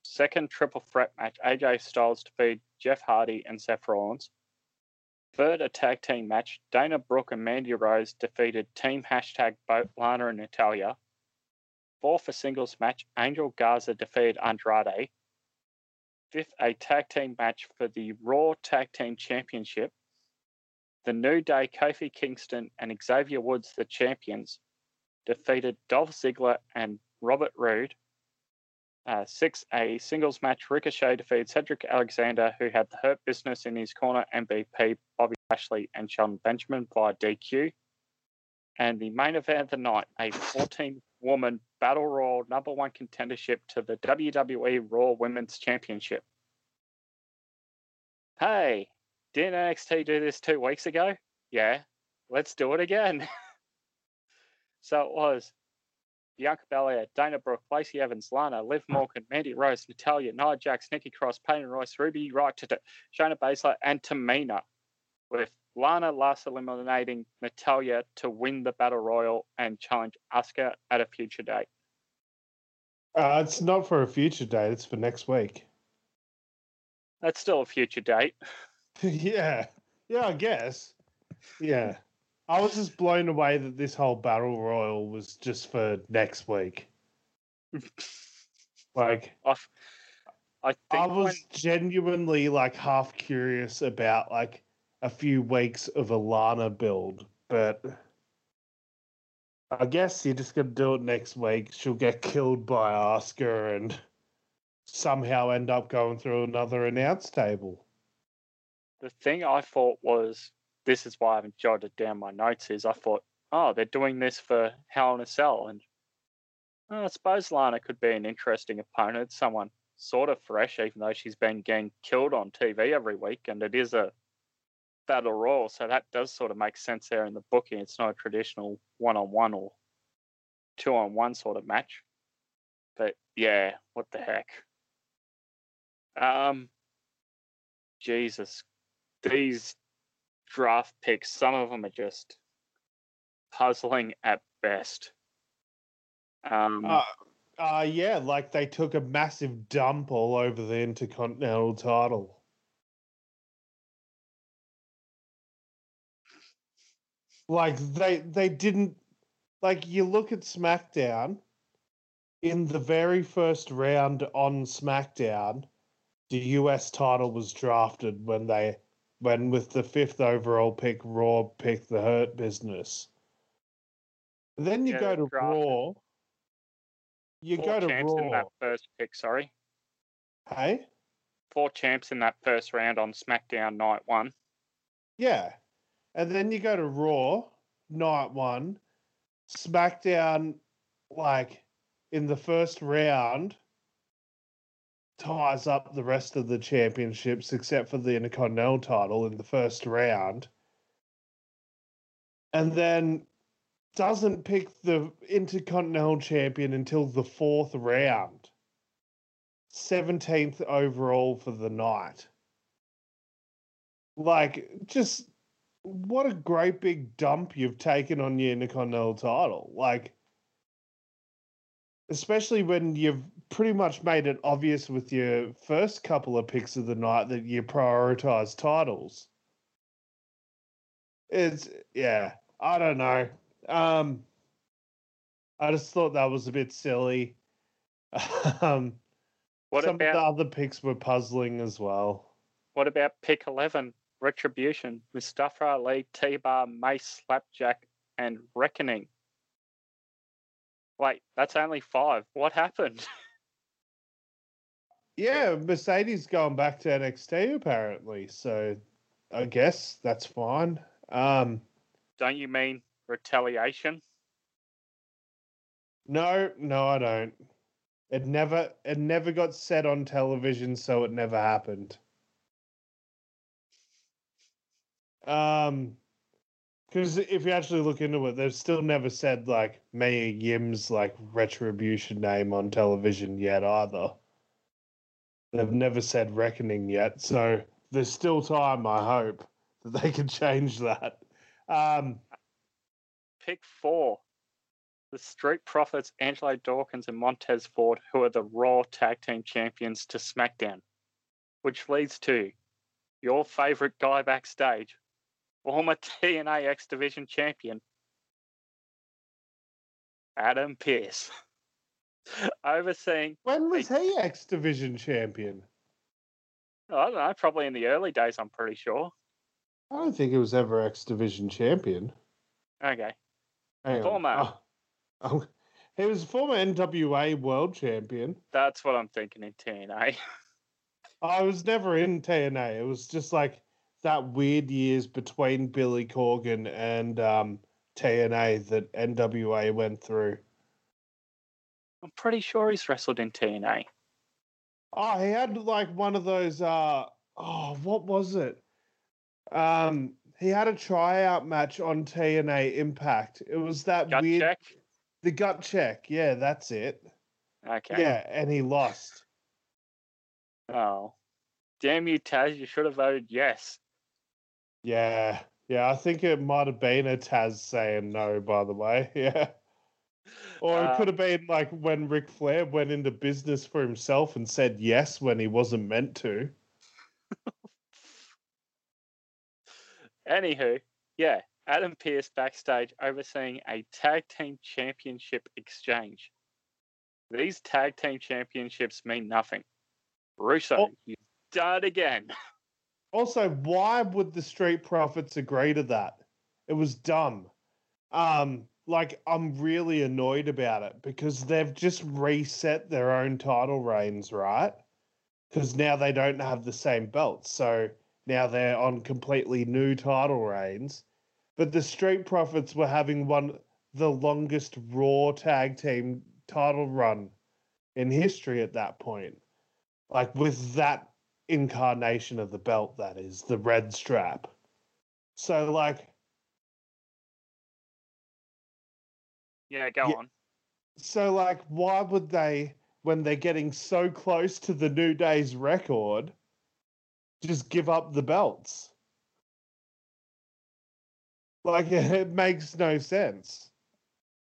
Second, triple threat match, A J Styles defeated Jeff Hardy and Seth Rollins. Third, a tag team match, Dana Brooke and Mandy Rose defeated team hashtag both Lana and Natalya. Fourth, a singles match, Angel Garza defeated Andrade. Fifth, a tag team match for the Raw Tag Team Championship. The New Day, Kofi Kingston and Xavier Woods, the champions, defeated Dolph Ziggler and Robert Roode. Uh, six, a singles match, Ricochet defeated Cedric Alexander, who had the Hurt Business in his corner, and M V P, Bobby Lashley and Shelton Benjamin via D Q. And the main event of the night, a fourteen-woman Battle Royal number one contendership to the W W E Raw Women's Championship. Hey, didn't N X T do this two weeks ago? Yeah, let's do it again. So it was Bianca Belair, Dana Brooke, Lacey Evans, Lana, Liv Morgan, Mandy Rose, Natalya, Nia Jax, Nikki Cross, Peyton Royce, Ruby Riott, Shayna Baszler, and Tamina, with Lana last eliminating Natalya to win the Battle Royal and challenge Asuka at a future date. Uh, it's not for a future date. It's for next week. That's still a future date. Yeah. Yeah, I guess. Yeah. I was just blown away that this whole Battle Royal was just for next week. Like... I, I, think I was when... genuinely, like, half curious about, like, a few weeks of a Lana build, but I guess you're just going to do it next week. She'll get killed by Asuka and somehow end up going through another announce table. The thing I thought was, this is why I haven't jotted down my notes, is I thought, oh, they're doing this for Hell in a Cell, and oh, I suppose Lana could be an interesting opponent, someone sort of fresh, even though she's been getting killed on T V every week, and it is a Battle Royal, so that does sort of make sense there in the booking. It's not a traditional one-on-one or two-on-one sort of match. But, yeah, what the heck. Um, Jesus. These draft picks, some of them are just puzzling at best. Um, uh, uh, yeah, like they took a massive dump all over the Intercontinental title. Like, they they didn't... Like, you look at SmackDown, in the very first round on SmackDown, the U S title was drafted when they... when, with the fifth overall pick, Raw picked the Hurt Business. And then you yeah, go to drafted. Raw... You Four go to champs Raw... in that first pick, sorry. Hey? Four champs in that first round on SmackDown night one. Yeah. And then you go to Raw, night one, SmackDown, like, in the first round, ties up the rest of the championships, except for the Intercontinental title in the first round. And then doesn't pick the Intercontinental champion until the fourth round. seventeenth overall for the night. Like, just what a great big dump you've taken on your Intercontinental title. Like, especially when you've pretty much made it obvious with your first couple of picks of the night that you prioritize titles. It's, yeah, I don't know. Um, I just thought that was a bit silly. um, what some about, of the other picks were puzzling as well. What about pick eleven, Retribution, Mustafa Ali, T-Bar, Mace, Slapjack, and Reckoning? Wait, that's only five. What happened? Yeah, Mercedes going back to N X T apparently, so I guess that's fine. Um, don't you mean Retaliation? No, no, I don't. It never, it never got said on television, so it never happened. Um, because if you actually look into it, they've still never said like Mia Yim's like Retribution name on television yet either. They've never said Reckoning yet, so there's still time. I hope that they can change that. Um, pick four. The Street Profits, Angelo Dawkins and Montez Ford, who are the Raw Tag Team Champions, to SmackDown, which leads to your favourite guy backstage, former T N A X Division champion, Adam Pearce, overseeing... When was the... he X Division champion? I don't know, probably in the early days, I'm pretty sure. I don't think he was ever X Division champion. Okay. Hang former... Oh. Oh, he was a former N W A world champion. That's what I'm thinking in T N A. I was never in T N A. It was just like that weird years between Billy Corgan and um, T N A that N W A went through. I'm pretty sure he's wrestled in T N A. Oh, he had like one of those, uh, oh, what was it? Um, he had a tryout match on T N A Impact. It was that Gut weird... Check. The gut check, yeah, that's it. Okay. Yeah, and he lost. Oh. Damn you, Taz, you should have voted yes. Yeah, yeah, I think it might have been a Taz saying no, by the way, yeah. Or it uh, could have been like when Ric Flair went into business for himself and said yes when he wasn't meant to. Anywho, yeah. Adam Pearce backstage overseeing a tag team championship exchange. These tag team championships mean nothing. Russo, oh. you done again. Also, why would the Street Profits agree to that? It was dumb. Um, like, I'm really annoyed about it because they've just reset their own title reigns, right? Because now they don't have the same belts. So now they're on completely new title reigns. But the Street Profits were having one the longest Raw tag team title run in history at that point. Like, with that incarnation of the belt, that is, the red strap. So, like... Yeah, go yeah, on. So, like, why would they, when they're getting so close to the New Day's record, just give up the belts? Like, it makes no sense.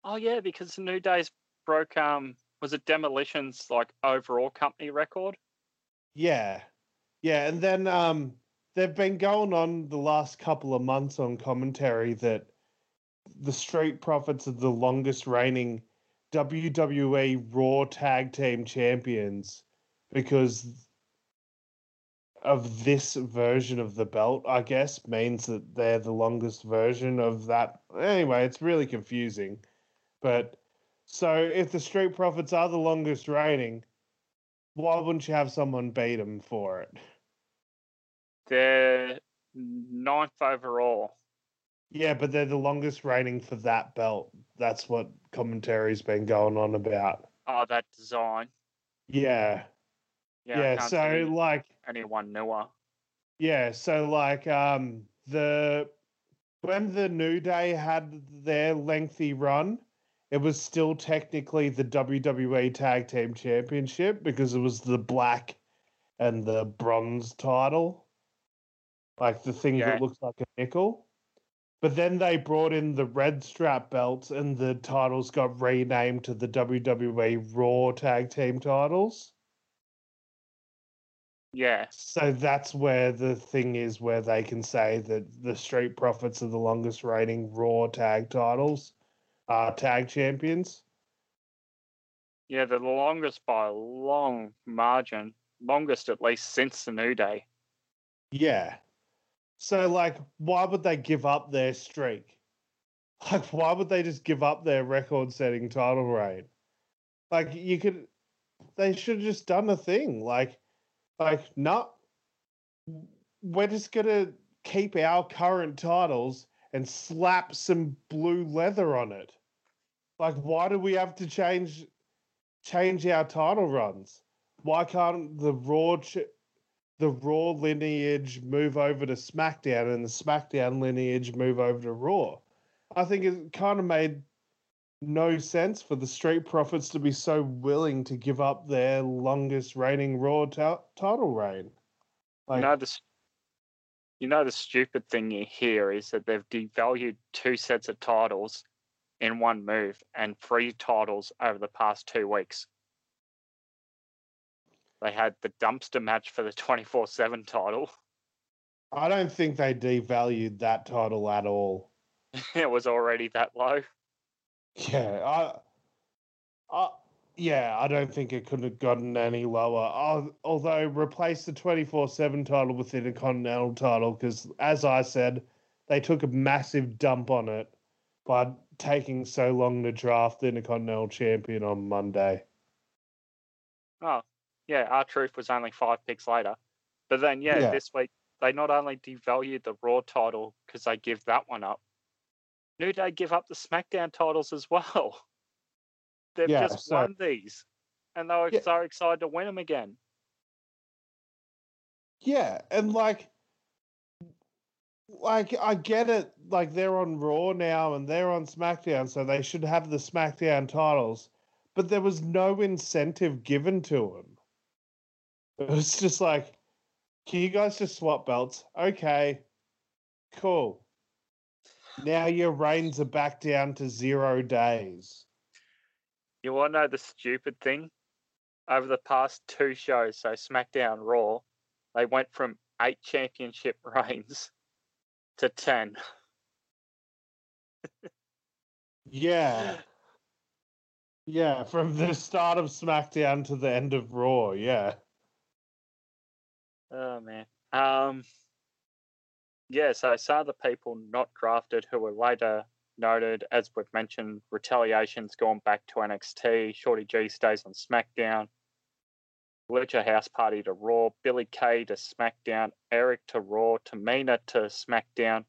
Oh, yeah, because the New Day's broke, um, was it Demolition's, like, overall company record? Yeah. Yeah, and then um, they've been going on the last couple of months on commentary that the Street Profits are the longest reigning W W E Raw Tag Team Champions because... of this version of the belt, I guess, means that they're the longest version of that. Anyway, it's really confusing. But so if the Street Profits are the longest reigning, why wouldn't you have someone beat them for it? They're ninth overall. Yeah, but they're the longest reigning for that belt. That's what commentary's been going on about. Oh, that design. Yeah. Yeah, yeah so like anyone newer. Yeah, so like um the when the New Day had their lengthy run, it was still technically the W W E Tag Team Championship because it was the black and the bronze title. like the thing yeah. that looks like a nickel. But then they brought in the red strap belts and the titles got renamed to the W W E Raw Tag Team titles. Yeah. So that's where the thing is where they can say that the Street Profits are the longest reigning Raw Tag titles, uh, Tag Champions. Yeah, they're the longest by a long margin. Longest, at least, since the New Day. Yeah. So, like, why would they give up their streak? Like, why would they just give up their record-setting title reign? Like, you could... They should have just done a thing. Like, like no, we're just going to keep our current titles and slap some blue leather on it. Like, why do we have to change change our title runs? Why can't the Raw... Ch- the Raw lineage move over to SmackDown and the SmackDown lineage move over to Raw? I think it kind of made no sense for the Street Profits to be so willing to give up their longest reigning Raw t- title reign. Like, you know, the, you know the stupid thing you hear is that they've devalued two sets of titles in one move and three titles over the past two weeks. They had the dumpster match for the twenty-four seven title. I don't think they devalued that title at all. It was already that low. Yeah, I, I, yeah, I don't think it could have gotten any lower. I'll, although replace the twenty-four seven title with the Intercontinental title, because as I said, they took a massive dump on it by taking so long to draft the Intercontinental champion on Monday. Oh. Yeah, R-Truth was only five picks later. But then, yeah, yeah, this week, they not only devalued the Raw title because they give that one up, New Day give up the SmackDown titles as well. They've yeah, just so, won these. And they were yeah. so excited to win them again. Yeah, and like, like, I get it. Like, they're on Raw now and they're on SmackDown, so they should have the SmackDown titles. But there was no incentive given to them. It was just like, can you guys just swap belts? Okay, cool. Now your reigns are back down to zero days. You want to know the stupid thing? Over the past two shows, so SmackDown, Raw, they went from eight championship reigns to ten. Yeah. Yeah, from the start of SmackDown to the end of Raw, yeah. Oh, man. Um, yeah, so some of the people not drafted who were later noted, as we've mentioned, Retaliation's gone back to N X T, Shorty G stays on SmackDown, Lucha House Party to Raw, Billy Kay to SmackDown, Eric to Raw, Tamina to SmackDown,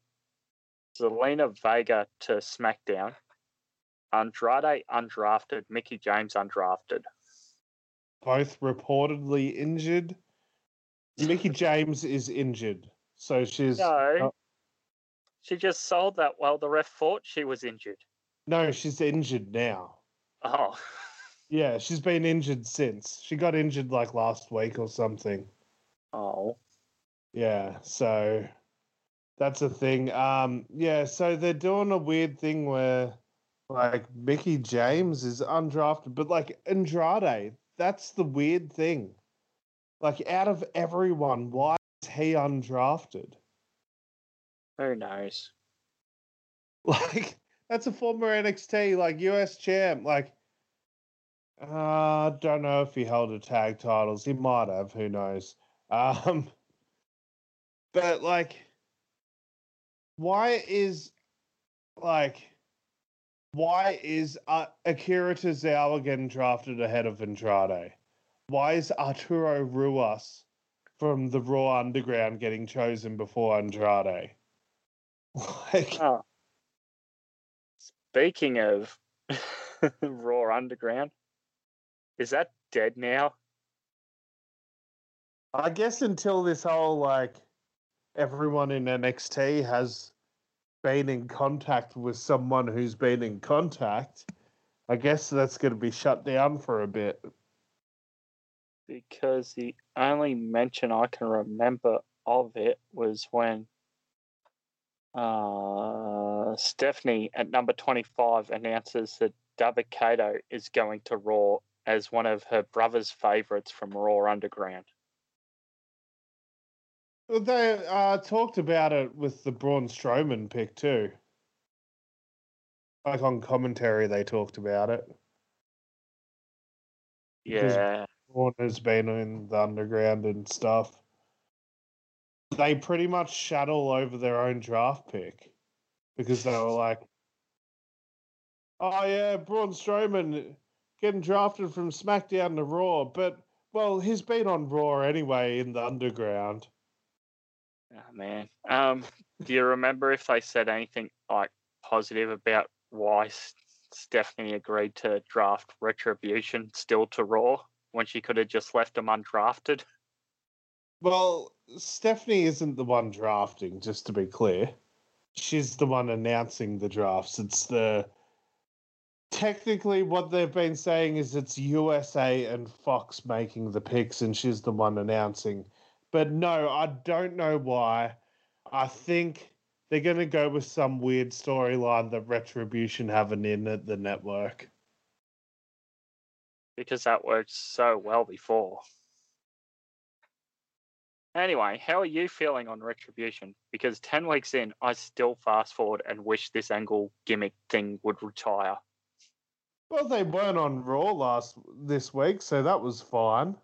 Zelina Vega to SmackDown, Andrade undrafted, Mickie James undrafted. Both reportedly injured. Mickie James is injured, so she's... No, not... she just sold that while the ref thought she was injured. No, she's injured now. Oh. Yeah, she's been injured since. She got injured, like, last week or something. Oh. Yeah, so that's a thing. Um, yeah, so they're doing a weird thing where, like, Mickie James is undrafted, but, like, Andrade, that's the weird thing. Like, out of everyone, why is he undrafted? Who knows? Like, that's a former N X T, like, U S champ. Like, I uh, don't know if he held a tag titles. He might have. Who knows? Um, but, like, why is, like, why is uh, Akira Tozawa getting drafted ahead of Andrade? Why is Arturo Ruas from the Raw Underground getting chosen before Andrade? Like, oh. Speaking of Raw Underground, is that dead now? I guess until this whole, like, everyone in N X T has been in contact with someone who's been in contact, I guess that's going to be shut down for a bit. Because the only mention I can remember of it was when uh, Stephanie at number twenty-five announces that Dabba Kato is going to Raw as one of her brother's favourites from Raw Underground. Well, they uh, talked about it with the Braun Strowman pick too. Like on commentary, they talked about it. Yeah. Because Braun has been in the Underground and stuff. They pretty much shat all over their own draft pick because they were like, oh, yeah, Braun Strowman getting drafted from SmackDown to Raw, but, well, he's been on Raw anyway in the Underground. Oh, man. Um, do you remember if they said anything, like, positive about why Stephanie agreed to draft Retribution still to Raw when she could have just left them undrafted? Well, Stephanie isn't the one drafting, just to be clear. She's the one announcing the drafts. It's the... Technically, what they've been saying is it's U S A and Fox making the picks, and she's the one announcing. But no, I don't know why. I think they're going to go with some weird storyline that Retribution have an in at the network. Because that worked so well before. Anyway, how are you feeling on Retribution? Because ten weeks in, I still fast forward and wish this angle gimmick thing would retire. Well, they weren't on Raw last this week, so that was fine.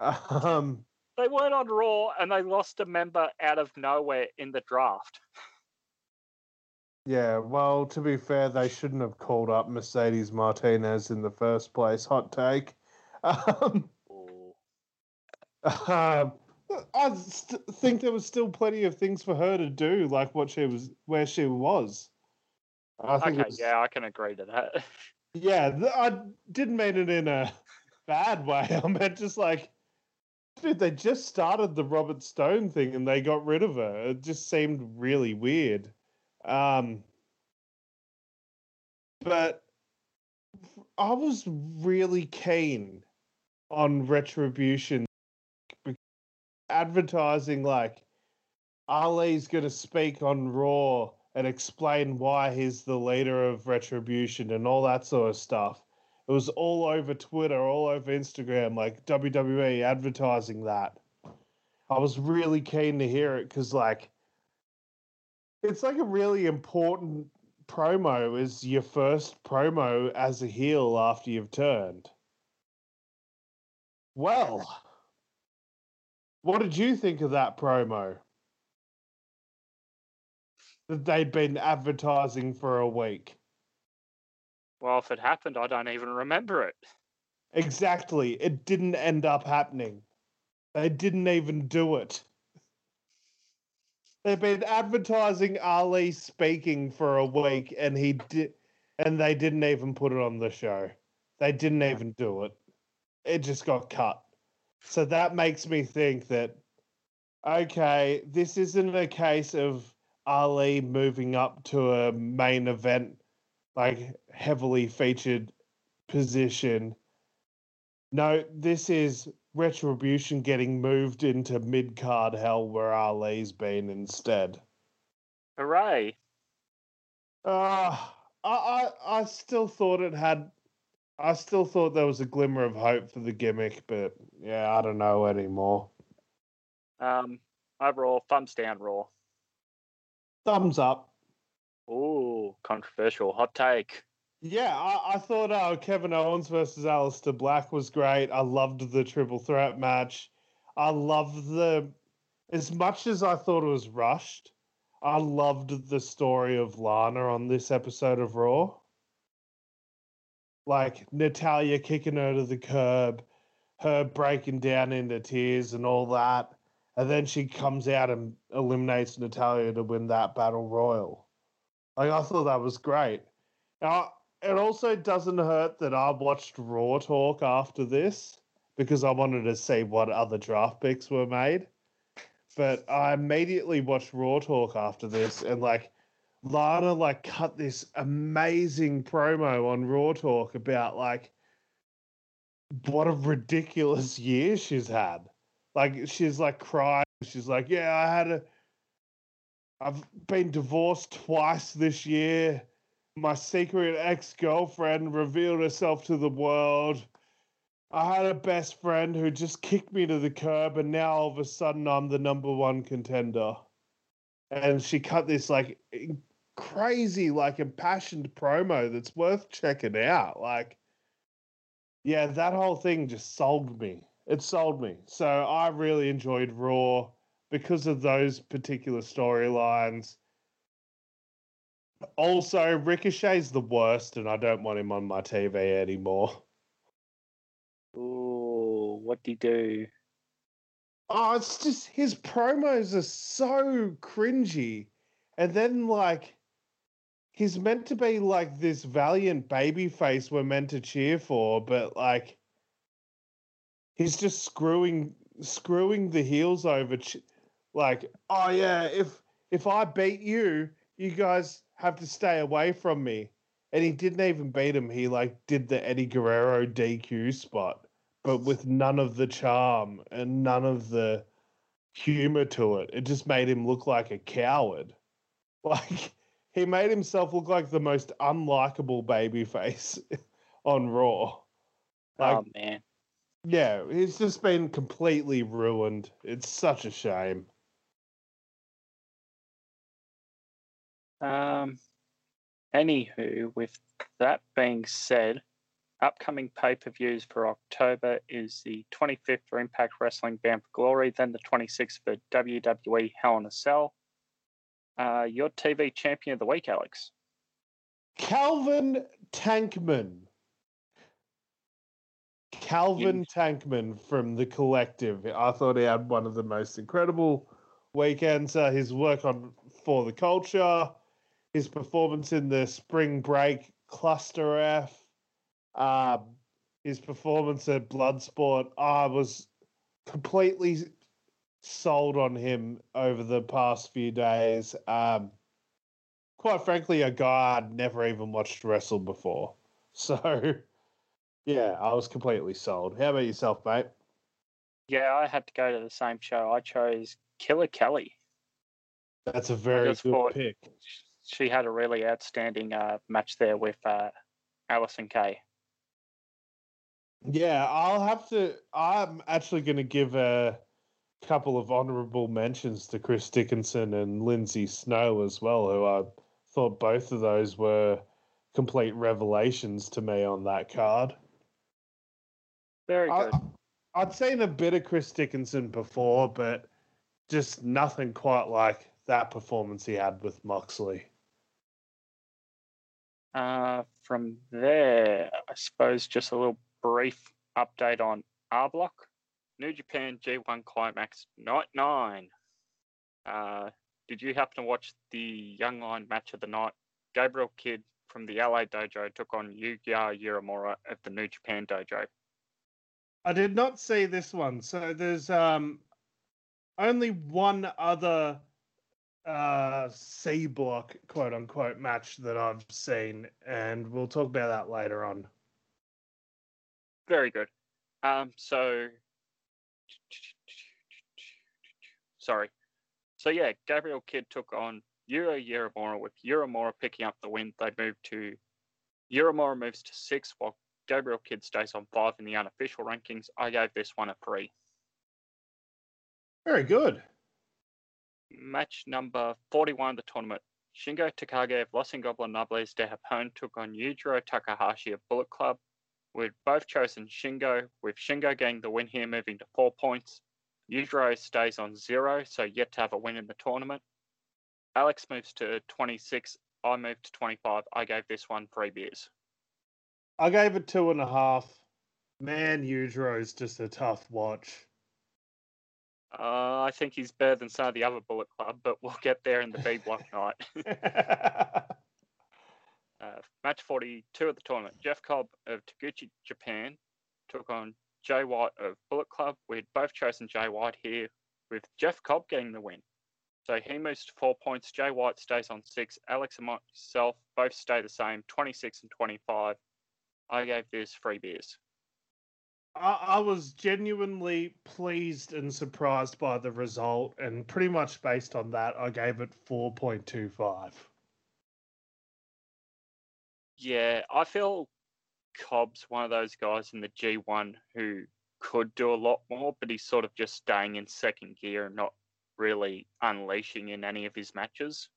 Um, they weren't on Raw, and they lost a member out of nowhere in the draft. Yeah, well, to be fair, they shouldn't have called up Mercedes Martinez in the first place. Hot take. Um, um, I st- think there was still plenty of things for her to do, like what she was, where she was. I think okay, was, yeah, I can agree to that. Yeah, I didn't mean it in a bad way. I meant just like, dude, they just started the Robert Stone thing and they got rid of her. It just seemed really weird. Um, but I was really keen on Retribution advertising like Ali's going to speak on Raw and explain why he's the leader of Retribution and all that sort of stuff. It was all over Twitter, all over Instagram, like W W E advertising that. I was really keen to hear it because, like, it's like a really important promo is your first promo as a heel after you've turned. Well, what did you think of that promo that they'd been advertising for a week? Well, if it happened, I don't even remember it. Exactly. It didn't end up happening. They didn't even do it. They've been advertising Ali speaking for a week, and he did, and they didn't even put it on the show. They didn't even do it. It just got cut. So that makes me think that, okay, this isn't a case of Ali moving up to a main event, like heavily featured position. No, this is Retribution getting moved into mid-card hell where Ali's been instead. Hooray. Uh, I, I, I still thought it had, I still thought there was a glimmer of hope for the gimmick, but yeah, I don't know anymore. Um, overall, thumbs down Raw. Thumbs up. Ooh, controversial. Hot take. Yeah, I, I thought uh, Kevin Owens versus Aleister Black was great. I loved the triple threat match. I loved the... As much as I thought it was rushed, I loved the story of Lana on this episode of Raw. Like, Natalya kicking her to the curb, her breaking down into tears and all that. And then she comes out and eliminates Natalya to win that battle royal. Like, I thought that was great. Now, it also doesn't hurt that I watched Raw Talk after this because I wanted to see what other draft picks were made. But I immediately watched Raw Talk after this and, like, Lana, like, cut this amazing promo on Raw Talk about, like, what a ridiculous year she's had. Like, she's like crying. She's like, yeah, I had a, I've been divorced twice this year. My secret ex-girlfriend revealed herself to the world. I had a best friend who just kicked me to the curb, and now all of a sudden I'm the number one contender. And she cut this like crazy, like impassioned promo that's worth checking out. Like, yeah, that whole thing just sold me. It sold me. So I really enjoyed Raw because of those particular storylines. Also, Ricochet's the worst, and I don't want him on my T V anymore. Ooh, what'd he do? Oh, it's just his promos are so cringy. And then, like, he's meant to be, like, this valiant babyface we're meant to cheer for, but, like, he's just screwing screwing the heels over. Like, oh, yeah, if if I beat you, you guys have to stay away from me. And he didn't even beat him. He, like, did the Eddie Guerrero D Q spot, but with none of the charm and none of the humor to it. It just made him look like a coward. Like, he made himself look like the most unlikable babyface on Raw. Like, oh, man. Yeah, he's just been completely ruined. It's such a shame. Um... Anywho, with that being said, upcoming pay-per-views for October is the twenty-fifth for Impact Wrestling Bound for Glory, then the twenty-sixth for W W E Hell in a Cell. Uh, your T V champion of the week, Alex. Calvin Tankman. Calvin yeah. Tankman from The Collective. I thought he had one of the most incredible weekends. Uh, his work on For the Culture, his performance in the Spring Break Cluster F, uh, his performance at Bloodsport. I was completely sold on him over the past few days. Um, quite frankly, a guy I'd never even watched wrestle before. So, yeah, I was completely sold. How about yourself, mate? Yeah, I had to go to the same show. I chose Killer Kelly. That's a very good thought- pick. She had a really outstanding uh, match there with uh, Alison Kay. Yeah, I'll have to. I'm actually going to give a couple of honourable mentions to Chris Dickinson and Lindsay Snow as well, who I thought both of those were complete revelations to me on that card. Very good. I, I'd seen a bit of Chris Dickinson before, but just nothing quite like that performance he had with Moxley. Uh, from there, I suppose just a little brief update on R Block. New Japan G one Climax Night nine. Uh, did you happen to watch the Young Lion match of the night? Gabriel Kidd from the L A Dojo took on Yuya Uemura at the New Japan Dojo. I did not see this one. So there's um, only one other Uh, C block, quote unquote, match that I've seen, and we'll talk about that later on. Very good. Um, so, sorry. So yeah, Gabriel Kidd took on Yuro Uemura, with Uemura picking up the win. They moved to Uemura moves to six, while Gabriel Kidd stays on five in the unofficial rankings. I gave this one a three. Very good. Match number forty-one of the tournament. Shingo Takagi of Los Angeles Nobles de Japón took on Yujiro Takahashi of Bullet Club. We'd both chosen Shingo, with Shingo getting the win here, moving to four points. Yujiro stays on zero, so yet to have a win in the tournament. Alex moves to twenty-six. I moved to twenty-five. I gave this one three beers. I gave it two and a half. Man, Yujiro's just a tough watch. Uh, I think he's better than some of the other Bullet Club, but we'll get there in the B block night. uh, match forty-two of the tournament. Jeff Cobb of Taguchi, Japan, took on Jay White of Bullet Club. We'd both chosen Jay White here, with Jeff Cobb getting the win. So he moves to four points. Jay White stays on six. Alex and myself both stay the same, twenty-six and twenty-five. I gave this three beers. I, I was genuinely pleased and surprised by the result, and pretty much based on that, I gave it four point two five. Yeah, I feel Cobb's one of those guys in the G one who could do a lot more, but he's sort of just staying in second gear and not really unleashing in any of his matches.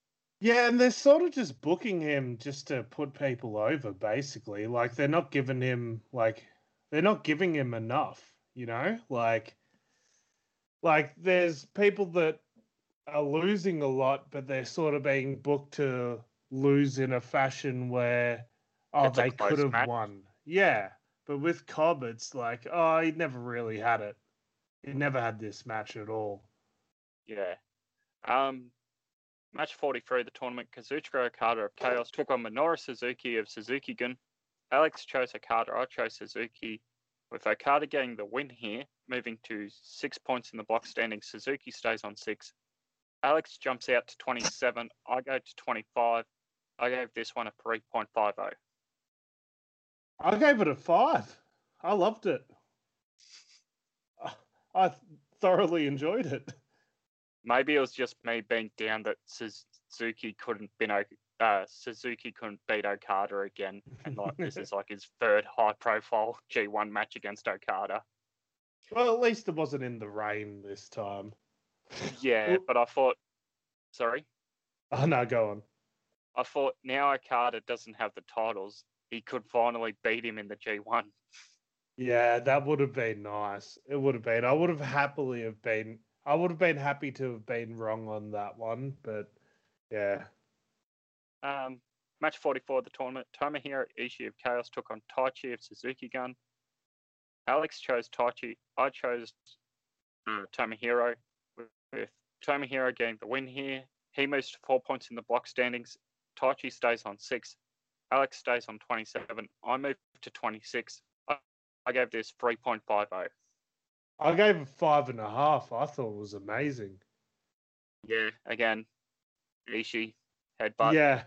Yeah, and they're sort of just booking him just to put people over, basically. Like, they're not giving him, like... They're not giving him enough, you know? Like, like there's people that are losing a lot, but they're sort of being booked to lose in a fashion where, oh, it's they could have match. won. Yeah, but with Cobb, it's like, oh, he never really had it. He never had this match at all. Yeah. Um, match forty-three of the tournament, Kazuchika Okada of Chaos took on Minoru Suzuki of Suzuki-Gun. Alex chose Okada, I chose Suzuki, with Okada getting the win here, moving to six points in the block standing. Suzuki stays on six. Alex jumps out to twenty-seven. I go to twenty-five. I gave this one a three point five oh. I gave it a five. I loved it. I thoroughly enjoyed it. Maybe it was just me being down that Suzuki couldn't been okay. Uh, Suzuki couldn't beat Okada again, and like this is like his third high-profile G one match against Okada. Well, at least it wasn't in the rain this time. Yeah, well, but I thought... Sorry? Oh, no, go on. I thought now Okada doesn't have the titles, he could finally beat him in the G one. Yeah, that would have been nice. It would have been. I would have happily have been... I would have been happy to have been wrong on that one, but yeah... Um, match forty-four of the tournament, Tomohiro Ishii of Chaos took on Taichi of Suzuki-Gun. Alex chose Taichi, I chose uh, Tomohiro, with, with Tomohiro getting the win here. He moves to four points in the block standings. Taichi stays on six. Alex stays on twenty-seven. I move to twenty-six. I, I gave this three point five oh. I gave it five and a half. I thought it was amazing. Yeah, again, Ishii. Headbutt. Yeah.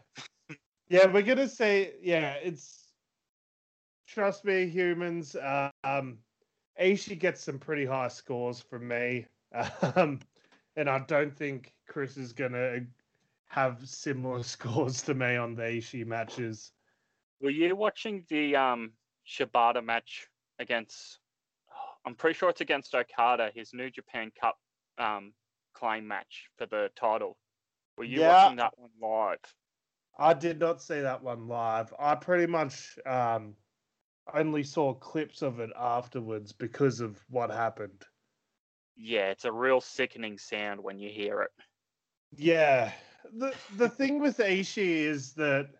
Yeah, we're going to say, yeah, it's, trust me, humans, uh, um, Ishii gets some pretty high scores from me. Um, and I don't think Chris is going to have similar scores to me on the Ishii matches. Were you watching the um, Shibata match against, I'm pretty sure it's against Okada, his New Japan Cup um, claim match for the title? Were you yeah, watching that one live? I did not see that one live. I pretty much um, only saw clips of it afterwards because of what happened. Yeah, it's a real sickening sound when you hear it. Yeah. The the thing with Ishii is that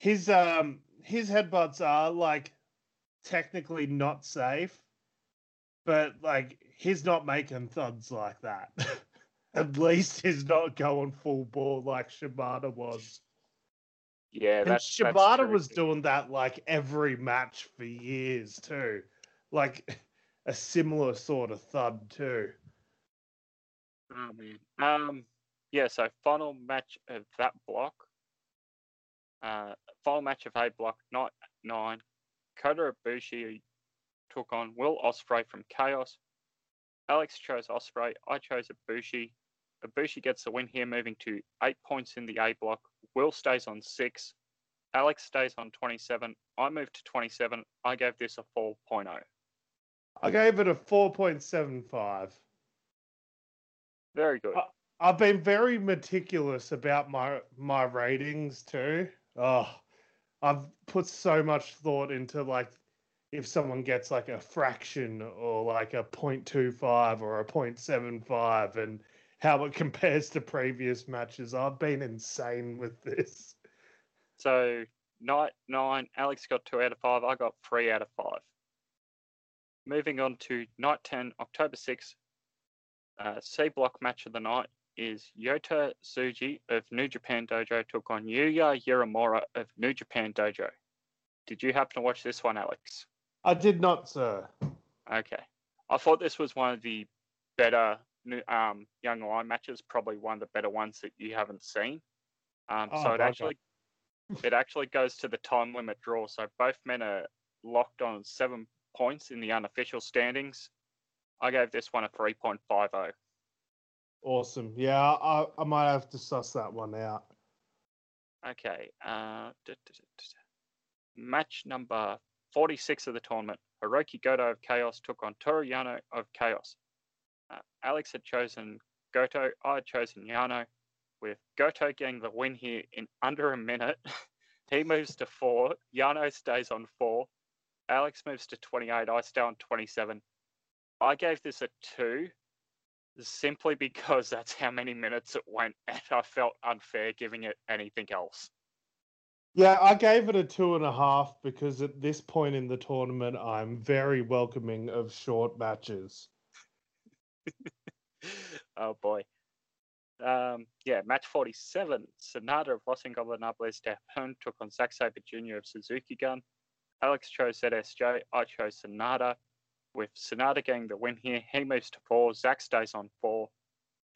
his um his headbutts are like technically not safe, but like he's not making thuds like that. At least he's not going full ball like Shibata was. Yeah, that's, and Shibata that's was doing that like every match for years too. Like a similar sort of thud too. Oh, man. Um, yeah, so final match of that block. Uh, final match of A block, night nine. Kota Ibushi took on Will Ospreay from Chaos. Alex chose Ospreay. I chose Ibushi. Ibushi gets the win here, moving to eight points in the A block. Will stays on six. Alex stays on twenty-seven. I move to twenty-seven. I gave this a four point oh. I gave it a four point seven five. Very good. I, I've been very meticulous about my, my ratings too. Oh, I've put so much thought into like if someone gets like a fraction or like a zero point two five or a zero point seven five and how it compares to previous matches. I've been insane with this. So, night nine, Alex got two out of five. I got three out of five. Moving on to night ten, October sixth, uh, C block match of the night is Yota Tsuji of New Japan Dojo took on Yuya Uemura of New Japan Dojo. Did you happen to watch this one, Alex? I did not, sir. Okay. I thought this was one of the better um, Young Lion matches, probably one of the better ones that you haven't seen. Um, oh, so it actually it actually goes to the time limit draw. So both men are locked on seven points in the unofficial standings. I gave this one a three point five oh. Awesome. Yeah, I, I might have to suss that one out. Okay. Uh, da, da, da, da. Match number forty-six of the tournament. Hiroki Goto of Chaos took on Toru Yano of Chaos. Uh, Alex had chosen Goto. I had chosen Yano. With Goto getting the win here in under a minute, he moves to four. Yano stays on four. Alex moves to twenty-eight. I stay on twenty-seven. I gave this a two, simply because that's how many minutes it went, and I felt unfair giving it anything else. Yeah, I gave it a two and a half because at this point in the tournament, I'm very welcoming of short matches. Oh boy. Um, yeah, match forty-seven. Sonata of Los Ingobernables de Japón took on Zack Sabre Junior of Suzuki Gun. Alex chose Z S J. I chose Sonata. With Sonata getting the win here, he moves to four. Zack stays on four.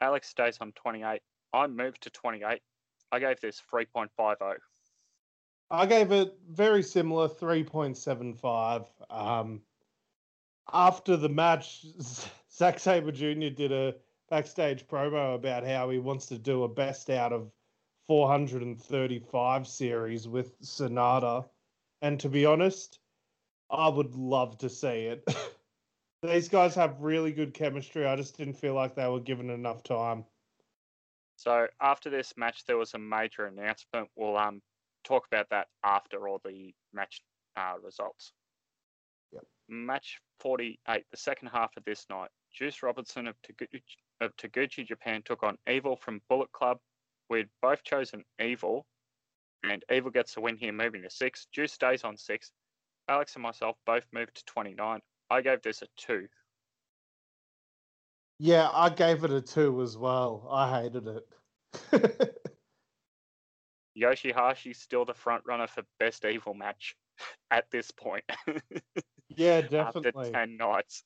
Alex stays on twenty-eight. I moved to twenty-eight. I gave this three point five oh. I gave it very similar, three point seven five. Um, after the match, Zack Sabre Junior did a backstage promo about how he wants to do a best out of four thirty-five series with Sonata. And to be honest, I would love to see it. These guys have really good chemistry. I just didn't feel like they were given enough time. So after this match, there was a major announcement. We'll um talk about that after all the match uh, results. Yep. Match forty-eight, the second half of this night. Juice Robinson of Taguchi, of Taguchi, Japan took on Evil from Bullet Club. We'd both chosen Evil, and Evil gets the win here, moving to six. Juice stays on six. Alex and myself both moved to twenty-nine. I gave this a two. Yeah, I gave it a two as well. I hated it. Yoshihashi's still the front runner for best Evil match at this point. Yeah, definitely. After ten nights.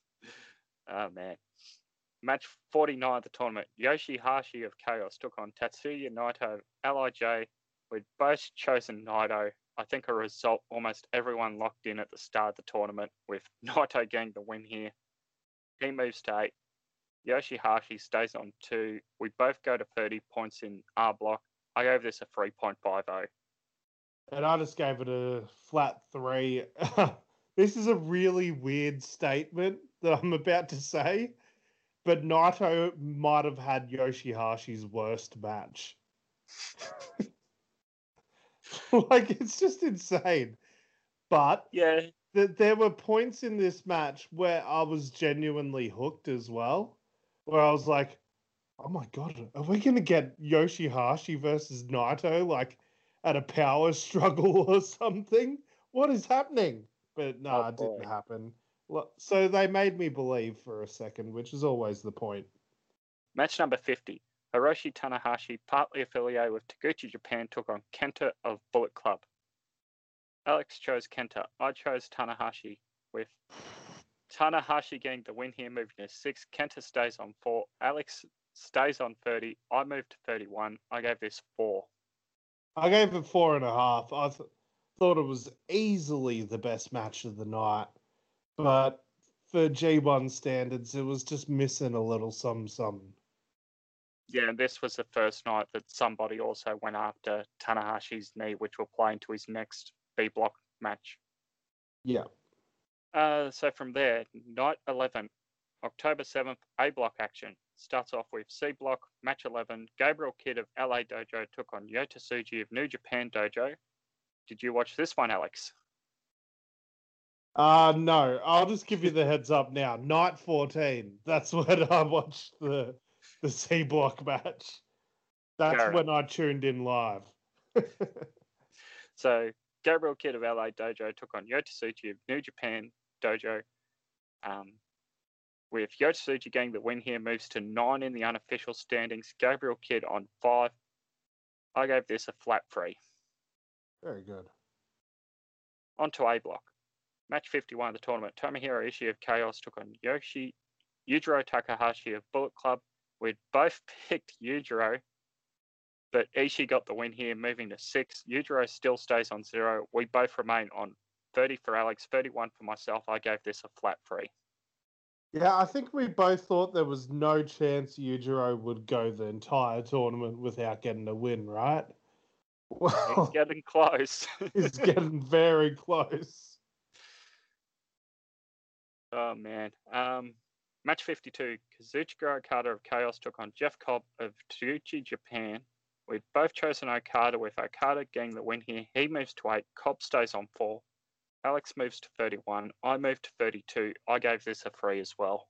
Oh, man. Match forty-nine of the tournament. Yoshihashi of Chaos took on Tatsuya Naito of L I J. We'd both chosen Naito. I think a result almost everyone locked in at the start of the tournament, with Naito getting the win here. He moves to eight. Yoshihashi stays on two. We both go to thirty points in R block. I gave this a three point five oh. And I just gave it a flat three. This is a really weird statement that I'm about to say, but Naito might have had Yoshihashi's worst match. Like, it's just insane. But yeah, th- there were points in this match where I was genuinely hooked as well, where I was like, oh my God, are we going to get Yoshihashi versus Naito, like, at a power struggle or something? What is happening? But no, nah, oh, it didn't boy. happen. So they made me believe for a second, which is always the point. Match number fifty. Hiroshi Tanahashi, partly affiliated with Taguchi Japan, took on Kenta of Bullet Club. Alex chose Kenta. I chose Tanahashi, with Tanahashi getting the win here, moving to six. Kenta stays on four. Alex stays on thirty. I moved to thirty-one. I gave this four. I gave it four and a half. I th- thought it was easily the best match of the night. But for G one standards, it was just missing a little something. Yeah, and this was the first night that somebody also went after Tanahashi's knee, which will play into his next B-block match. Yeah. Uh, so from there, night eleven, October seventh, A-block action. Starts off with C-block, match eleven. Gabriel Kidd of L A Dojo took on Yota Tsuji of New Japan Dojo. Did you watch this one, Alex? Uh, no, I'll just give you the heads up now. Night fourteen, that's when I watched the the C-block match. That's Garrett. When I tuned in live. So, Gabriel Kidd of L A Dojo took on Yotasuji of New Japan Dojo. Um, with Yotasuji getting the win here, moves to nine in the unofficial standings. Gabriel Kidd on five. I gave this a flat three. Very good. On to A-block. Match fifty-one of the tournament. Tomohiro Ishii of Chaos took on Yoshi, Yujiro Takahashi of Bullet Club. We'd both picked Yujiro, but Ishii got the win here, moving to six. Yujiro still stays on zero. We both remain on thirty for Alex, thirty-one for myself. I gave this a flat three. Yeah, I think we both thought there was no chance Yujiro would go the entire tournament without getting a win, right? Well, he's getting close. He's getting very close. Oh, man. Um, match fifty-two. Kazuchika Okada of Chaos took on Jeff Cobb of Tsuchi Japan. We've both chosen Okada, with Okada getting the win here. He moves to eight. Cobb stays on four. Alex moves to thirty-one. I move to thirty-two. I gave this a three as well.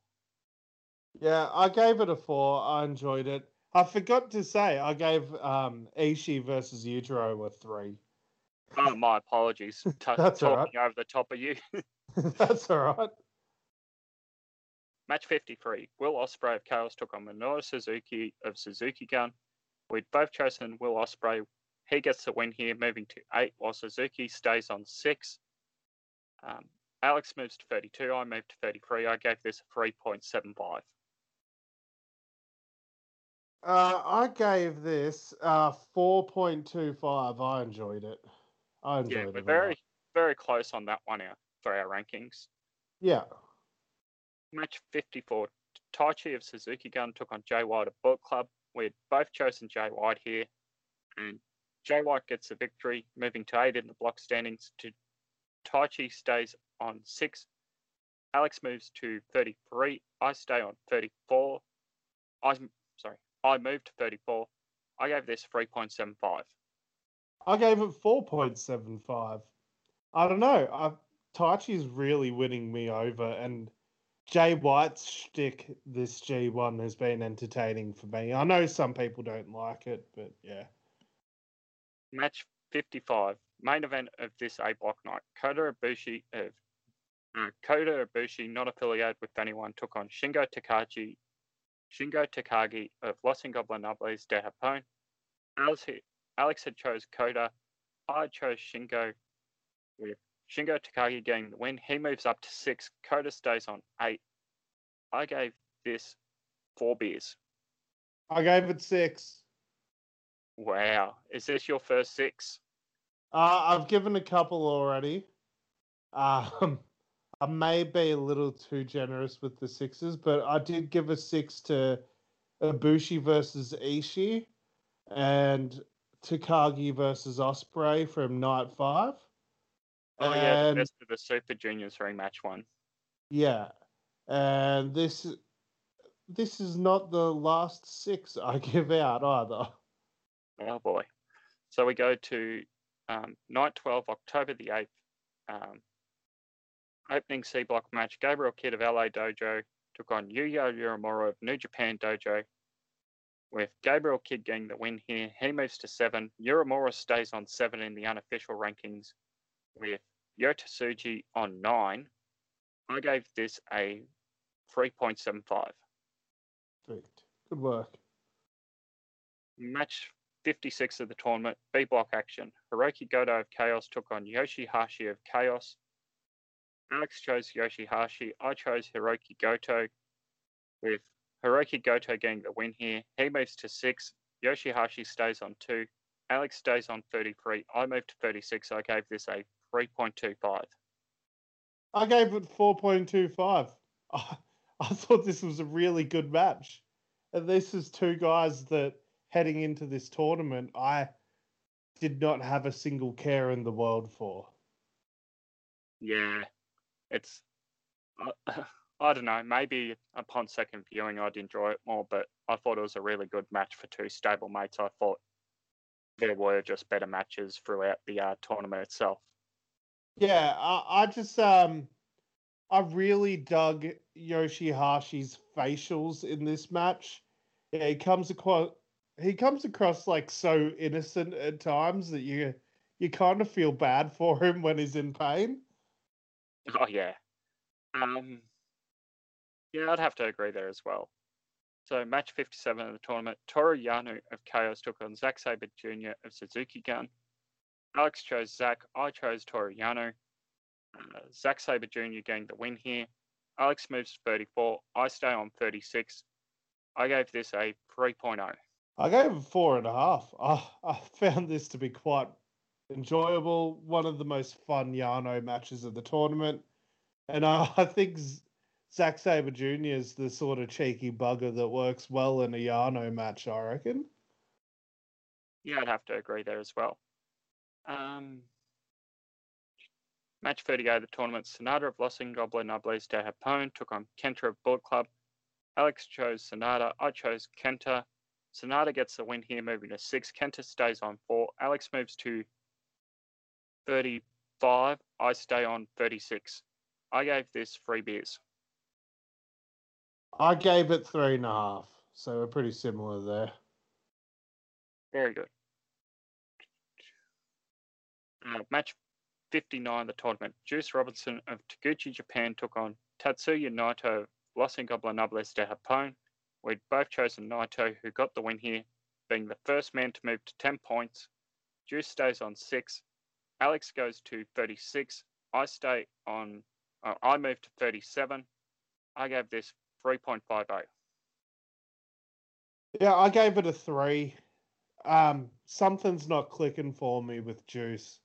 Yeah, I gave it a four. I enjoyed it. I forgot to say, I gave um, Ishii versus Yujiro a three. Oh, my apologies. T- That's talking all right. over the top of you. That's all right. Match fifty-three. Will Ospreay of Chaos took on Minoru Suzuki of Suzuki Gun. We'd both chosen Will Ospreay. He gets the win here, moving to eight, while Suzuki stays on six. Um, Alex moves to thirty-two. I move to thirty-three. I gave this a three point seven five. Uh, I gave this uh, four point two five. I enjoyed it. I enjoyed yeah, we're it. Yeah, very, very close on that one out for our rankings. Yeah. Match fifty-four. Taichi of Suzuki Gun took on Jay White of Bullet Club. We'd both chosen Jay White here. And Jay White gets the victory, moving to eight in the block standings. To Taichi stays on six. Alex moves to thirty-three. I stay on thirty-four. I'm sorry. I moved to thirty-four. I gave this three point seven five. I gave it four point seven five. I don't know. I, Taichi's really winning me over, and Jay White's shtick this G one has been entertaining for me. I know some people don't like it, but yeah. Match fifty-five. Main event of this A-block night. Kota Ibushi, of, uh, Kota Ibushi, not affiliated with anyone, took on Shingo Takagi Shingo Takagi of Los Ingobernables de Japón. Alex, Alex had chose Kota. I chose Shingo. With Shingo Takagi getting the win, he moves up to six. Kota stays on eight. I gave this four beers. I gave it six. Wow. Is this your first six? Uh, I've given a couple already. Um... I may be a little too generous with the sixes, but I did give a six to Ibushi versus Ishii and Takagi versus Ospreay from night five. Oh, and, yeah, the best of the Super Juniors rematch one. Yeah, and this this is not the last six I give out either. Oh, boy. So we go to um, night twelve, October the eighth. Um, Opening C-block match, Gabriel Kidd of L A Dojo took on Yuya Uemura of New Japan Dojo. With Gabriel Kidd getting the win here, he moves to seven. Uemura stays on seven in the unofficial rankings with Yota Tsuji on nine. I gave this a three point seven five. Perfect. Good work. Match fifty-six of the tournament, B-block action. Hiroki Goto of Chaos took on Yoshihashi of Chaos. Alex chose Yoshihashi. I chose Hiroki Goto, with Hiroki Goto getting the win here. He moves to six. Yoshihashi stays on two. Alex stays on thirty-three. I moved to thirty-six. I gave this a three point two five. I gave it four point two five. I, I thought this was a really good match. And this is two guys that, heading into this tournament, I did not have a single care in the world for. Yeah. It's, uh, I don't know, maybe upon second viewing I'd enjoy it more, but I thought it was a really good match for two stable mates. I thought there were just better matches throughout the uh, tournament itself. Yeah, I, I just, um, I really dug Yoshihashi's facials in this match. Yeah, he comes across, he comes across like so innocent at times that you, you kind of feel bad for him when he's in pain. Oh, yeah. Um, yeah, I'd have to agree there as well. So, match fifty-seven of the tournament, Toru Yano of Chaos took on Zack Sabre Junior of Suzuki Gun. Alex chose Zack. I chose Toru Yano. Uh, Zack Sabre Junior getting the win here. Alex moves to thirty-four. I stay on thirty-six. I gave this a three point oh. I gave it four and a half. I, I found this to be quite enjoyable, one of the most fun Yano matches of the tournament. And I, I think Zack Sabre Junior is the sort of cheeky bugger that works well in a Yano match, I reckon. Yeah, I'd have to agree there as well. Um, match thirty-eight of the tournament, Sonata of Los Ingoblos Nobles de Japón took on Kenta of Bullet Club. Alex chose Sonata, I chose Kenta. Sonata gets the win here, moving to six. Kenta stays on four. Alex moves to thirty-five. I stay on thirty-six. I gave this three beers. I gave it three and a half, so we're pretty similar there. Very good. Uh, match fifty-nine of the tournament. Juice Robinson of Taguchi, Japan took on Tatsuya Naito of Los Ingoblos Nobles de Japón. We'd both chosen Naito, who got the win here, being the first man to move to ten points. Juice stays on six. Alex goes to thirty-six. I stay on... Uh, I move to thirty-seven. I gave this three point five oh. Yeah, I gave it a three. Um, something's not clicking for me with Juice.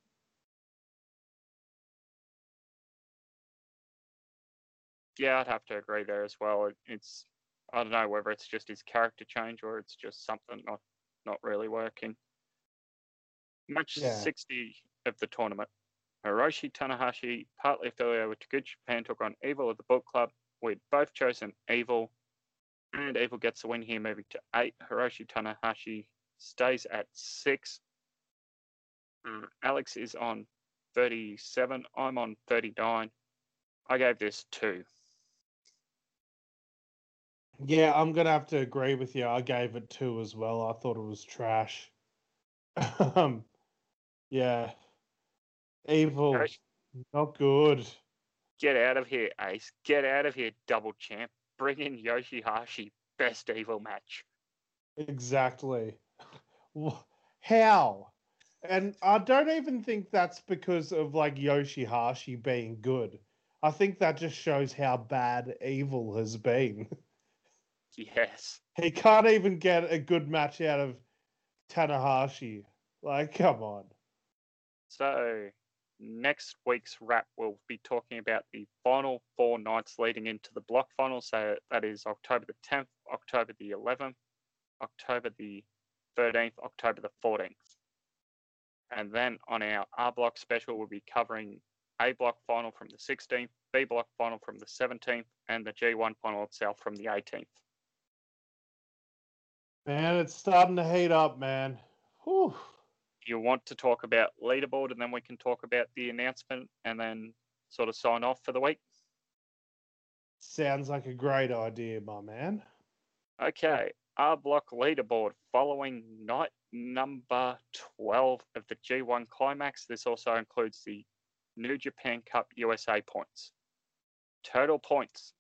Yeah, I'd have to agree there as well. It, it's, I don't know whether it's just his character change or it's just something not, not really working. Match yeah. sixty of the tournament. Hiroshi Tanahashi, partly affiliated with Taguchi Japan, took on Evil of the Bullet Club. We'd both chosen Evil, and Evil gets the win here, moving to eight. Hiroshi Tanahashi stays at six. Uh, Alex is on thirty-seven. I'm on thirty-nine. I gave this two. Yeah, I'm going to have to agree with you. I gave it two as well. I thought it was trash. um, yeah. Evil. Hiroshi. Not good. Get out of here, Ace. Get out of here, double champ. Bring in Yoshihashi. Best Evil match. Exactly. How? And I don't even think that's because of, like, Yoshihashi being good. I think that just shows how bad Evil has been. Yes. He can't even get a good match out of Tanahashi. Like, come on. So, next week's wrap, we'll be talking about the final four nights leading into the block final. So, that is October the tenth, October the eleventh, October the thirteenth, October the fourteenth. And then on our R Block special, we'll be covering A Block final from the sixteenth, B Block final from the seventeenth, and the G one final itself from the eighteenth. Man, it's starting to heat up, man. Whew. You want to talk about leaderboard, and then we can talk about the announcement and then sort of sign off for the week? Sounds like a great idea, my man. Okay. R Block leaderboard following night number twelve of the G one Climax. This also includes the New Japan Cup U S A points. Total points.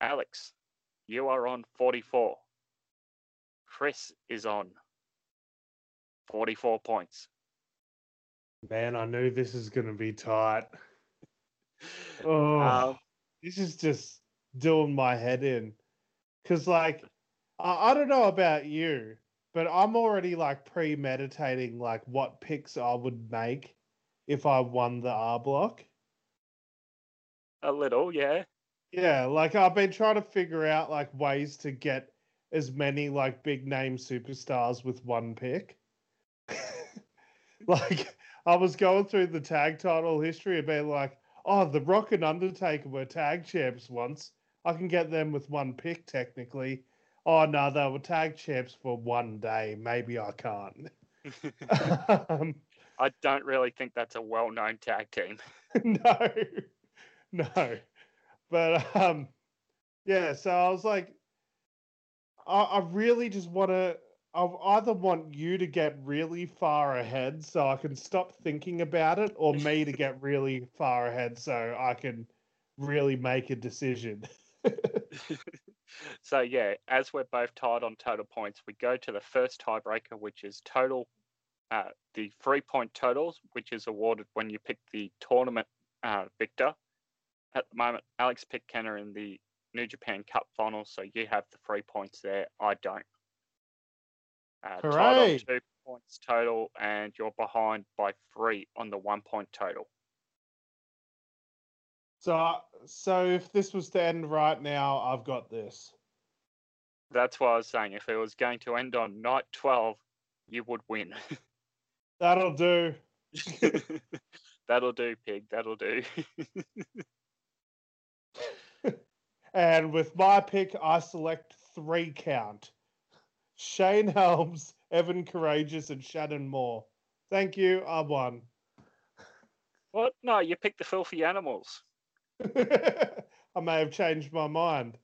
Alex, you are on forty-four. Chris is on forty-four points. Man, I knew this is going to be tight. Oh, um, this is just doing my head in. Because, like, I, I don't know about you, but I'm already, like, premeditating, like, what picks I would make if I won the R Block. A little, yeah. Yeah, like, I've been trying to figure out, like, ways to get as many, like, big-name superstars with one pick. Like, I was going through the tag title history and being like, oh, The Rock and Undertaker were tag champs once. I can get them with one pick, technically. Oh, no, they were tag champs for one day. Maybe I can't. um, I don't really think that's a well-known tag team. No. No. But, um, yeah, so I was like, I, I really just want to... I either want you to get really far ahead so I can stop thinking about it, or me to get really far ahead so I can really make a decision. So, yeah, as we're both tied on total points, we go to the first tiebreaker, which is total, uh, the three-point totals, which is awarded when you pick the tournament uh, victor. At the moment, Alex picked Kenner in the New Japan Cup final, so you have the three points there. I don't. uh, tied on two points total, and you're behind by three on the one point total. So, so if this was to end right now, I've got this. That's what I was saying. If it was going to end on night twelve, you would win. That'll do. That'll do, pig. That'll do. And with my pick, I select three count. Shane Helms, Evan Courageous, and Shannon Moore. Thank you. I won. What? No, you picked the Filthy Animals. I may have changed my mind.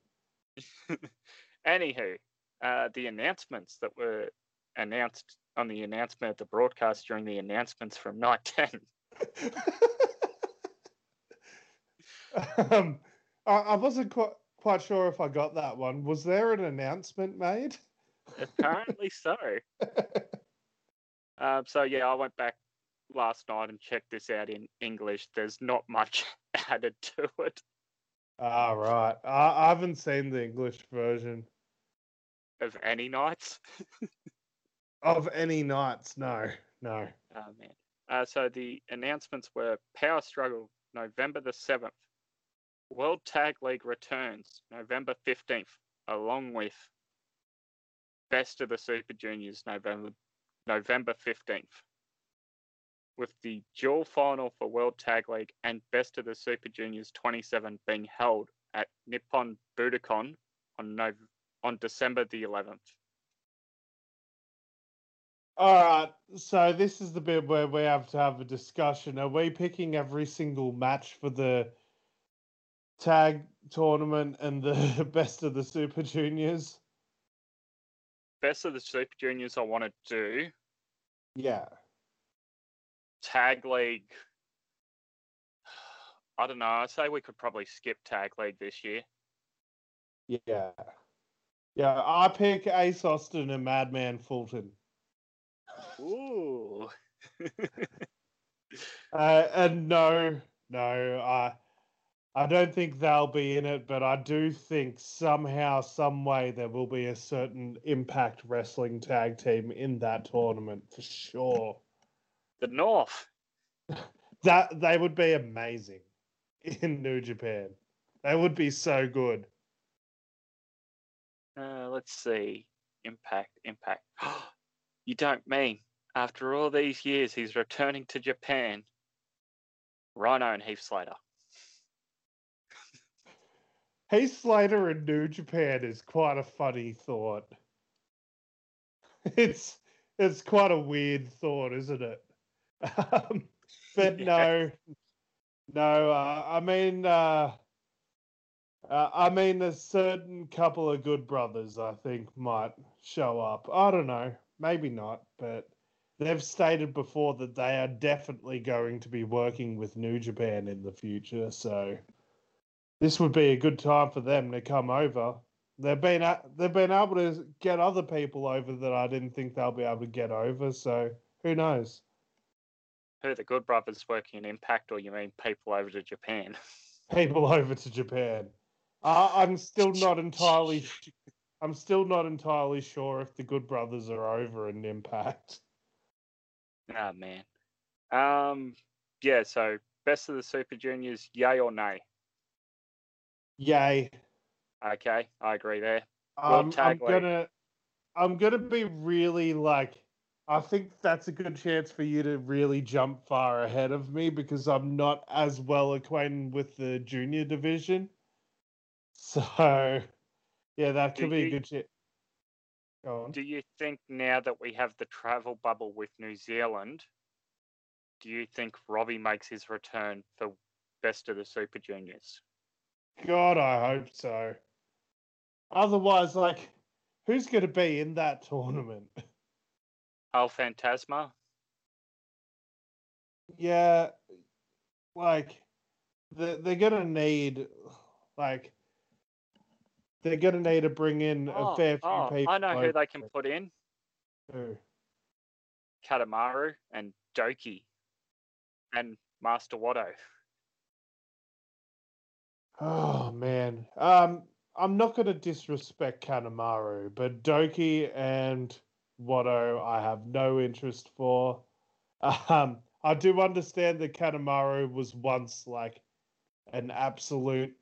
Anywho, uh, the announcements that were announced on the announcement of the broadcast during the announcements from night ten. um, I, I wasn't quite, quite sure if I got that one. Was there an announcement made? Apparently so. um, so, yeah, I went back last night and checked this out in English. There's not much added to it. Ah, right. I, I haven't seen the English version. Of any nights? Of any nights, no, no. Oh, man. Uh, so the announcements were Power Struggle, November the seventh. World Tag League returns, November fifteenth, along with Best of the Super Juniors, November, November fifteenth. With the dual final for World Tag League and Best of the Super Juniors twenty-seven being held at Nippon Budokan on, no, on December the eleventh. All right, so this is the bit where we have to have a discussion. Are we picking every single match for the tag tournament and the Best of the Super Juniors? Best of the Super Juniors I want to do. Yeah. Tag League. I don't know. I say we could probably skip Tag League this year. Yeah. Yeah, I pick Ace Austin and Madman Fulton. Ooh. uh, and no, no, I, I don't think they'll be in it, but I do think somehow, some way, there will be a certain Impact Wrestling tag team in that tournament for sure. The North. That they would be amazing in New Japan. They would be so good. Uh, let's see, Impact, Impact. You don't mean, after all these years, he's returning to Japan. Rhino and Heath Slater. Heath Slater in New Japan is quite a funny thought. It's it's quite a weird thought, isn't it? Um, but yeah. no, no. Uh, I mean, uh, uh, I mean, a certain couple of good brothers, I think, might show up. I don't know. Maybe not, but they've stated before that they are definitely going to be working with New Japan in the future, so this would be a good time for them to come over. They've been they've been able to get other people over that I didn't think they'll be able to get over, so who knows? Who are the Good Brothers working in Impact, or you mean people over to Japan? People over to Japan. Uh, I'm still not entirely... I'm still not entirely sure if the Good Brothers are over in Impact. Ah, oh, man. Um, yeah, so Best of the Super Juniors, yay or nay? Yay. Okay, I agree there. Um, I'm gonna, I'm gonna be really like. I think that's a good chance for you to really jump far ahead of me because I'm not as well acquainted with the junior division. So. Yeah, that could do be you, a good shit. Go on. Do you think now that we have the travel bubble with New Zealand, do you think Robbie makes his return for Best of the Super Juniors? God, I hope so. Otherwise, like, who's going to be in that tournament? El Fantasma? Yeah, like, they're, they're going to need, like... They're going to need to bring in oh, a fair few oh, people. I know who they can put in. Who? Katamaru and Doki and Master Wado. Oh, man. Um, I'm not going to disrespect Katamaru, but Doki and Watto, I have no interest for. Um, I do understand that Kanemaru was once like an absolute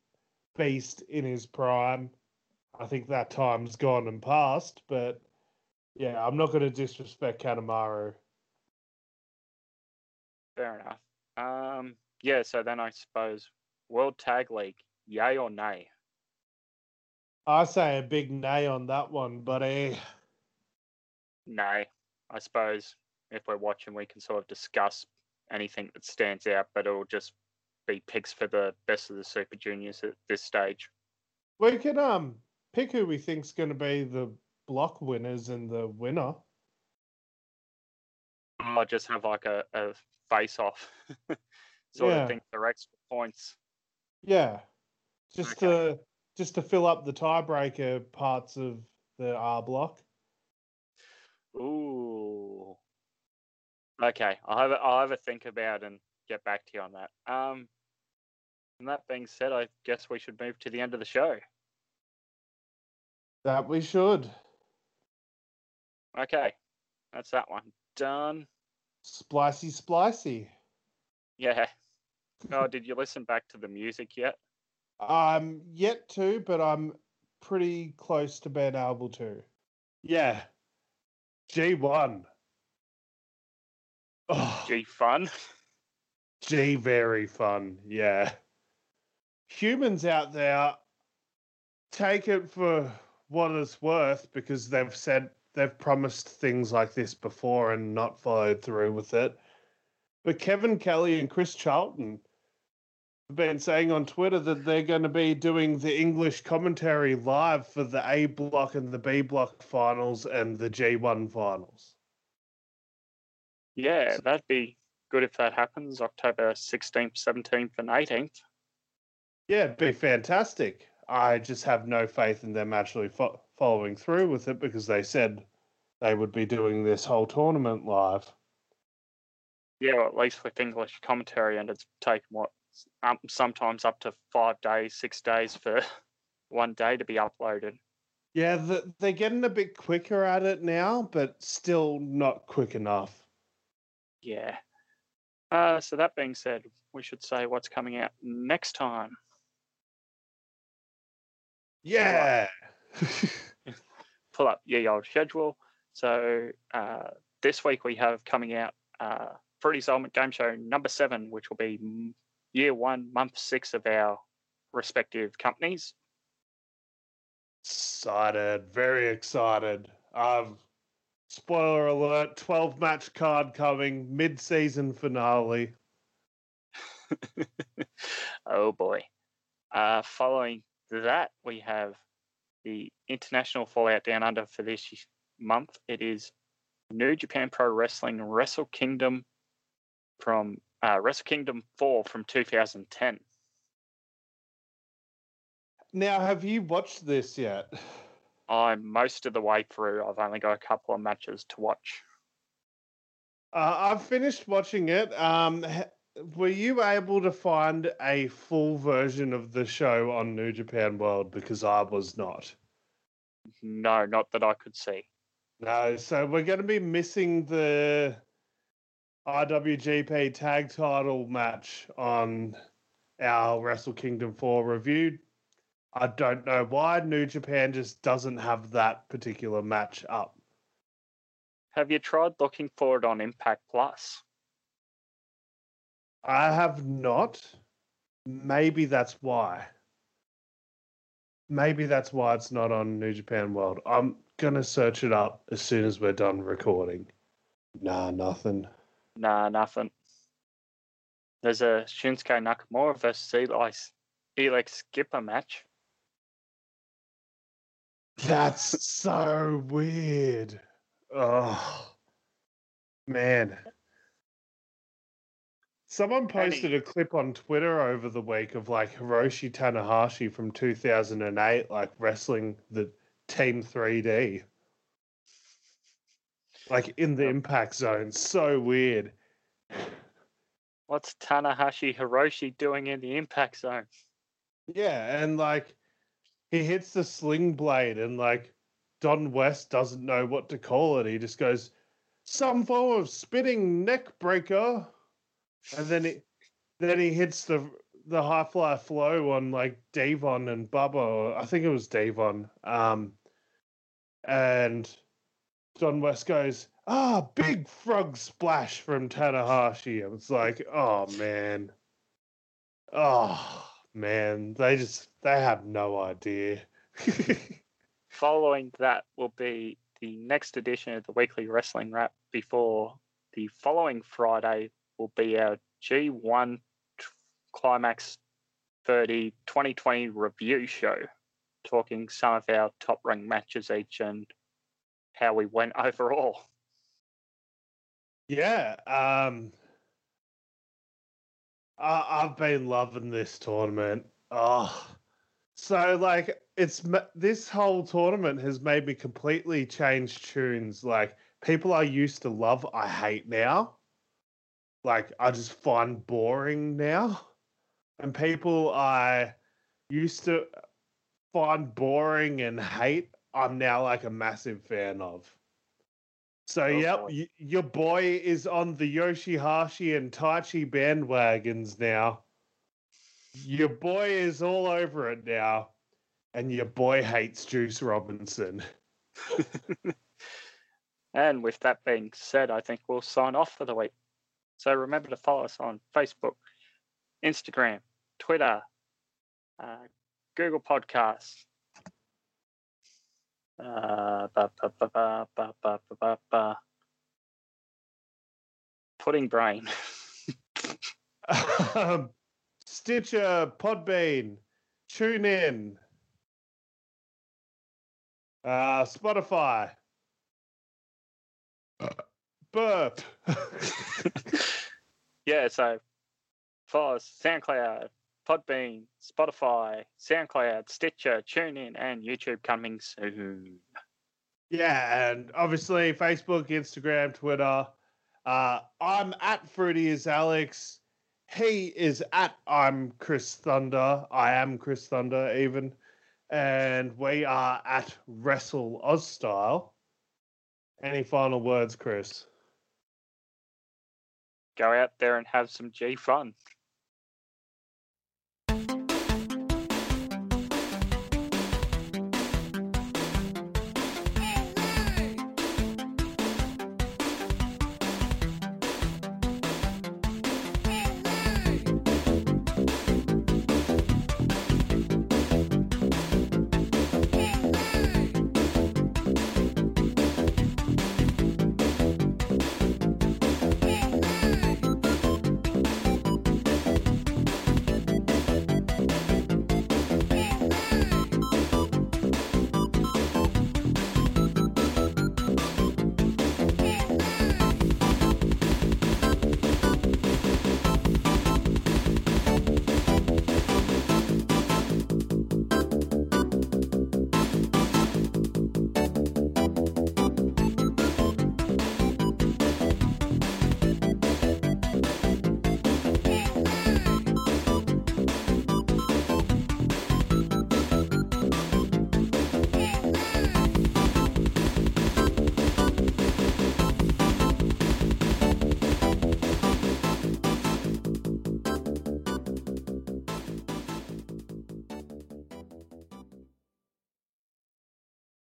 beast in his prime. I think that time's gone and past, but yeah, I'm not going to disrespect Kanemaru. Fair enough. Um, yeah, so then I suppose World Tag League, yay or nay? I say a big nay on that one, buddy. Nay, I suppose. If we're watching, we can sort of discuss anything that stands out, but it'll just be picks for the best of the Super Juniors at this stage. We can um pick who we think's going to be the block winners and the winner. I'll just have like a, a face-off sort yeah. of thing for extra points. Yeah, just okay. to just to fill up the tiebreaker parts of the R block. Ooh. Okay, I'll have a, I'll have a think about and get back to you on that. Um, and that being said, I guess we should move to the end of the show. That we should. Okay, that's that one done. Splicey, splicey. Yeah. Oh, did you listen back to the music yet? Um, yet to, but I'm pretty close to being able to. Yeah. G one. Oh, G fun. G very fun, yeah. Humans out there, take it for what it's worth, because they've said they've promised things like this before and not followed through with it. But Kevin Kelly and Chris Charlton have been saying on Twitter that they're going to be doing the English commentary live for the A block and the B block finals and the G one finals. Yeah, that'd be good if that happens, October sixteenth, seventeenth, and eighteenth. Yeah, it'd be fantastic. I just have no faith in them actually fo- following through with it, because they said they would be doing this whole tournament live. Yeah, well, at least with English commentary, and it's taken, what, um, sometimes up to five days, six days for one day to be uploaded. Yeah, the, they're getting a bit quicker at it now, but still not quick enough. Yeah. Uh, so that being said, we should say what's coming out next time. Yeah. Pull up, Pull up your old schedule. So uh, this week we have coming out uh, Fruity's Ultimate Game Show number seven, which will be year one, month six of our respective companies. Excited. Very excited. I've Spoiler alert, twelve-match card coming, mid-season finale. Oh, boy. Uh, following that, we have the International Fallout Down Under for this month. It is New Japan Pro Wrestling Wrestle Kingdom from uh, Wrestle Kingdom four from two thousand ten. Now, have you watched this yet? I'm most of the way through. I've only got a couple of matches to watch. Uh, I've finished watching it. Um, were you able to find a full version of the show on New Japan World? Because I was not. No, not that I could see. No, so we're going to be missing the I W G P tag title match on our Wrestle Kingdom four review. I don't know why New Japan just doesn't have that particular match up. Have you tried looking for it on Impact Plus? I have not. Maybe that's why. Maybe that's why it's not on New Japan World. I'm going to search it up as soon as we're done recording. Nah, nothing. Nah, nothing. There's a Shinsuke Nakamura versus Elix Skipper match. That's so weird. Oh, man. Someone posted a clip on Twitter over the week of like Hiroshi Tanahashi from two thousand eight, like wrestling the Team three D. Like in the impact zone. So weird. What's Tanahashi Hiroshi doing in the impact zone? Yeah, and like, he hits the sling blade and, like, Don West doesn't know what to call it. He just goes, some form of spinning neck breaker. And then he, then he hits the the high-fly flow on, like, Davon and Bubba. Or I think it was Davon. Um, and Don West goes, ah, oh, big frog splash from Tanahashi. And it's like, oh, man. Oh, man. They just, they have no idea. Following that will be the next edition of the Weekly Wrestling Wrap. Before the following Friday will be our G one Climax thirty twenty twenty review show, talking some of our top ring matches each and how we went overall. Yeah, um, I, I've been loving this tournament. Oh, so like it's this whole tournament has made me completely change tunes. Like people I used to love, I hate now. Like I just find boring now. And people I used to find boring and hate, I'm now like a massive fan of. So, oh, yep, y- your boy is on the Yoshihashi and Taichi bandwagons now. Your boy is all over it now. And your boy hates Juice Robinson. And with that being said, I think we'll sign off for the week. So remember to follow us on Facebook, Instagram, Twitter, uh, Google Podcasts, uh, ba, ba, ba, ba, ba, ba, ba, ba. Pudding Brain, um, Stitcher, Podbean, TuneIn, uh, Spotify, Burp. Yeah, so. Follow us, SoundCloud, Podbean, Spotify, SoundCloud, Stitcher, TuneIn, and YouTube coming soon. Yeah, and obviously Facebook, Instagram, Twitter. Uh, I'm at Fruity is Alex. He is at I'm Chris Thunder. I am Chris Thunder even. And we are at WrestleOzStyle. Any final words, Chris? Go out there and have some G fun.